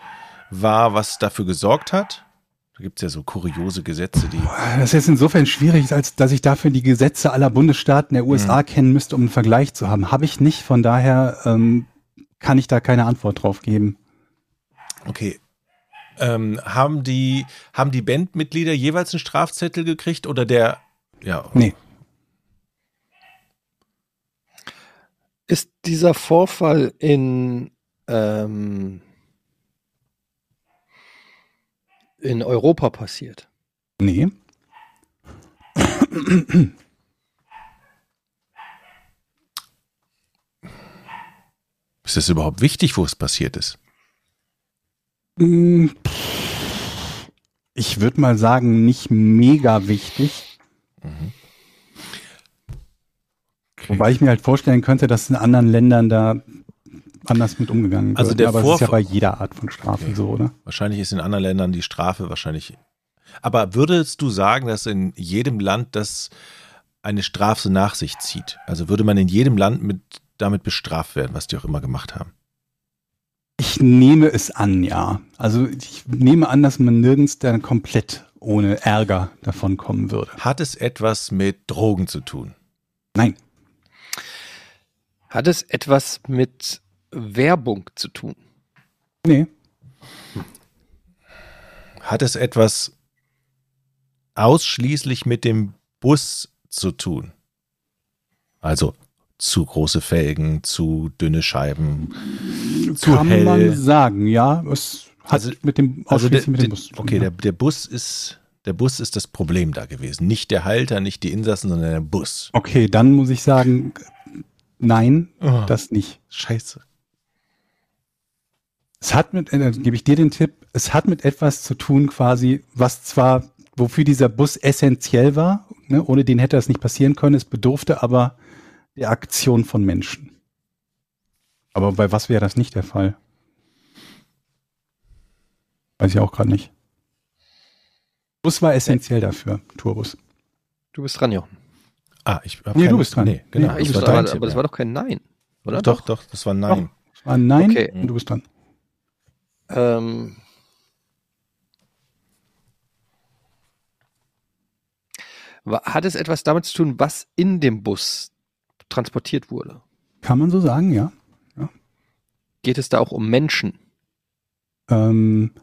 war, was dafür gesorgt hat? Da gibt es ja so kuriose Gesetze, die... Das ist jetzt insofern schwierig, als dass ich dafür die Gesetze aller Bundesstaaten der U S A mhm. kennen müsste, um einen Vergleich zu haben. Habe ich nicht, von daher ähm, kann ich da keine Antwort drauf geben. Okay. Ähm, haben die, haben die Bandmitglieder jeweils einen Strafzettel gekriegt oder der... Ja. Nee. Ist dieser Vorfall in... Ähm in Europa passiert? Nee. Ist es überhaupt wichtig, wo es passiert ist? Ich würde mal sagen, nicht mega wichtig. Mhm. Okay. Wobei ich mir halt vorstellen könnte, dass in anderen Ländern da anders mit umgegangen also wird. Der aber Vorf- es ist ja bei jeder Art von Strafen okay. so, oder? Wahrscheinlich ist in anderen Ländern die Strafe wahrscheinlich... Aber würdest du sagen, dass in jedem Land das eine Strafe nach sich zieht? Also würde man in jedem Land mit, damit bestraft werden, was die auch immer gemacht haben? Ich nehme es an, ja. Also ich nehme an, dass man nirgends dann komplett ohne Ärger davon kommen würde. Hat es etwas mit Drogen zu tun? Nein. Hat es etwas mit Werbung zu tun? Nee. Hat es etwas ausschließlich mit dem Bus zu tun? Also zu große Felgen, zu dünne Scheiben, zu Kann hell. Kann man sagen, ja. Es hat also, mit dem, ausschließlich also der, mit dem Bus zu tun. Okay, ja. der, der, Bus ist, der Bus ist das Problem da gewesen. Nicht der Halter, nicht die Insassen, sondern der Bus. Okay, dann muss ich sagen, nein, oh, das nicht. Scheiße. Es hat mit, äh, gebe ich dir den Tipp, es hat mit etwas zu tun quasi, was zwar, wofür dieser Bus essentiell war, ne, ohne den hätte das nicht passieren können, es bedurfte aber der Aktion von Menschen. Aber bei was wäre das nicht der Fall? Weiß ich auch gerade nicht. Bus war essentiell dafür, Tourbus. Du bist dran, Jochen. Ah, ich habe Nee, keine, du bist dran. Nee, genau. Nee, ich das war, aber Tipp, das ja. war doch kein Nein, oder? Doch, doch, doch das war ein Nein. Doch, das war ein Nein okay. und du bist dran. Ähm, hat es etwas damit zu tun, was in dem Bus transportiert wurde? Kann man so sagen, ja. ja. Geht es da auch um Menschen? Ähm,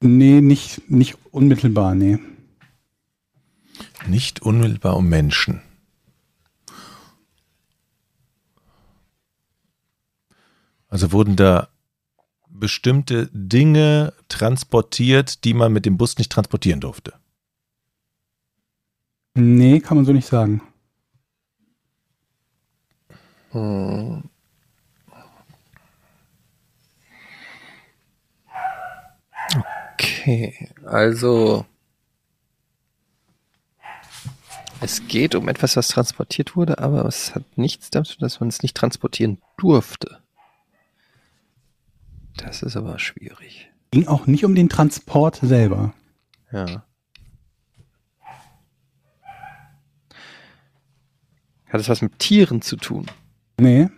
nee, nicht, nicht unmittelbar, nee. Nicht unmittelbar um Menschen. Also wurden da bestimmte Dinge transportiert, die man mit dem Bus nicht transportieren durfte? Nee, kann man so nicht sagen. Hm. Okay, also... Es geht um etwas, was transportiert wurde, aber es hat nichts damit zu tun, dass man es nicht transportieren durfte. Das ist aber schwierig. ging auch nicht um den Transport selber. Ja. Hat das was mit Tieren zu tun? Nee.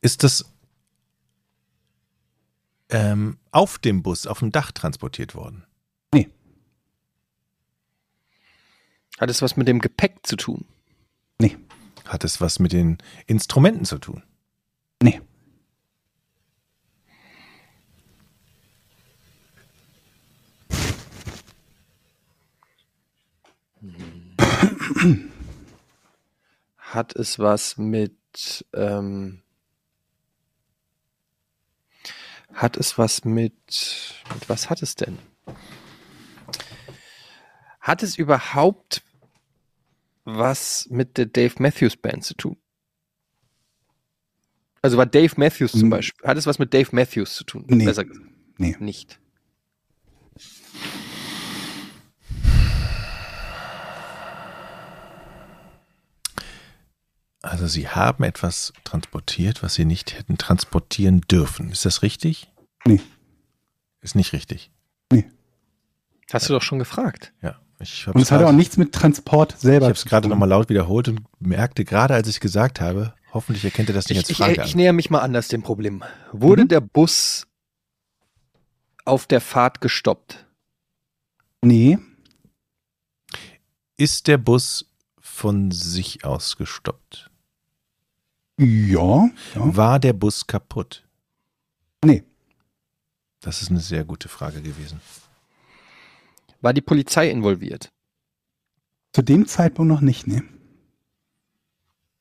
Ist das ähm, auf dem Bus, auf dem Dach transportiert worden? Nee. Hat es was mit dem Gepäck zu tun? Nee. Hat es was mit den Instrumenten zu tun? Nee. Hat es was mit ähm, hat es was mit, mit was hat es denn? Hat es überhaupt was mit der Dave Matthews Band zu tun? Also war Dave Matthews zum Beispiel, hat es was mit Dave Matthews zu tun? Nee. Besser gesagt. Nee. Nicht. Also sie haben etwas transportiert, was sie nicht hätten transportieren dürfen. Ist das richtig? Nee. Ist nicht richtig? Nee. Hast du doch schon gefragt. Ja. Ich und es hat auch nichts mit Transport selber zu tun. Ich habe es gerade nochmal laut wiederholt und merkte gerade, als ich gesagt habe, hoffentlich erkennt ihr das nicht ich, als Frage ich, ich, an. Ich näher mich mal anders dem Problem. Wurde mhm. der Bus auf der Fahrt gestoppt? Nee. Ist der Bus von sich aus gestoppt? Ja, ja. War der Bus kaputt? Nee. Das ist eine sehr gute Frage gewesen. War die Polizei involviert? Zu dem Zeitpunkt noch nicht, ne.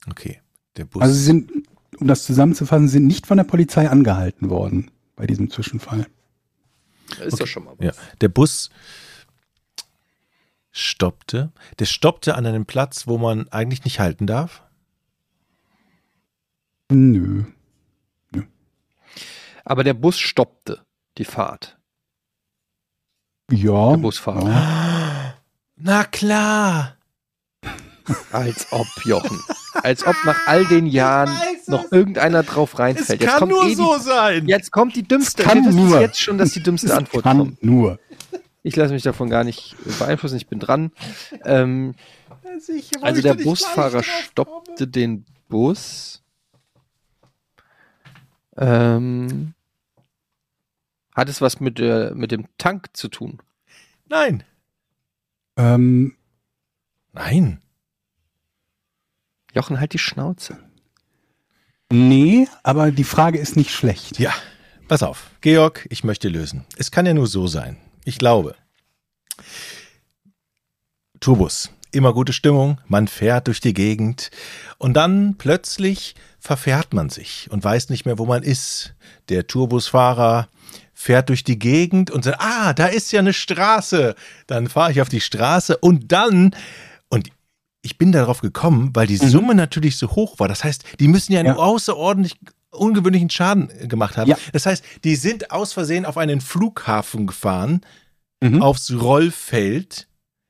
Okay. Der Bus. Also sie sind, um das zusammenzufassen, sind nicht von der Polizei angehalten worden bei diesem Zwischenfall. Ist okay. Doch schon mal was. Ja. Der Bus stoppte. Der stoppte an einem Platz, wo man eigentlich nicht halten darf? Nö. Nö. Aber der Bus stoppte die Fahrt. Ja. Der Busfahrer. Ja. Na klar. Als ob, Jochen. Als ob nach all den Jahren noch irgendeiner drauf reinfällt. Es kann nur so sein. Jetzt kommt die dümmste Antwort. Wir wissen jetzt schon, dass die dümmste Antwort kommt. Kann nur. Ich lasse mich davon gar nicht beeinflussen. Ich bin dran. Ähm, also, ich, also der Busfahrer stoppte den Bus. Ähm, hat es was mit, äh, mit dem Tank zu tun? Nein. Ähm, Nein. Jochen, halt die Schnauze. Nee, aber die Frage ist nicht schlecht. Ja, pass auf. Georg, ich möchte lösen. Es kann ja nur so sein. Ich glaube, Tourbus, immer gute Stimmung, man fährt durch die Gegend und dann plötzlich verfährt man sich und weiß nicht mehr, wo man ist. Der Tourbusfahrer fährt durch die Gegend und sagt, ah, da ist ja eine Straße. Dann fahre ich auf die Straße und dann, und ich bin darauf gekommen, weil die Summe mhm. natürlich so hoch war. Das heißt, die müssen ja, ja. nur außerordentlich ungewöhnlichen Schaden gemacht haben. Ja. Das heißt, die sind aus Versehen auf einen Flughafen gefahren, mhm. aufs Rollfeld,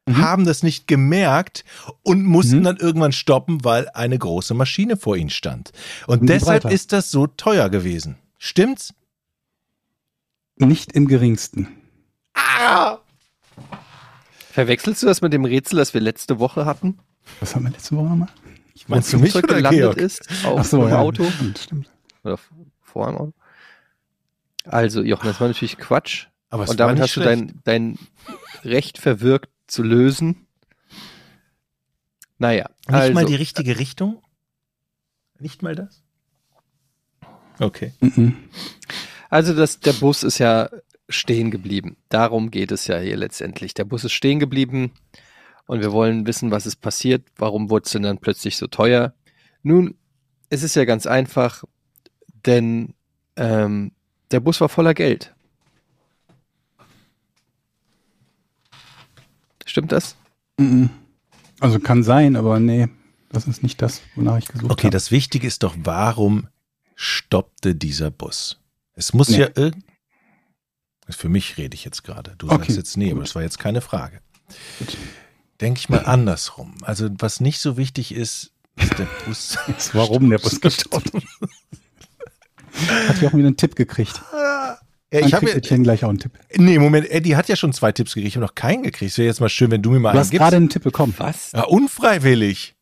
mhm. haben das nicht gemerkt und mussten mhm. dann irgendwann stoppen, weil eine große Maschine vor ihnen stand. Und, und deshalb breiter. Ist das so teuer gewesen. Stimmt's? Nicht im Geringsten. Ah! Verwechselst du das mit dem Rätsel, das wir letzte Woche hatten? Was haben wir letzte Woche gemacht? Ich meine, für mich oder gelandet Georg? Ist auf Ach so, dem ja. Auto. Stimmt, stimmt. Oder vor einem Auto. Also, Jochen, das war natürlich Quatsch. Aber und damit hast schlecht. Du dein, dein Recht verwirkt zu lösen. Naja. Nicht also. Mal die richtige Richtung? Nicht mal das? Okay. Mhm. Also, das, der Bus ist ja stehen geblieben. Darum geht es ja hier letztendlich. Der Bus ist stehen geblieben und wir wollen wissen, was ist passiert. Warum wurde es denn dann plötzlich so teuer? Nun, es ist ja ganz einfach. Denn ähm, der Bus war voller Geld. Stimmt das? Also kann sein, aber nee, das ist nicht das, wonach ich gesucht habe. Okay, hab. Das Wichtige ist doch, warum stoppte dieser Bus? Es muss nee. Ja irgendwie... Für mich rede ich jetzt gerade. Du okay, sagst jetzt nee, gut. aber das war jetzt keine Frage. Gut. Denke ich mal ja. andersrum. Also was nicht so wichtig ist, ist der Bus... Warum der Bus gestoppt Hat sie auch wieder einen Tipp gekriegt. Ja, ich habe ja, gleich auch einen Tipp. Nee, Moment, Eddie hat ja schon zwei Tipps gekriegt. Ich habe noch keinen gekriegt. Es wäre jetzt mal schön, wenn du mir mal einen gibst. Du hast gerade einen Tipp bekommen. Was? Ja, unfreiwillig.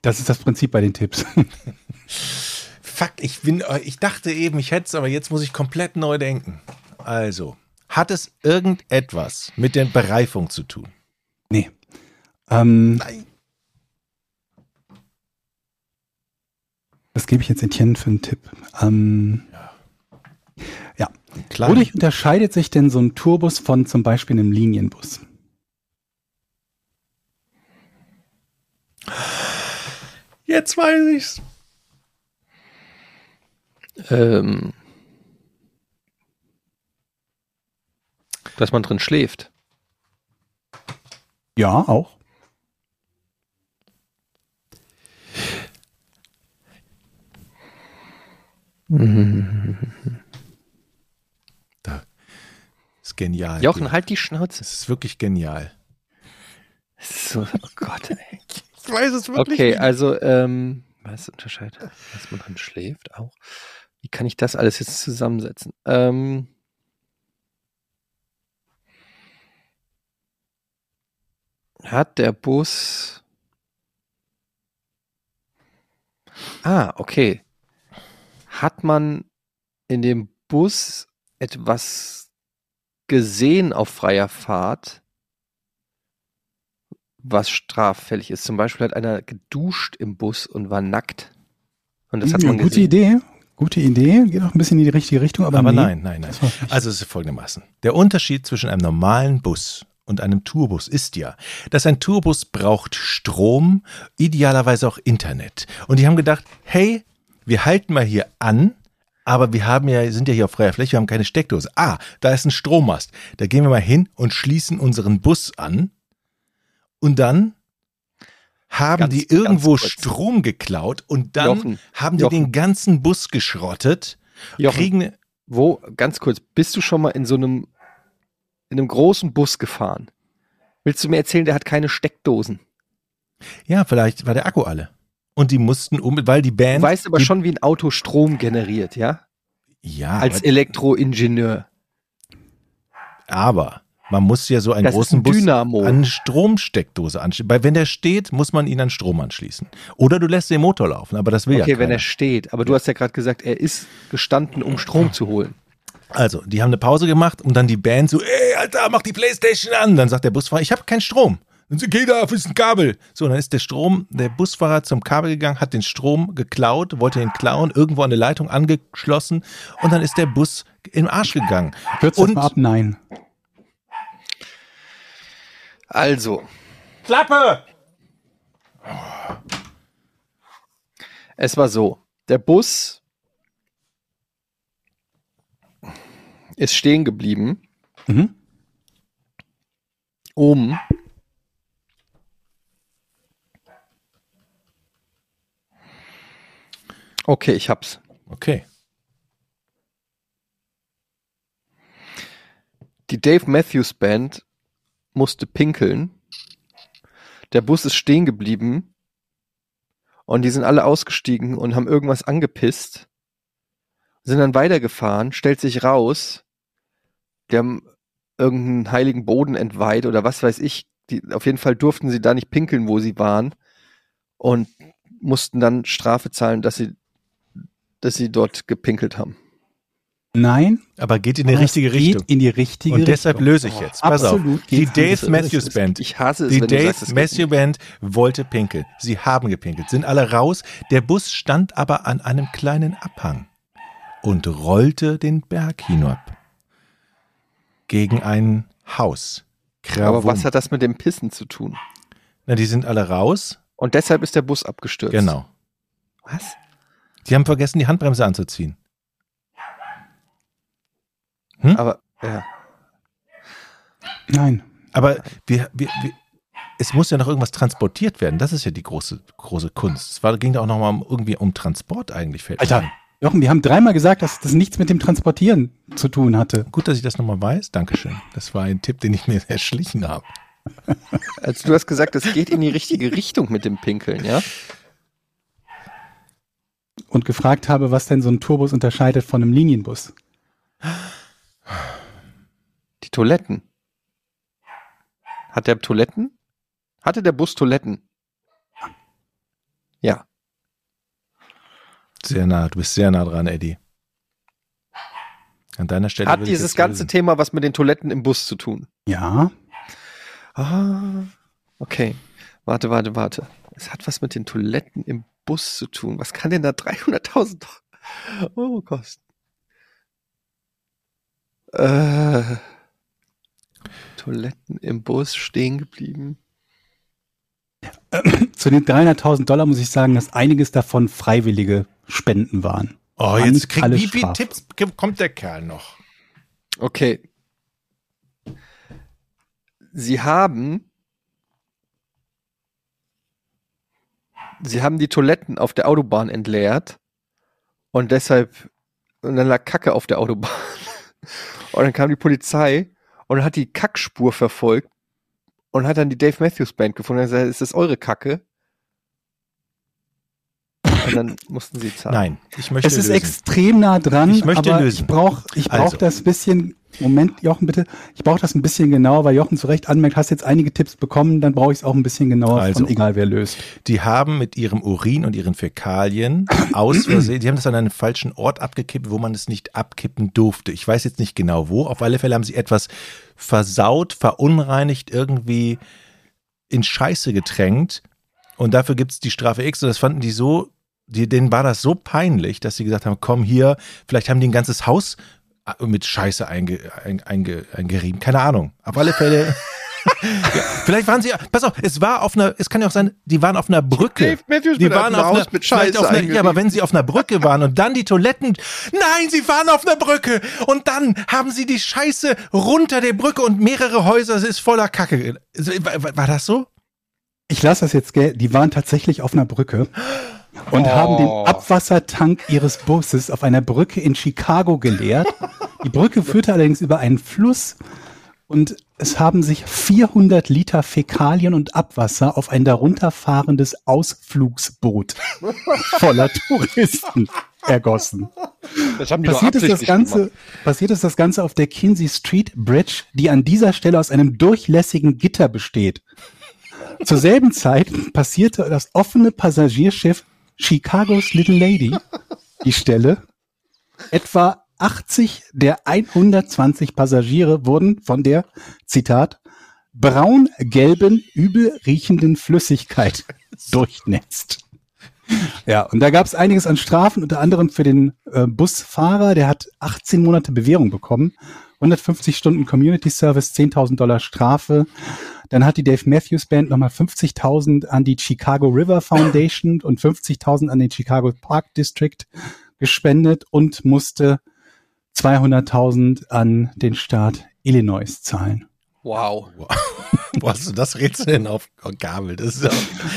Das ist das Prinzip bei den Tipps. Fuck, ich bin, ich dachte eben, ich hätte es, aber jetzt muss ich komplett neu denken. Also, hat es irgendetwas mit der Bereifung zu tun? Nee. Ähm, Nein. Was gebe ich jetzt Etienne für einen Tipp? Ähm, ja. Ja. Klar. Wodurch unterscheidet sich denn so ein Tourbus von zum Beispiel einem Linienbus? Jetzt weiß ich's. Ähm, dass man drin schläft. Ja, auch. Mhm. Genial. Jochen, hier. Halt die Schnauze. Das ist wirklich genial. So, oh Gott, ey. Ich weiß es wirklich okay, nicht. Okay, also, ähm, was unterscheidet, dass man drin schläft auch? Wie kann ich das alles jetzt zusammensetzen? Ähm, hat der Bus... Ah, okay. Hat man in dem Bus etwas gesehen auf freier Fahrt, was straffällig ist? Zum Beispiel hat einer geduscht im Bus und war nackt. Und das hat man ja, gute gesehen. Idee, gute Idee, geht auch ein bisschen in die richtige Richtung, aber, aber nee. nein, nein, nein. Also es ist folgendermaßen: Der Unterschied zwischen einem normalen Bus und einem Tourbus ist ja, dass ein Tourbus braucht Strom, idealerweise auch Internet. Und die haben gedacht, hey, wir halten mal hier an. Aber wir haben ja, sind ja hier auf freier Fläche, wir haben keine Steckdose. Ah, da ist ein Strommast. Da gehen wir mal hin und schließen unseren Bus an. Und dann haben ganz, die irgendwo Strom geklaut und dann Jochen, haben die Jochen. den ganzen Bus geschrottet. Jochen, kriegen wo, ganz kurz, bist du schon mal in so einem, in einem großen Bus gefahren? Willst du mir erzählen, der hat keine Steckdosen? Ja, vielleicht war der Akku alle. Und die mussten um, weil die Band... Du weißt aber schon, wie ein Auto Strom generiert, ja? Ja. Als Elektroingenieur. Aber man muss ja so einen das großen ein Bus an eine Stromsteckdose anschließen. Weil wenn der steht, muss man ihn an Strom anschließen. Oder du lässt den Motor laufen, aber das will okay, ja keiner. Okay, wenn er steht. Aber du hast ja gerade gesagt, er ist gestanden, um Strom zu holen. Also, die haben eine Pause gemacht und dann die Band so, ey, Alter, mach die Playstation an. Dann sagt der Busfahrer, ich habe keinen Strom. Und geht da, ist ein Kabel. So, dann ist der Strom, der Busfahrer zum Kabel gegangen, hat den Strom geklaut, wollte ihn klauen, irgendwo an eine Leitung angeschlossen und dann ist der Bus im Arsch gegangen. Hört's und mal ab, nein. Also. Klappe! Es war so, der Bus ist stehen geblieben, mhm. um Okay, ich hab's. Okay. Die Dave Matthews Band musste pinkeln. Der Bus ist stehen geblieben. Und die sind alle ausgestiegen und haben irgendwas angepisst. Sind dann weitergefahren, stellt sich raus. Die haben irgendeinen heiligen Boden entweiht oder was weiß ich. Die, auf jeden Fall durften sie da nicht pinkeln, wo sie waren. Und mussten dann Strafe zahlen, dass sie dass sie dort gepinkelt haben. Nein. Aber geht in die richtige Richtung. Geht in die richtige Richtung. Und deshalb löse ich jetzt. Pass auf. Die Dave Matthews Band. Ich hasse es, wenn du sagst, es geht nicht. Die Dave Matthews Band wollte pinkeln. Sie haben gepinkelt. Sind alle raus. Der Bus stand aber an einem kleinen Abhang und rollte den Berg hinab. Gegen ein Haus. Krawum. Aber was hat das mit dem Pissen zu tun? Na, die sind alle raus. Und deshalb ist der Bus abgestürzt. Genau. Was? Die haben vergessen, die Handbremse anzuziehen. Hm? Aber, ja. Nein. Aber wir, wir, wir, es muss ja noch irgendwas transportiert werden. Das ist ja die große, große Kunst. Es war, ging da auch nochmal um, irgendwie um Transport eigentlich. Fällt Alter, an. Jochen, wir haben dreimal gesagt, dass das nichts mit dem Transportieren zu tun hatte. Gut, dass ich das nochmal weiß. Dankeschön. Das war ein Tipp, den ich mir erschlichen habe. Also du hast gesagt, es geht in die richtige Richtung mit dem Pinkeln, ja? und gefragt habe, was denn so ein Tourbus unterscheidet von einem Linienbus. Die Toiletten. Hat der Toiletten? Hatte der Bus Toiletten? Ja. Sehr nah, du bist sehr nah dran, Eddie. An deiner Stelle. Hat dieses ganze Thema was mit den Toiletten im Bus zu tun? Ja. Ah, okay. Warte, warte, warte. Es hat was mit den Toiletten im Bus zu tun. Was kann denn da dreihunderttausend Euro kosten? Äh, Toiletten im Bus stehen geblieben. Zu den dreihunderttausend Dollar muss ich sagen, dass einiges davon freiwillige Spenden waren. Oh, jetzt kriegt wie viele Tipps kommt der Kerl noch? Okay. Sie haben Sie haben die Toiletten auf der Autobahn entleert und deshalb und dann lag Kacke auf der Autobahn. Und dann kam die Polizei und hat die Kackspur verfolgt und hat dann die Dave Matthews Band gefunden und gesagt, ist das eure Kacke? Und dann mussten sie zahlen. Nein, ich möchte es lösen. Es ist extrem nah dran, ich möchte aber lösen. ich brauche ich brauch also. das bisschen, Moment, Jochen, bitte, ich brauche das ein bisschen genauer, weil Jochen zu Recht anmerkt, hast jetzt einige Tipps bekommen, dann brauche ich es auch ein bisschen genauer, also, von egal wer löst. Die haben mit ihrem Urin und ihren Fäkalien aus Versehen, die haben das an einem falschen Ort abgekippt, wo man es nicht abkippen durfte. Ich weiß jetzt nicht genau wo, auf alle Fälle haben sie etwas versaut, verunreinigt, irgendwie in Scheiße getränkt und dafür gibt es die Strafe X und das fanden die so, Die, denen war das so peinlich, dass sie gesagt haben, komm hier, vielleicht haben die ein ganzes Haus mit Scheiße einge, einge, einge, eingerieben. Keine Ahnung. Auf alle Fälle. Ja, vielleicht waren sie, pass auf, es war auf einer, es kann ja auch sein, die waren auf einer Brücke. Die, die waren auf einer, mit Scheiße auf einer, ja, aber wenn sie auf einer Brücke waren und dann die Toiletten, nein, sie waren auf einer Brücke und dann haben sie die Scheiße runter der Brücke und mehrere Häuser, es ist voller Kacke. War, war das so? Ich lasse das jetzt, gell? Die waren tatsächlich auf einer Brücke. Und oh. haben den Abwassertank ihres Busses auf einer Brücke in Chicago geleert. Die Brücke führte allerdings über einen Fluss und es haben sich vierhundert Liter Fäkalien und Abwasser auf ein darunter fahrendes Ausflugsboot voller Touristen ergossen. Das haben die passiert, ist das Ganze, passiert ist das Ganze auf der Kinzie Street Bridge, die an dieser Stelle aus einem durchlässigen Gitter besteht. Zur selben Zeit passierte das offene Passagierschiff Chicago's Little Lady, die Stelle. Etwa achtzig der hundertzwanzig Passagiere wurden von der, Zitat, braun-gelben, übel riechenden Flüssigkeit durchnässt. Ja, und da gab es einiges an Strafen, unter anderem für den äh, Busfahrer, der hat achtzehn Monate Bewährung bekommen, hundertfünfzig Stunden Community Service, zehntausend Dollar Strafe. Dann hat die Dave Matthews Band nochmal fünfzigtausend an die Chicago River Foundation und fünfzigtausend an den Chicago Park District gespendet und musste zweihunderttausend an den Staat Illinois zahlen. Wow. Wo hast du das Rätsel denn aufgegabelt?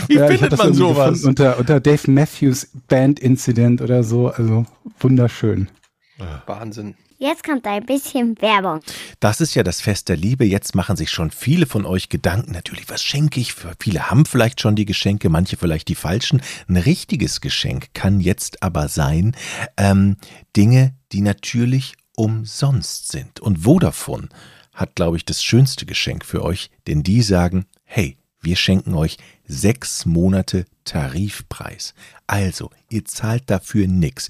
Wie ja, findet man sowas? Unter, unter Dave Matthews Band Incident oder so. Also wunderschön. Wahnsinn. Jetzt kommt ein bisschen Werbung. Das ist ja das Fest der Liebe. Jetzt machen sich schon viele von euch Gedanken. Natürlich, was schenke ich? Viele haben vielleicht schon die Geschenke, manche vielleicht die falschen. Ein richtiges Geschenk kann jetzt aber sein, ähm, Dinge, die natürlich umsonst sind. Und Vodafone hat, glaube ich, das schönste Geschenk für euch. Denn die sagen, hey, wir schenken euch sechs Monate Tarifpreis. Also, ihr zahlt dafür nichts.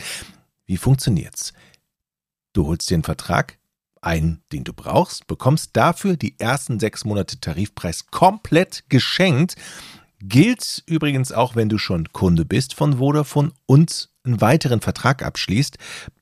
Wie funktioniert's? Du holst dir einen Vertrag, einen, den du brauchst, bekommst dafür die ersten sechs Monate Tarifpreis komplett geschenkt. Gilt übrigens auch, wenn du schon Kunde bist von Vodafone und einen weiteren Vertrag abschließt.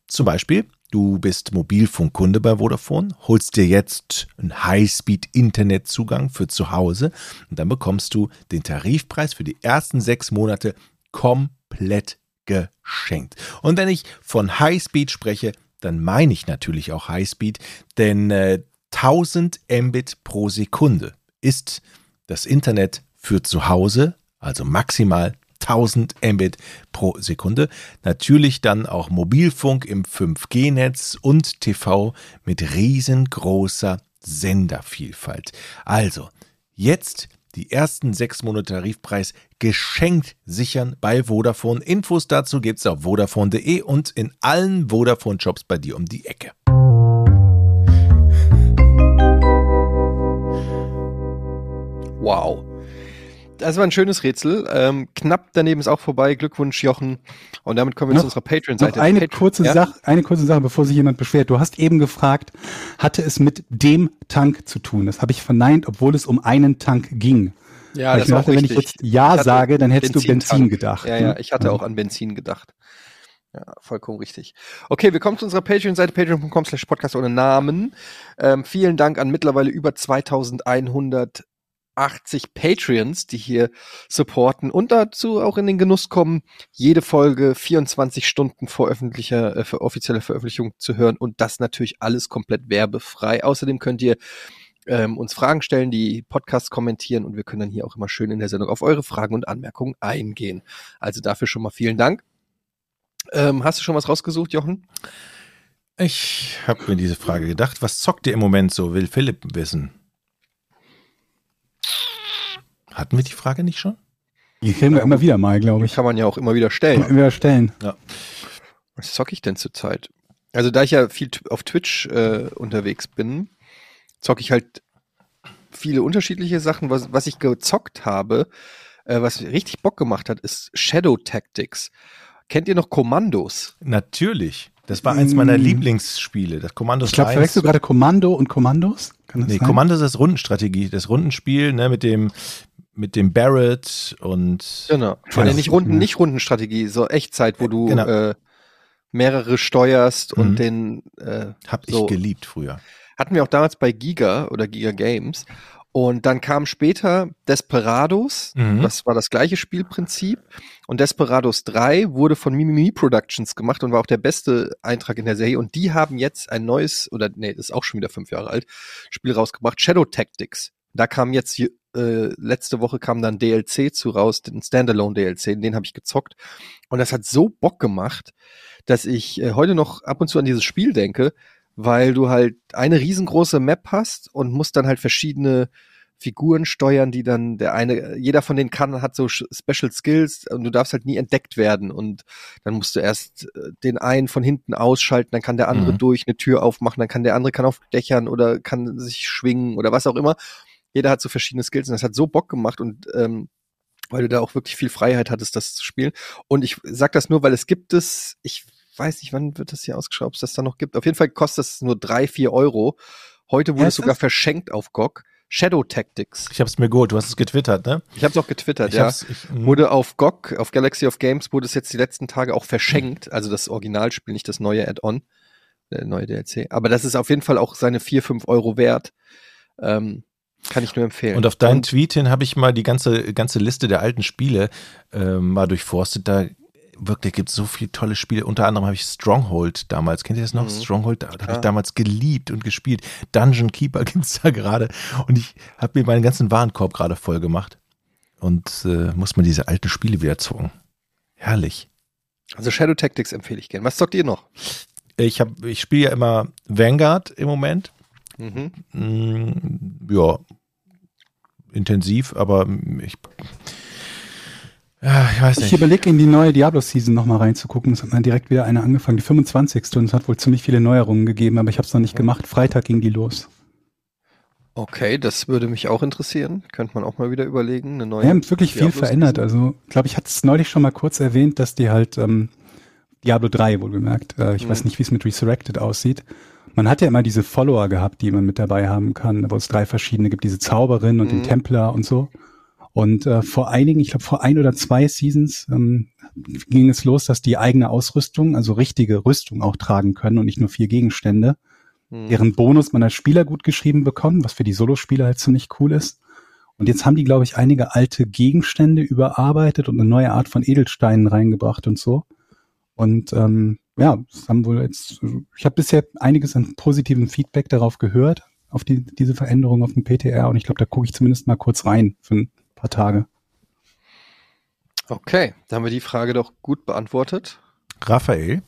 Zum Beispiel, du bist Mobilfunkkunde bei Vodafone, holst dir jetzt einen Highspeed-Internetzugang für zu Hause und dann bekommst du den Tarifpreis für die ersten sechs Monate komplett geschenkt. Und wenn ich von Highspeed spreche, dann meine ich natürlich auch Highspeed, denn äh, tausend Mbit pro Sekunde ist das Internet für zu Hause, also maximal tausend Mbit pro Sekunde. Natürlich dann auch Mobilfunk im fünf G Netz und T V mit riesengroßer Sendervielfalt. Also, jetzt die ersten sechs Monate Tarifpreis geschenkt sichern bei Vodafone. Infos dazu gibt's auf vodafone punkt de und in allen Vodafone-Shops bei dir um die Ecke. Wow. Das war ein schönes Rätsel. Ähm, knapp daneben ist auch vorbei. Glückwunsch, Jochen. Und damit kommen wir noch zu unserer Patreon-Seite. Noch eine, Patreon, kurze ja? Sache, eine kurze Sache, bevor sich jemand beschwert. Du hast eben gefragt, hatte es mit dem Tank zu tun? Das habe ich verneint, obwohl es um einen Tank ging. Ja, das ich dachte, wenn ich jetzt Ja sage, dann hättest du Benzin gedacht. Ja, ja, ich hatte ja. auch an Benzin gedacht. Ja, vollkommen richtig. Okay, wir kommen zu unserer Patreon-Seite, patreon.com slash podcast ohne Namen. Ähm, vielen Dank an mittlerweile über zweitausendeinhundert achtzig Patreons, die hier supporten und dazu auch in den Genuss kommen, jede Folge vierundzwanzig Stunden vor öffentlicher, äh, für offizielle Veröffentlichung zu hören und das natürlich alles komplett werbefrei. Außerdem könnt ihr ähm, uns Fragen stellen, die Podcasts kommentieren und wir können dann hier auch immer schön in der Sendung auf eure Fragen und Anmerkungen eingehen. Also dafür schon mal vielen Dank. Ähm, hast du schon was rausgesucht, Jochen? Ich habe mir diese Frage gedacht. Was zockt ihr im Moment so? Will Philipp wissen. Hatten wir die Frage nicht schon? Die kriegen wir ja, immer wieder mal, glaube ich. Kann man ja auch immer wieder stellen. Immer wieder stellen. Ja. Was zocke ich denn zurzeit? Also da ich ja viel auf Twitch äh, unterwegs bin, zocke ich halt viele unterschiedliche Sachen. Was, was ich gezockt habe, äh, was richtig Bock gemacht hat, ist Shadow Tactics. Kennt ihr noch Kommandos? Natürlich. Das war eins meiner hm. Lieblingsspiele, das Kommandos. Ich glaube, verwechselst du gerade Kommando und Kommandos? Kann das nee, sein? Kommandos ist Rundenstrategie, das Rundenspiel, ne, mit dem mit dem Barrett und genau. Ja, nicht Runden, nicht Rundenstrategie, so Echtzeit, wo du genau. äh, mehrere steuerst und mhm. den äh, hab ich so. geliebt früher. Hatten wir auch damals bei Giga oder Giga Games und dann kam später Desperados, mhm. das war das gleiche Spielprinzip und Desperados drei wurde von Mimimi Productions gemacht und war auch der beste Eintrag in der Serie und die haben jetzt ein neues oder nee, ist auch schon wieder fünf Jahre alt, Spiel rausgebracht, Shadow Tactics. Da kam jetzt die Äh, letzte Woche kam dann D L C zu raus, den Standalone D L C, den habe ich gezockt und das hat so Bock gemacht, dass ich äh, heute noch ab und zu an dieses Spiel denke, weil du halt eine riesengroße Map hast und musst dann halt verschiedene Figuren steuern, die dann der eine, jeder von denen kann, hat so Special Skills und du darfst halt nie entdeckt werden und dann musst du erst äh, den einen von hinten ausschalten, dann kann der andere mhm. durch eine Tür aufmachen, dann kann der andere kann auf Dächern oder kann sich schwingen oder was auch immer. Jeder hat so verschiedene Skills und das hat so Bock gemacht und ähm, weil du da auch wirklich viel Freiheit hattest, das zu spielen. Und ich sag das nur, weil es gibt es, ich weiß nicht, wann wird das hier ausgeschaut, ob es das da noch gibt. Auf jeden Fall kostet es nur drei, vier Euro. Heute wurde es sogar verschenkt auf G O G. Shadow Tactics. Ich hab's mir geholt, du hast es getwittert, ne? Ich hab's auch getwittert, ich ja. Ich, wurde auf G O G, auf Galaxy of Games, wurde es jetzt die letzten Tage auch verschenkt. Mhm. Also das Originalspiel, nicht das neue Add-on, der neue D L C. Aber das ist auf jeden Fall auch seine vier, fünf Euro wert. Ähm, Kann ich nur empfehlen. Und auf deinen und Tweet hin habe ich mal die ganze, ganze Liste der alten Spiele äh, mal durchforstet. Da wirklich gibt es so viele tolle Spiele. Unter anderem habe ich Stronghold damals. Kennt ihr das noch? Mhm. Stronghold, da habe ich damals geliebt und gespielt. Dungeon Keeper gibt es da gerade. Und ich habe mir meinen ganzen Warenkorb gerade voll gemacht. Und äh, muss man diese alten Spiele wieder zocken. Herrlich. Also Shadow Tactics empfehle ich gern. Was zockt ihr noch? Ich, ich spiele ja immer Vanguard im Moment. Mhm. Ja, intensiv, aber ich, ja, ich weiß nicht. Ich überlege, in die neue Diablo-Season nochmal reinzugucken. Es hat dann direkt wieder eine angefangen, die fünfundzwanzigste Und es hat wohl ziemlich viele Neuerungen gegeben, aber ich habe es noch nicht gemacht. Freitag ging die los. Okay, das würde mich auch interessieren. Könnte man auch mal wieder überlegen. Eine neue. Wir haben wirklich viel verändert. Also, glaube ich, hatte es neulich schon mal kurz erwähnt, dass die halt ähm, Diablo drei wohlgemerkt, äh, ich mhm. weiß nicht, wie es mit Resurrected aussieht. Man hat ja immer diese Follower gehabt, die man mit dabei haben kann, wo es drei verschiedene gibt, diese Zauberin und mhm. den Templer und so. Und äh, vor einigen, ich glaube vor ein oder zwei Seasons ähm, ging es los, dass die eigene Ausrüstung, also richtige Rüstung auch tragen können und nicht nur vier Gegenstände, mhm. deren Bonus man als Spieler gut geschrieben bekommt, was für die Solospieler halt ziemlich cool ist. Und jetzt haben die, glaube ich, einige alte Gegenstände überarbeitet und eine neue Art von Edelsteinen reingebracht und so. Und ähm, ja, das haben wohl jetzt. Ich habe bisher einiges an positivem Feedback darauf gehört, auf die, diese Veränderung auf dem P T R. Und ich glaube, da gucke ich zumindest mal kurz rein für ein paar Tage. Okay, da haben wir die Frage doch gut beantwortet. Raphael,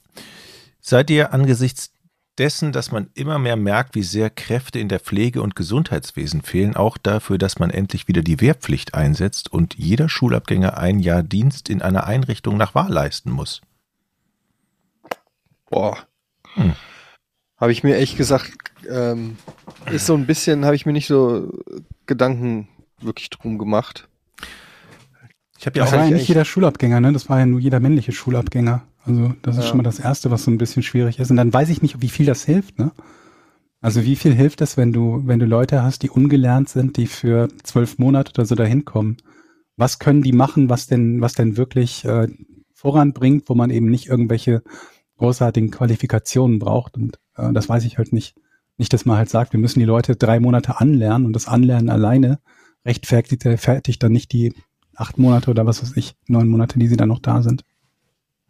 seid ihr angesichts dessen, dass man immer mehr merkt, wie sehr Kräfte in der Pflege und Gesundheitswesen fehlen, auch dafür, dass man endlich wieder die Wehrpflicht einsetzt und jeder Schulabgänger ein Jahr Dienst in einer Einrichtung nach Wahl leisten muss. Boah. Hm. Habe ich mir echt gesagt, ähm, ist so ein bisschen, habe ich mir nicht so Gedanken wirklich drum gemacht. Ich hab ja das auch war ja nicht jeder Schulabgänger, ne? Das war ja nur jeder männliche Schulabgänger. Also das ist ja schon mal das Erste, was so ein bisschen schwierig ist. Und dann weiß ich nicht, wie viel das hilft, ne? Also wie viel hilft das, wenn du, wenn du Leute hast, die ungelernt sind, die für zwölf Monate oder so dahin kommen? Was können die machen, was denn, was denn wirklich äh, voranbringt, wo man eben nicht irgendwelche großartigen Qualifikationen braucht? Und äh, das weiß ich halt nicht. Nicht, dass man halt sagt, wir müssen die Leute drei Monate anlernen und das Anlernen alleine rechtfertigt fertig dann nicht die acht Monate oder was weiß ich, neun Monate, die sie dann noch da sind.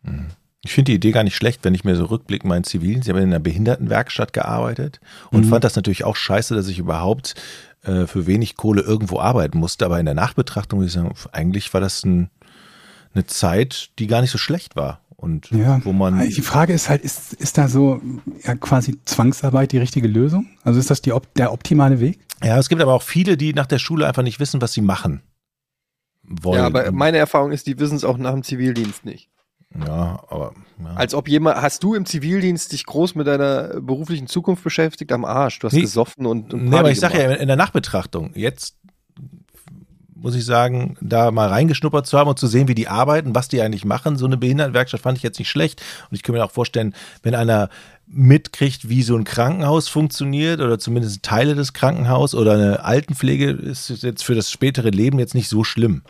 Mhm. Ich finde die Idee gar nicht schlecht, wenn ich mir so rückblicke, meinen Zivilen, sie haben in einer Behindertenwerkstatt gearbeitet und mhm. fand das natürlich auch scheiße, dass ich überhaupt äh, für wenig Kohle irgendwo arbeiten musste, aber in der Nachbetrachtung muss ich sagen, eigentlich war das ein, eine Zeit, die gar nicht so schlecht war. Und ja, wo man die Frage ist halt, ist, ist da so ja, quasi Zwangsarbeit die richtige Lösung? Also ist das die, der optimale Weg? Ja, es gibt aber auch viele, die nach der Schule einfach nicht wissen, was sie machen wollen. Ja, aber meine Erfahrung ist, die wissen es auch nach dem Zivildienst nicht. Ja, aber. Ja. Als ob jemand, hast du im Zivildienst dich groß mit deiner beruflichen Zukunft beschäftigt? Am Arsch, du hast nee, gesoffen und. und nee, aber ich sage ja, in der Nachbetrachtung, jetzt muss ich sagen, da mal reingeschnuppert zu haben und zu sehen, wie die arbeiten, was die eigentlich machen, so eine Behindertenwerkstatt fand ich jetzt nicht schlecht. Und ich kann mir auch vorstellen, wenn einer mitkriegt, wie so ein Krankenhaus funktioniert oder zumindest Teile des Krankenhauses oder eine Altenpflege, ist jetzt für das spätere Leben jetzt nicht so schlimm.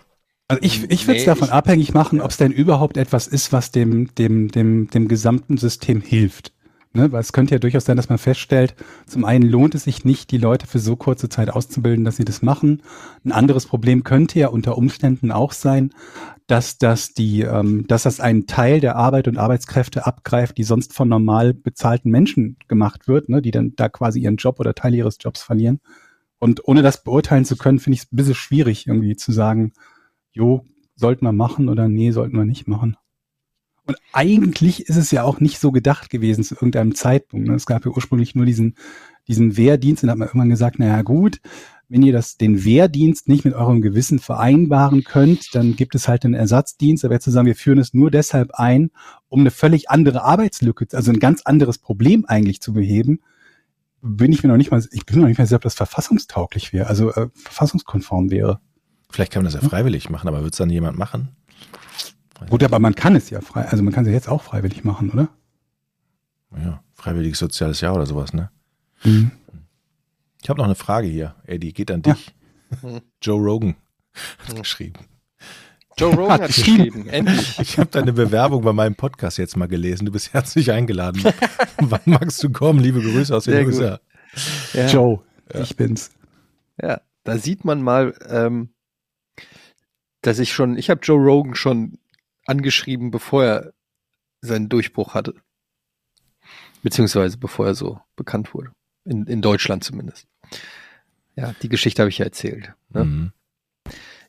Also ich, ich würde es nee, davon ich, abhängig machen, ob es denn überhaupt etwas ist, was dem, dem, dem, dem gesamten System hilft. Ne? Weil es könnte ja durchaus sein, dass man feststellt, zum einen lohnt es sich nicht, die Leute für so kurze Zeit auszubilden, dass sie das machen. Ein anderes Problem könnte ja unter Umständen auch sein, dass das, die, ähm, dass das einen Teil der Arbeit und Arbeitskräfte abgreift, die sonst von normal bezahlten Menschen gemacht wird, ne? Die dann da quasi ihren Job oder Teil ihres Jobs verlieren. Und ohne das beurteilen zu können, finde ich es ein bisschen schwierig, irgendwie zu sagen, jo, sollten wir machen oder nee, sollten wir nicht machen. Und eigentlich ist es ja auch nicht so gedacht gewesen zu irgendeinem Zeitpunkt. Ne? Es gab ja ursprünglich nur diesen, diesen Wehrdienst und da hat man irgendwann gesagt, naja gut, wenn ihr das, den Wehrdienst nicht mit eurem Gewissen vereinbaren könnt, dann gibt es halt einen Ersatzdienst. Aber jetzt zu sagen, wir führen es nur deshalb ein, um eine völlig andere Arbeitslücke, also ein ganz anderes Problem eigentlich zu beheben, bin ich mir noch nicht mal, ich bin noch nicht mal sicher, ob das verfassungstauglich wäre, also äh, verfassungskonform wäre. Vielleicht kann man das ja freiwillig machen, aber wird es dann jemand machen? Gut, aber man kann es ja frei, also man kann es ja jetzt auch freiwillig machen, oder? Ja, freiwilliges soziales Jahr oder sowas, ne? Mhm. Ich habe noch eine Frage hier, Eddie, geht an dich. Ja. Joe Rogan hat geschrieben. Joe Rogan hat, hat geschrieben, endlich. Ich habe deine Bewerbung bei meinem Podcast jetzt mal gelesen, du bist herzlich eingeladen. Wann magst du kommen? Liebe Grüße aus den U S A. Ja. Joe, ja. Ich bin's. Ja, da sieht man mal, ähm, dass ich schon, ich habe Joe Rogan schon angeschrieben, bevor er seinen Durchbruch hatte. Beziehungsweise bevor er so bekannt wurde. In, in Deutschland zumindest. Ja, die Geschichte habe ich ja erzählt. Ne? Mhm.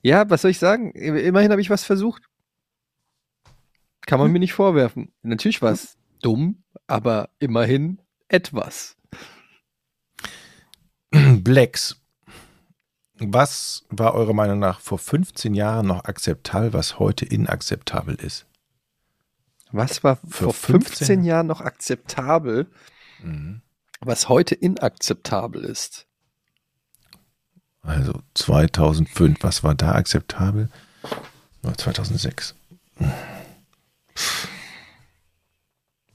Ja, was soll ich sagen? Immerhin habe ich was versucht. Kann man mhm. mir nicht vorwerfen. Natürlich war es mhm. dumm, aber immerhin etwas. Blacks. Was war eurer Meinung nach vor fünfzehn Jahren noch akzeptabel, was heute inakzeptabel ist? Was war vor fünfzehn Jahren noch akzeptabel, mhm. was heute inakzeptabel ist? Also zweitausendfünf, was war da akzeptabel? zweitausendsechs.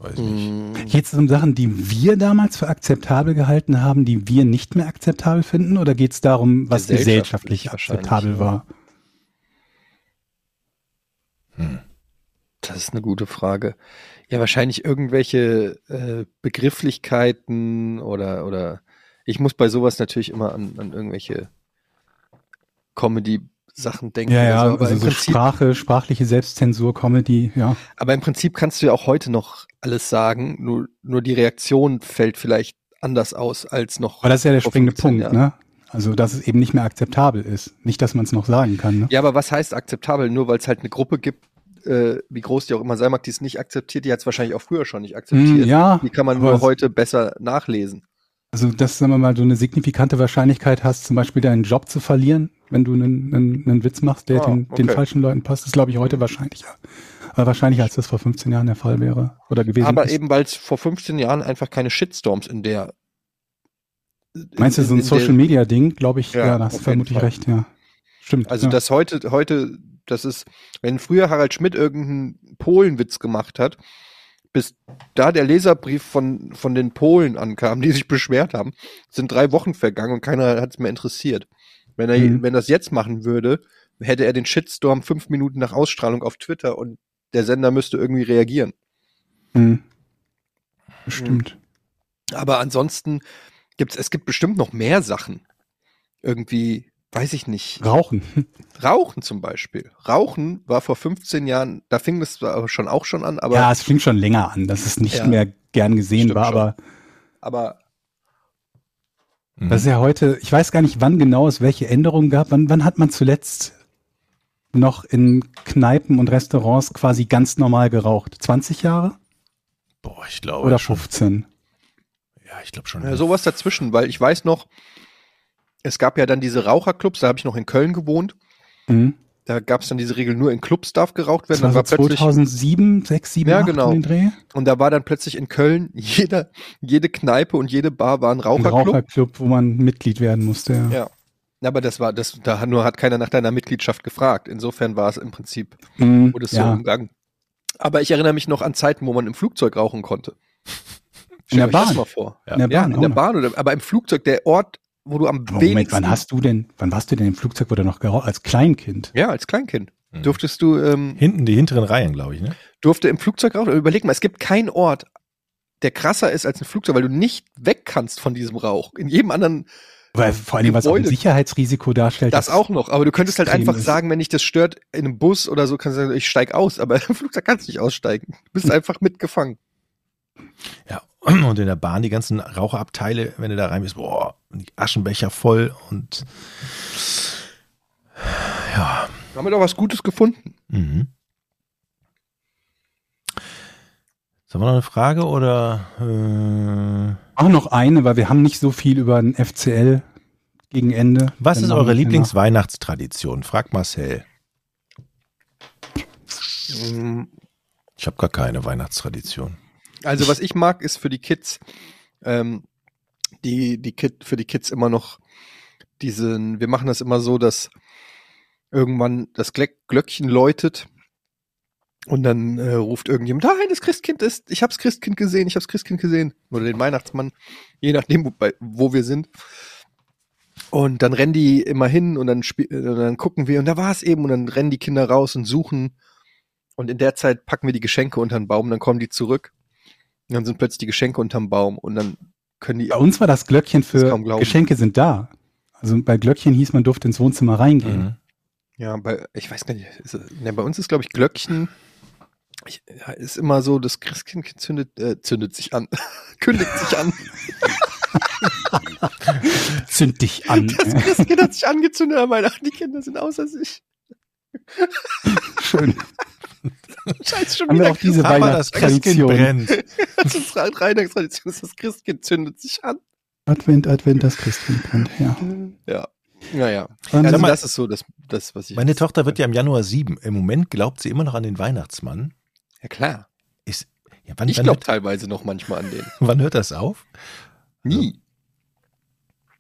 Weiß nicht. Geht es um Sachen, die wir damals für akzeptabel gehalten haben, die wir nicht mehr akzeptabel finden? Oder geht es darum, was gesellschaftlich, gesellschaftlich akzeptabel war? Hm. Das ist eine gute Frage. Ja, wahrscheinlich irgendwelche äh, Begrifflichkeiten oder, oder ich muss bei sowas natürlich immer an, an irgendwelche Comedy- Sachen denken. Ja, ja, also, also so Prinzip, Sprache, sprachliche Selbstzensur, Comedy, ja. Aber im Prinzip kannst du ja auch heute noch alles sagen, nur, nur die Reaktion fällt vielleicht anders aus als noch. Aber das ist ja der springende Punkt, Jahren. Ne? Also, dass es eben nicht mehr akzeptabel ist. Nicht, dass man es noch sagen kann, ne? Ja, aber was heißt akzeptabel? Nur weil es halt eine Gruppe gibt, äh, wie groß die auch immer sein mag, die es nicht akzeptiert, die hat es wahrscheinlich auch früher schon nicht akzeptiert. Mm, ja, die kann man nur heute besser nachlesen. Also, dass, sagen wir mal, du eine signifikante Wahrscheinlichkeit hast, zum Beispiel deinen Job zu verlieren, wenn du einen, einen, einen Witz machst, der ah, den, okay. den falschen Leuten passt, ist, glaube ich, heute wahrscheinlicher. Aber wahrscheinlicher, als das vor fünfzehn Jahren der Fall wäre oder gewesen Aber ist. Eben, weil es vor fünfzehn Jahren einfach keine Shitstorms in der... In, Meinst du, so ein Social-Media-Ding, glaube ich, ja, ja da hast du vermutlich recht, ja. Stimmt. Also, ja. das heute, heute, das ist, wenn früher Harald Schmidt irgendeinen Polenwitz gemacht hat, bis da der Leserbrief von, von den Polen ankam, die sich beschwert haben, sind drei Wochen vergangen und keiner hat es mehr interessiert. Wenn er mhm. wenn das jetzt machen würde, hätte er den Shitstorm fünf Minuten nach Ausstrahlung auf Twitter und der Sender müsste irgendwie reagieren. Mhm. Bestimmt. Mhm. Aber ansonsten gibt's, es gibt bestimmt noch mehr Sachen. Irgendwie, weiß ich nicht. Rauchen. Rauchen zum Beispiel. Rauchen war vor fünfzehn Jahren, da fing das schon auch schon an, aber. Ja, es fing schon länger an, dass es nicht ja, mehr gern gesehen war, schon. aber. Aber. Das ist ja heute, ich weiß gar nicht, wann genau es welche Änderungen gab. Wann, wann hat man zuletzt noch in Kneipen und Restaurants quasi ganz normal geraucht? zwanzig Jahre? Boah, ich glaube. Oder fünfzehn? Schon. Ja, ich glaube schon. Ja, sowas dazwischen, weil ich weiß noch, es gab ja dann diese Raucherclubs, da habe ich noch in Köln gewohnt. Mhm. Da gab es dann diese Regel, nur in Clubs darf geraucht werden. Das war, dann war so zweitausendsieben, sechs, sieben, ja, acht genau. in den Dreh. Und da war dann plötzlich in Köln jeder, jede Kneipe und jede Bar war ein Raucherclub. Ein Raucherclub, wo man Mitglied werden musste. Ja, ja. Aber das war, das, da nur hat keiner nach deiner Mitgliedschaft gefragt. Insofern war es im Prinzip, mhm, wurde es ja. so umgangen. Aber ich erinnere mich noch an Zeiten, wo man im Flugzeug rauchen konnte. In der Bahn. Mal vor. Ja. In der Bahn, ja, in der Bahn oder, aber im Flugzeug, der Ort, wo du am wenigsten... Moment, wann hast du denn, wann warst du denn im Flugzeug, wo du noch geraucht hast? Als Kleinkind? Ja, als Kleinkind. Mhm. Durftest du... Ähm, hinten, die hinteren Reihen, glaube ich, ne? Durfte im Flugzeug rauchen. Überleg mal, es gibt keinen Ort, der krasser ist als ein Flugzeug, weil du nicht weg kannst von diesem Rauch. In jedem anderen... Weil vor allem, was auch ein Sicherheitsrisiko darstellt. Das auch noch, aber du könntest halt einfach ist. sagen, wenn dich das stört, in einem Bus oder so, kannst du sagen, ich steig aus, aber im Flugzeug kannst du nicht aussteigen. Du bist einfach mitgefangen. Ja, und in der Bahn die ganzen Raucherabteile, wenn du da rein bist, boah, die Aschenbecher voll und ja. Wir haben doch was Gutes gefunden. Mhm. Sollen wir noch eine Frage oder? Äh, Auch noch eine, weil wir haben nicht so viel über den F C L gegen Ende. Was ist eure Lieblingsweihnachtstradition? Fragt Marcel. Ich habe gar keine Weihnachtstradition. Also was ich mag, ist für die Kids, ähm, die, die Kid, für die Kids immer noch diesen, wir machen das immer so, dass irgendwann das Glöckchen läutet und dann äh, ruft irgendjemand, nein, das Christkind ist, ich hab's Christkind gesehen, ich hab's Christkind gesehen. Oder den Weihnachtsmann, je nachdem, wo, bei, wo wir sind. Und dann rennen die immer hin und dann, spiel, und dann gucken wir und da war es eben und dann rennen die Kinder raus und suchen und in der Zeit packen wir die Geschenke unter den Baum, dann kommen die zurück. Dann sind plötzlich die Geschenke unterm Baum und dann können die... Bei uns war das Glöckchen für Geschenke sind da. Also bei Glöckchen hieß, man durfte ins Wohnzimmer reingehen. Mhm. Ja, bei, ich weiß nicht, ist, ne, bei uns ist, glaube ich, Glöckchen, ich, ja, ist immer so, das Christkind zündet, äh, zündet sich an, kündigt sich an. Zünd dich an. Das Christkind hat sich angezündet, aber ach, die Kinder sind außer sich. Schön. Scheiße, schon wieder auch diese Weihnachtstradition brennt. Das ist Weihnachtstradition, das Christkind zündet sich an. Advent, Advent, das Christkind brennt, ja. Ja, naja. Ja. Also das ist so das, das was ich... Meine Tochter wird ja im Januar sieben. Im Moment glaubt sie immer noch an den Weihnachtsmann. Ja, klar. Ist, ja, wann, ich glaube teilweise noch manchmal an den. Wann hört das auf? Nie.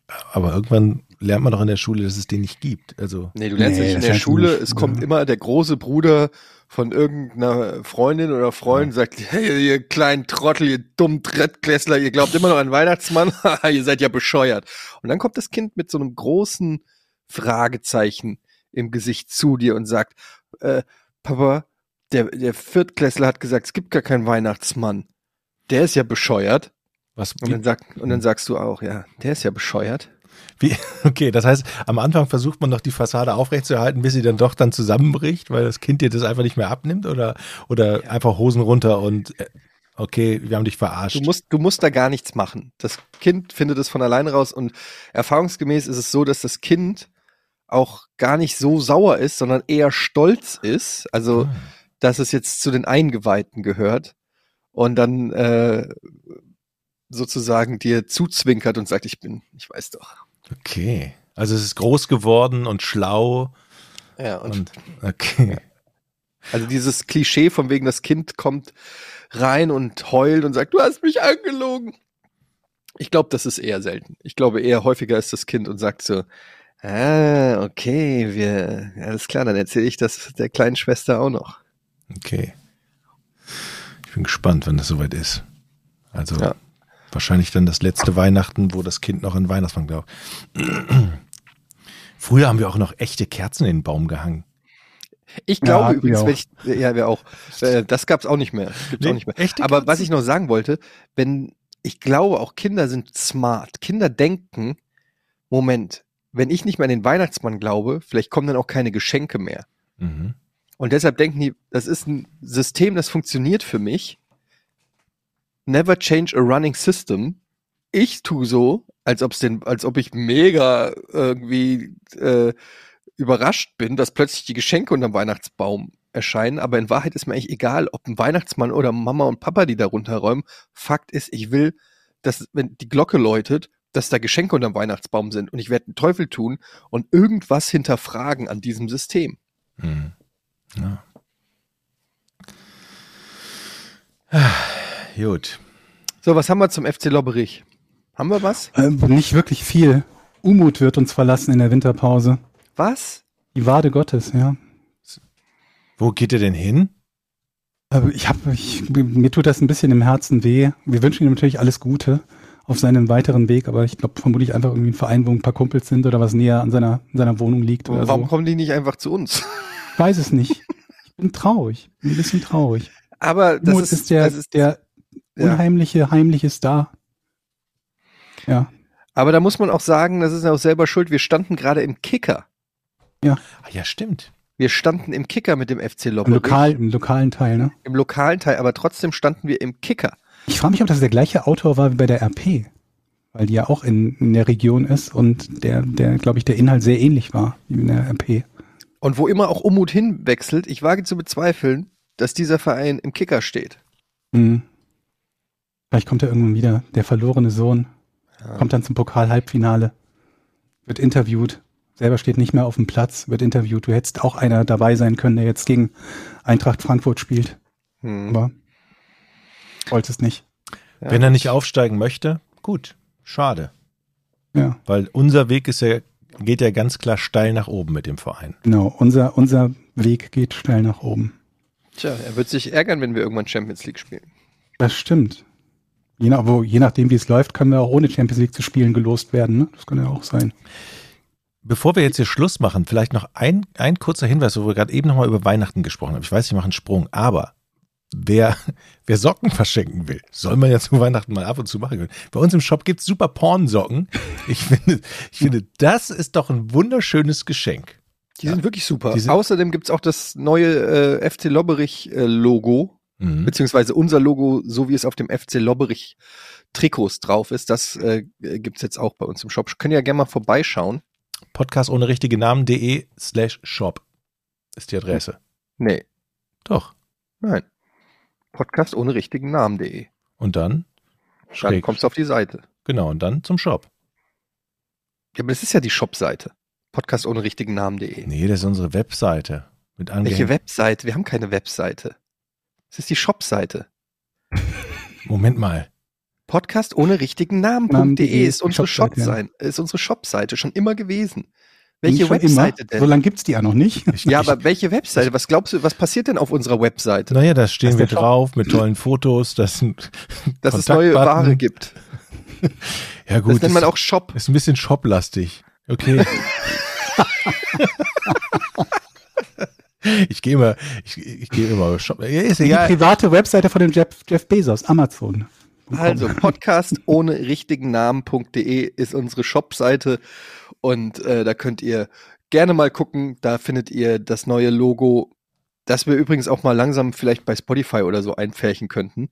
Also, aber irgendwann... lernt man doch in der Schule, dass es den nicht gibt. Also nee, du lernst nee, nicht in der Schule. Nicht. Es kommt immer der große Bruder von irgendeiner Freundin oder Freund, ja. sagt, hey, ihr kleinen Trottel, ihr dummen Drittklässler, ihr glaubt immer noch an Weihnachtsmann, ihr seid ja bescheuert. Und dann kommt das Kind mit so einem großen Fragezeichen im Gesicht zu dir und sagt, äh, Papa, der, der Viertklässler hat gesagt, es gibt gar keinen Weihnachtsmann. Der ist ja bescheuert. Was? Und dann, sag, und dann sagst du auch, ja, der ist ja bescheuert. Wie, okay, das heißt, am Anfang versucht man noch die Fassade aufrechtzuerhalten, bis sie dann doch dann zusammenbricht, weil das Kind dir das einfach nicht mehr abnimmt oder, oder ja. einfach Hosen runter und okay, wir haben dich verarscht. Du musst, du musst da gar nichts machen. Das Kind findet es von alleine raus und erfahrungsgemäß ist es so, dass das Kind auch gar nicht so sauer ist, sondern eher stolz ist. Also dass es jetzt zu den Eingeweihten gehört und dann äh, sozusagen dir zuzwinkert und sagt, ich bin, ich weiß doch. Okay, also es ist groß geworden und schlau. Ja, und, und okay. Also dieses Klischee von wegen, das Kind kommt rein und heult und sagt, du hast mich angelogen. Ich glaube, das ist eher selten. Ich glaube, eher häufiger ist das Kind und sagt so, ah, okay, wir, alles klar, dann erzähle ich das der kleinen Schwester auch noch. Okay. Ich bin gespannt, wann das soweit ist. Also ja. Wahrscheinlich dann das letzte Weihnachten, wo das Kind noch an Weihnachtsmann glaubt. Früher haben wir auch noch echte Kerzen in den Baum gehangen. Ich glaube ja, übrigens, wenn ich, ja, wir auch. Äh, das gab's auch nicht mehr. Gibt's nee, auch nicht mehr. Aber was ich noch sagen wollte, wenn, ich glaube auch Kinder sind smart. Kinder denken, Moment, wenn ich nicht mehr an den Weihnachtsmann glaube, vielleicht kommen dann auch keine Geschenke mehr. Mhm. Und deshalb denken die, das ist ein System, das funktioniert für mich. Never change a running system. Ich tue so, als ob's den, als ob ich mega irgendwie, äh, überrascht bin, dass plötzlich die Geschenke unterm Weihnachtsbaum erscheinen, aber in Wahrheit ist mir eigentlich egal, ob ein Weihnachtsmann oder Mama und Papa die da runterräumen. Fakt ist, ich will, dass, wenn die Glocke läutet, dass da Geschenke unterm Weihnachtsbaum sind und ich werde den Teufel tun und irgendwas hinterfragen an diesem System. Mhm. Ja. Gut. So, was haben wir zum F C Lobberich? Haben wir was? Ähm, nicht wirklich viel. Umut wird uns verlassen in der Winterpause. Was? Die Wade Gottes, ja. Wo geht ihr denn hin? Ich hab, ich, mir tut das ein bisschen im Herzen weh. Wir wünschen ihm natürlich alles Gute auf seinem weiteren Weg, aber ich glaube vermutlich einfach irgendwie ein Verein, wo ein paar Kumpels sind oder was näher an seiner, an seiner Wohnung liegt. Oder warum so. Kommen die nicht einfach zu uns? Ich weiß es nicht. Ich bin traurig. Ein bisschen traurig. Aber das ist, ist der, das ist, der ja. unheimliche, heimliche Star. Ja. Aber da muss man auch sagen, das ist auch selber schuld. Wir standen gerade im Kicker. Ja. Ah, ja, stimmt. Wir standen im Kicker mit dem F C Lobberich. Im, Lokal, Im lokalen Teil, ne? Im lokalen Teil, aber trotzdem standen wir im Kicker. Ich frage mich, ob das der gleiche Autor war wie bei der R P, weil die ja auch in, in der Region ist und der, der glaube ich, der Inhalt sehr ähnlich war wie in der R P. Und wo immer auch Umut hinwechselt, ich wage zu bezweifeln, dass dieser Verein im Kicker steht. Mhm. Vielleicht kommt er irgendwann wieder, der verlorene Sohn, ja. Kommt dann zum Pokal-Halbfinale, wird interviewt. Selber steht nicht mehr auf dem Platz, wird interviewt. Du hättest auch einer dabei sein können, der jetzt gegen Eintracht Frankfurt spielt. Hm. Aber wollte es nicht. Ja. Wenn er nicht aufsteigen möchte, gut, schade. Ja. Weil unser Weg ist ja, geht ja ganz klar steil nach oben mit dem Verein. Genau, unser, unser Weg geht steil nach oben. Tja, er wird sich ärgern, wenn wir irgendwann Champions League spielen. Das stimmt. Je, nach, wo, je nachdem, wie es läuft, können wir auch ohne Champions League zu spielen gelost werden. Ne? Das kann ja auch sein. Bevor wir jetzt hier Schluss machen, vielleicht noch ein, ein kurzer Hinweis, wo wir gerade eben nochmal über Weihnachten gesprochen haben. Ich weiß, ich mache einen Sprung, aber wer, wer Socken verschenken will, soll man ja zu Weihnachten mal ab und zu machen können. Bei uns im Shop gibt es super Pornsocken. Ich finde, ich finde, das ist doch ein wunderschönes Geschenk. Die ja. sind wirklich super. Sind Außerdem gibt es auch das neue äh, F C Lobberich-Logo, äh, mhm. beziehungsweise unser Logo, so wie es auf dem F C Lobberich-Trikots drauf ist. Das äh, gibt es jetzt auch bei uns im Shop. Könnt ihr ja gerne mal vorbeischauen. Podcast ohne richtige Namen.de slash shop ist die Adresse. Nee. Doch. Nein. Podcast ohne richtigen Namen.de. Und dann? Schräg. Dann kommst du auf die Seite. Genau, und dann zum Shop. Ja, aber das ist ja die Shop-Seite. Podcast ohne richtigen Namen.de. Nee, das ist unsere Webseite. Mit Welche Webseite? Wir haben keine Webseite. Das ist die Shop-Seite. Moment mal. Podcast ohne richtigen Namen.de ist unsere Shop-Seite, ja. ist unsere Shop-Seite schon immer gewesen. Welche Webseite immer? Denn? So lange gibt es die ja noch nicht. Ich, ja, ich, aber welche Webseite? Was glaubst du, was passiert denn auf unserer Webseite? Naja, da stehen wir drauf mit tollen Fotos, dass, dass es neue Ware gibt. Ja, gut. Das nennt man auch Shop. Ist ein bisschen shoplastig. Okay. Ich gehe immer, ich, ich gehe immer Shop. Ja, ist egal. Die private Webseite von dem Jeff, Jeff Bezos, Amazon. Also Podcast ohne richtigen Namen.de ist unsere Shop-Seite und äh, da könnt ihr gerne mal gucken, da findet ihr das neue Logo, das wir übrigens auch mal langsam vielleicht bei Spotify oder so einpferchen könnten.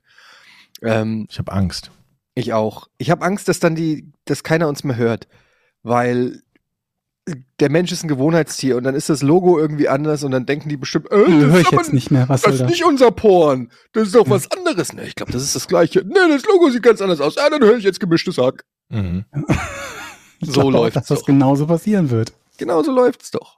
Ähm, ich habe Angst. Ich auch. Ich habe Angst, dass dann die, dass keiner uns mehr hört, weil der Mensch ist ein Gewohnheitstier und dann ist das Logo irgendwie anders und dann denken die bestimmt, äh, das, hör ich jetzt nicht mehr. Was das ist da? Nicht unser Porn, das ist doch ja. was anderes. Ne, ich glaube, das ist das Gleiche. Ne, das Logo sieht ganz anders aus. Ja, dann höre ich jetzt gemischtes Hack. Mhm. So läuft es doch. Dass das genauso passieren wird. Genauso läuft es doch.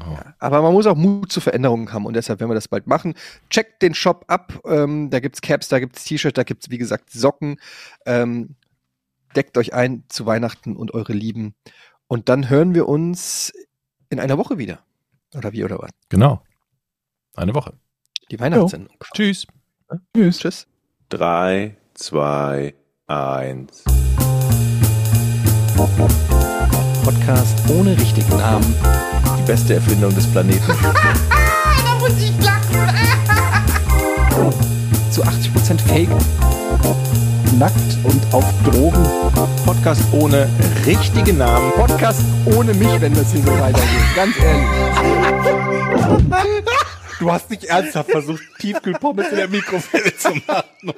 Oh. Ja, aber man muss auch Mut zu Veränderungen haben und deshalb werden wir das bald machen. Checkt den Shop ab, ähm, da gibt's Caps, da gibt's T-Shirts, da gibt's wie gesagt Socken. Ähm, deckt euch ein zu Weihnachten und eure Lieben und dann hören wir uns in einer Woche wieder. Oder wie, oder was? Genau. Eine Woche. Die Weihnachtssendung. Oh. Tschüss. Ja? Tschüss. Tschüss. Drei, zwei, eins. Podcast ohne richtigen Namen. Die beste Erfindung des Planeten. Da muss ich lachen. Zu achtzig Prozent Fake. Nackt und auf Drogen. Podcast ohne richtigen Namen. Podcast ohne mich, wenn das hier so weitergeht. Ganz ehrlich. Du hast nicht ernsthaft versucht, Tiefkühlpommes in der Mikrofile zu machen.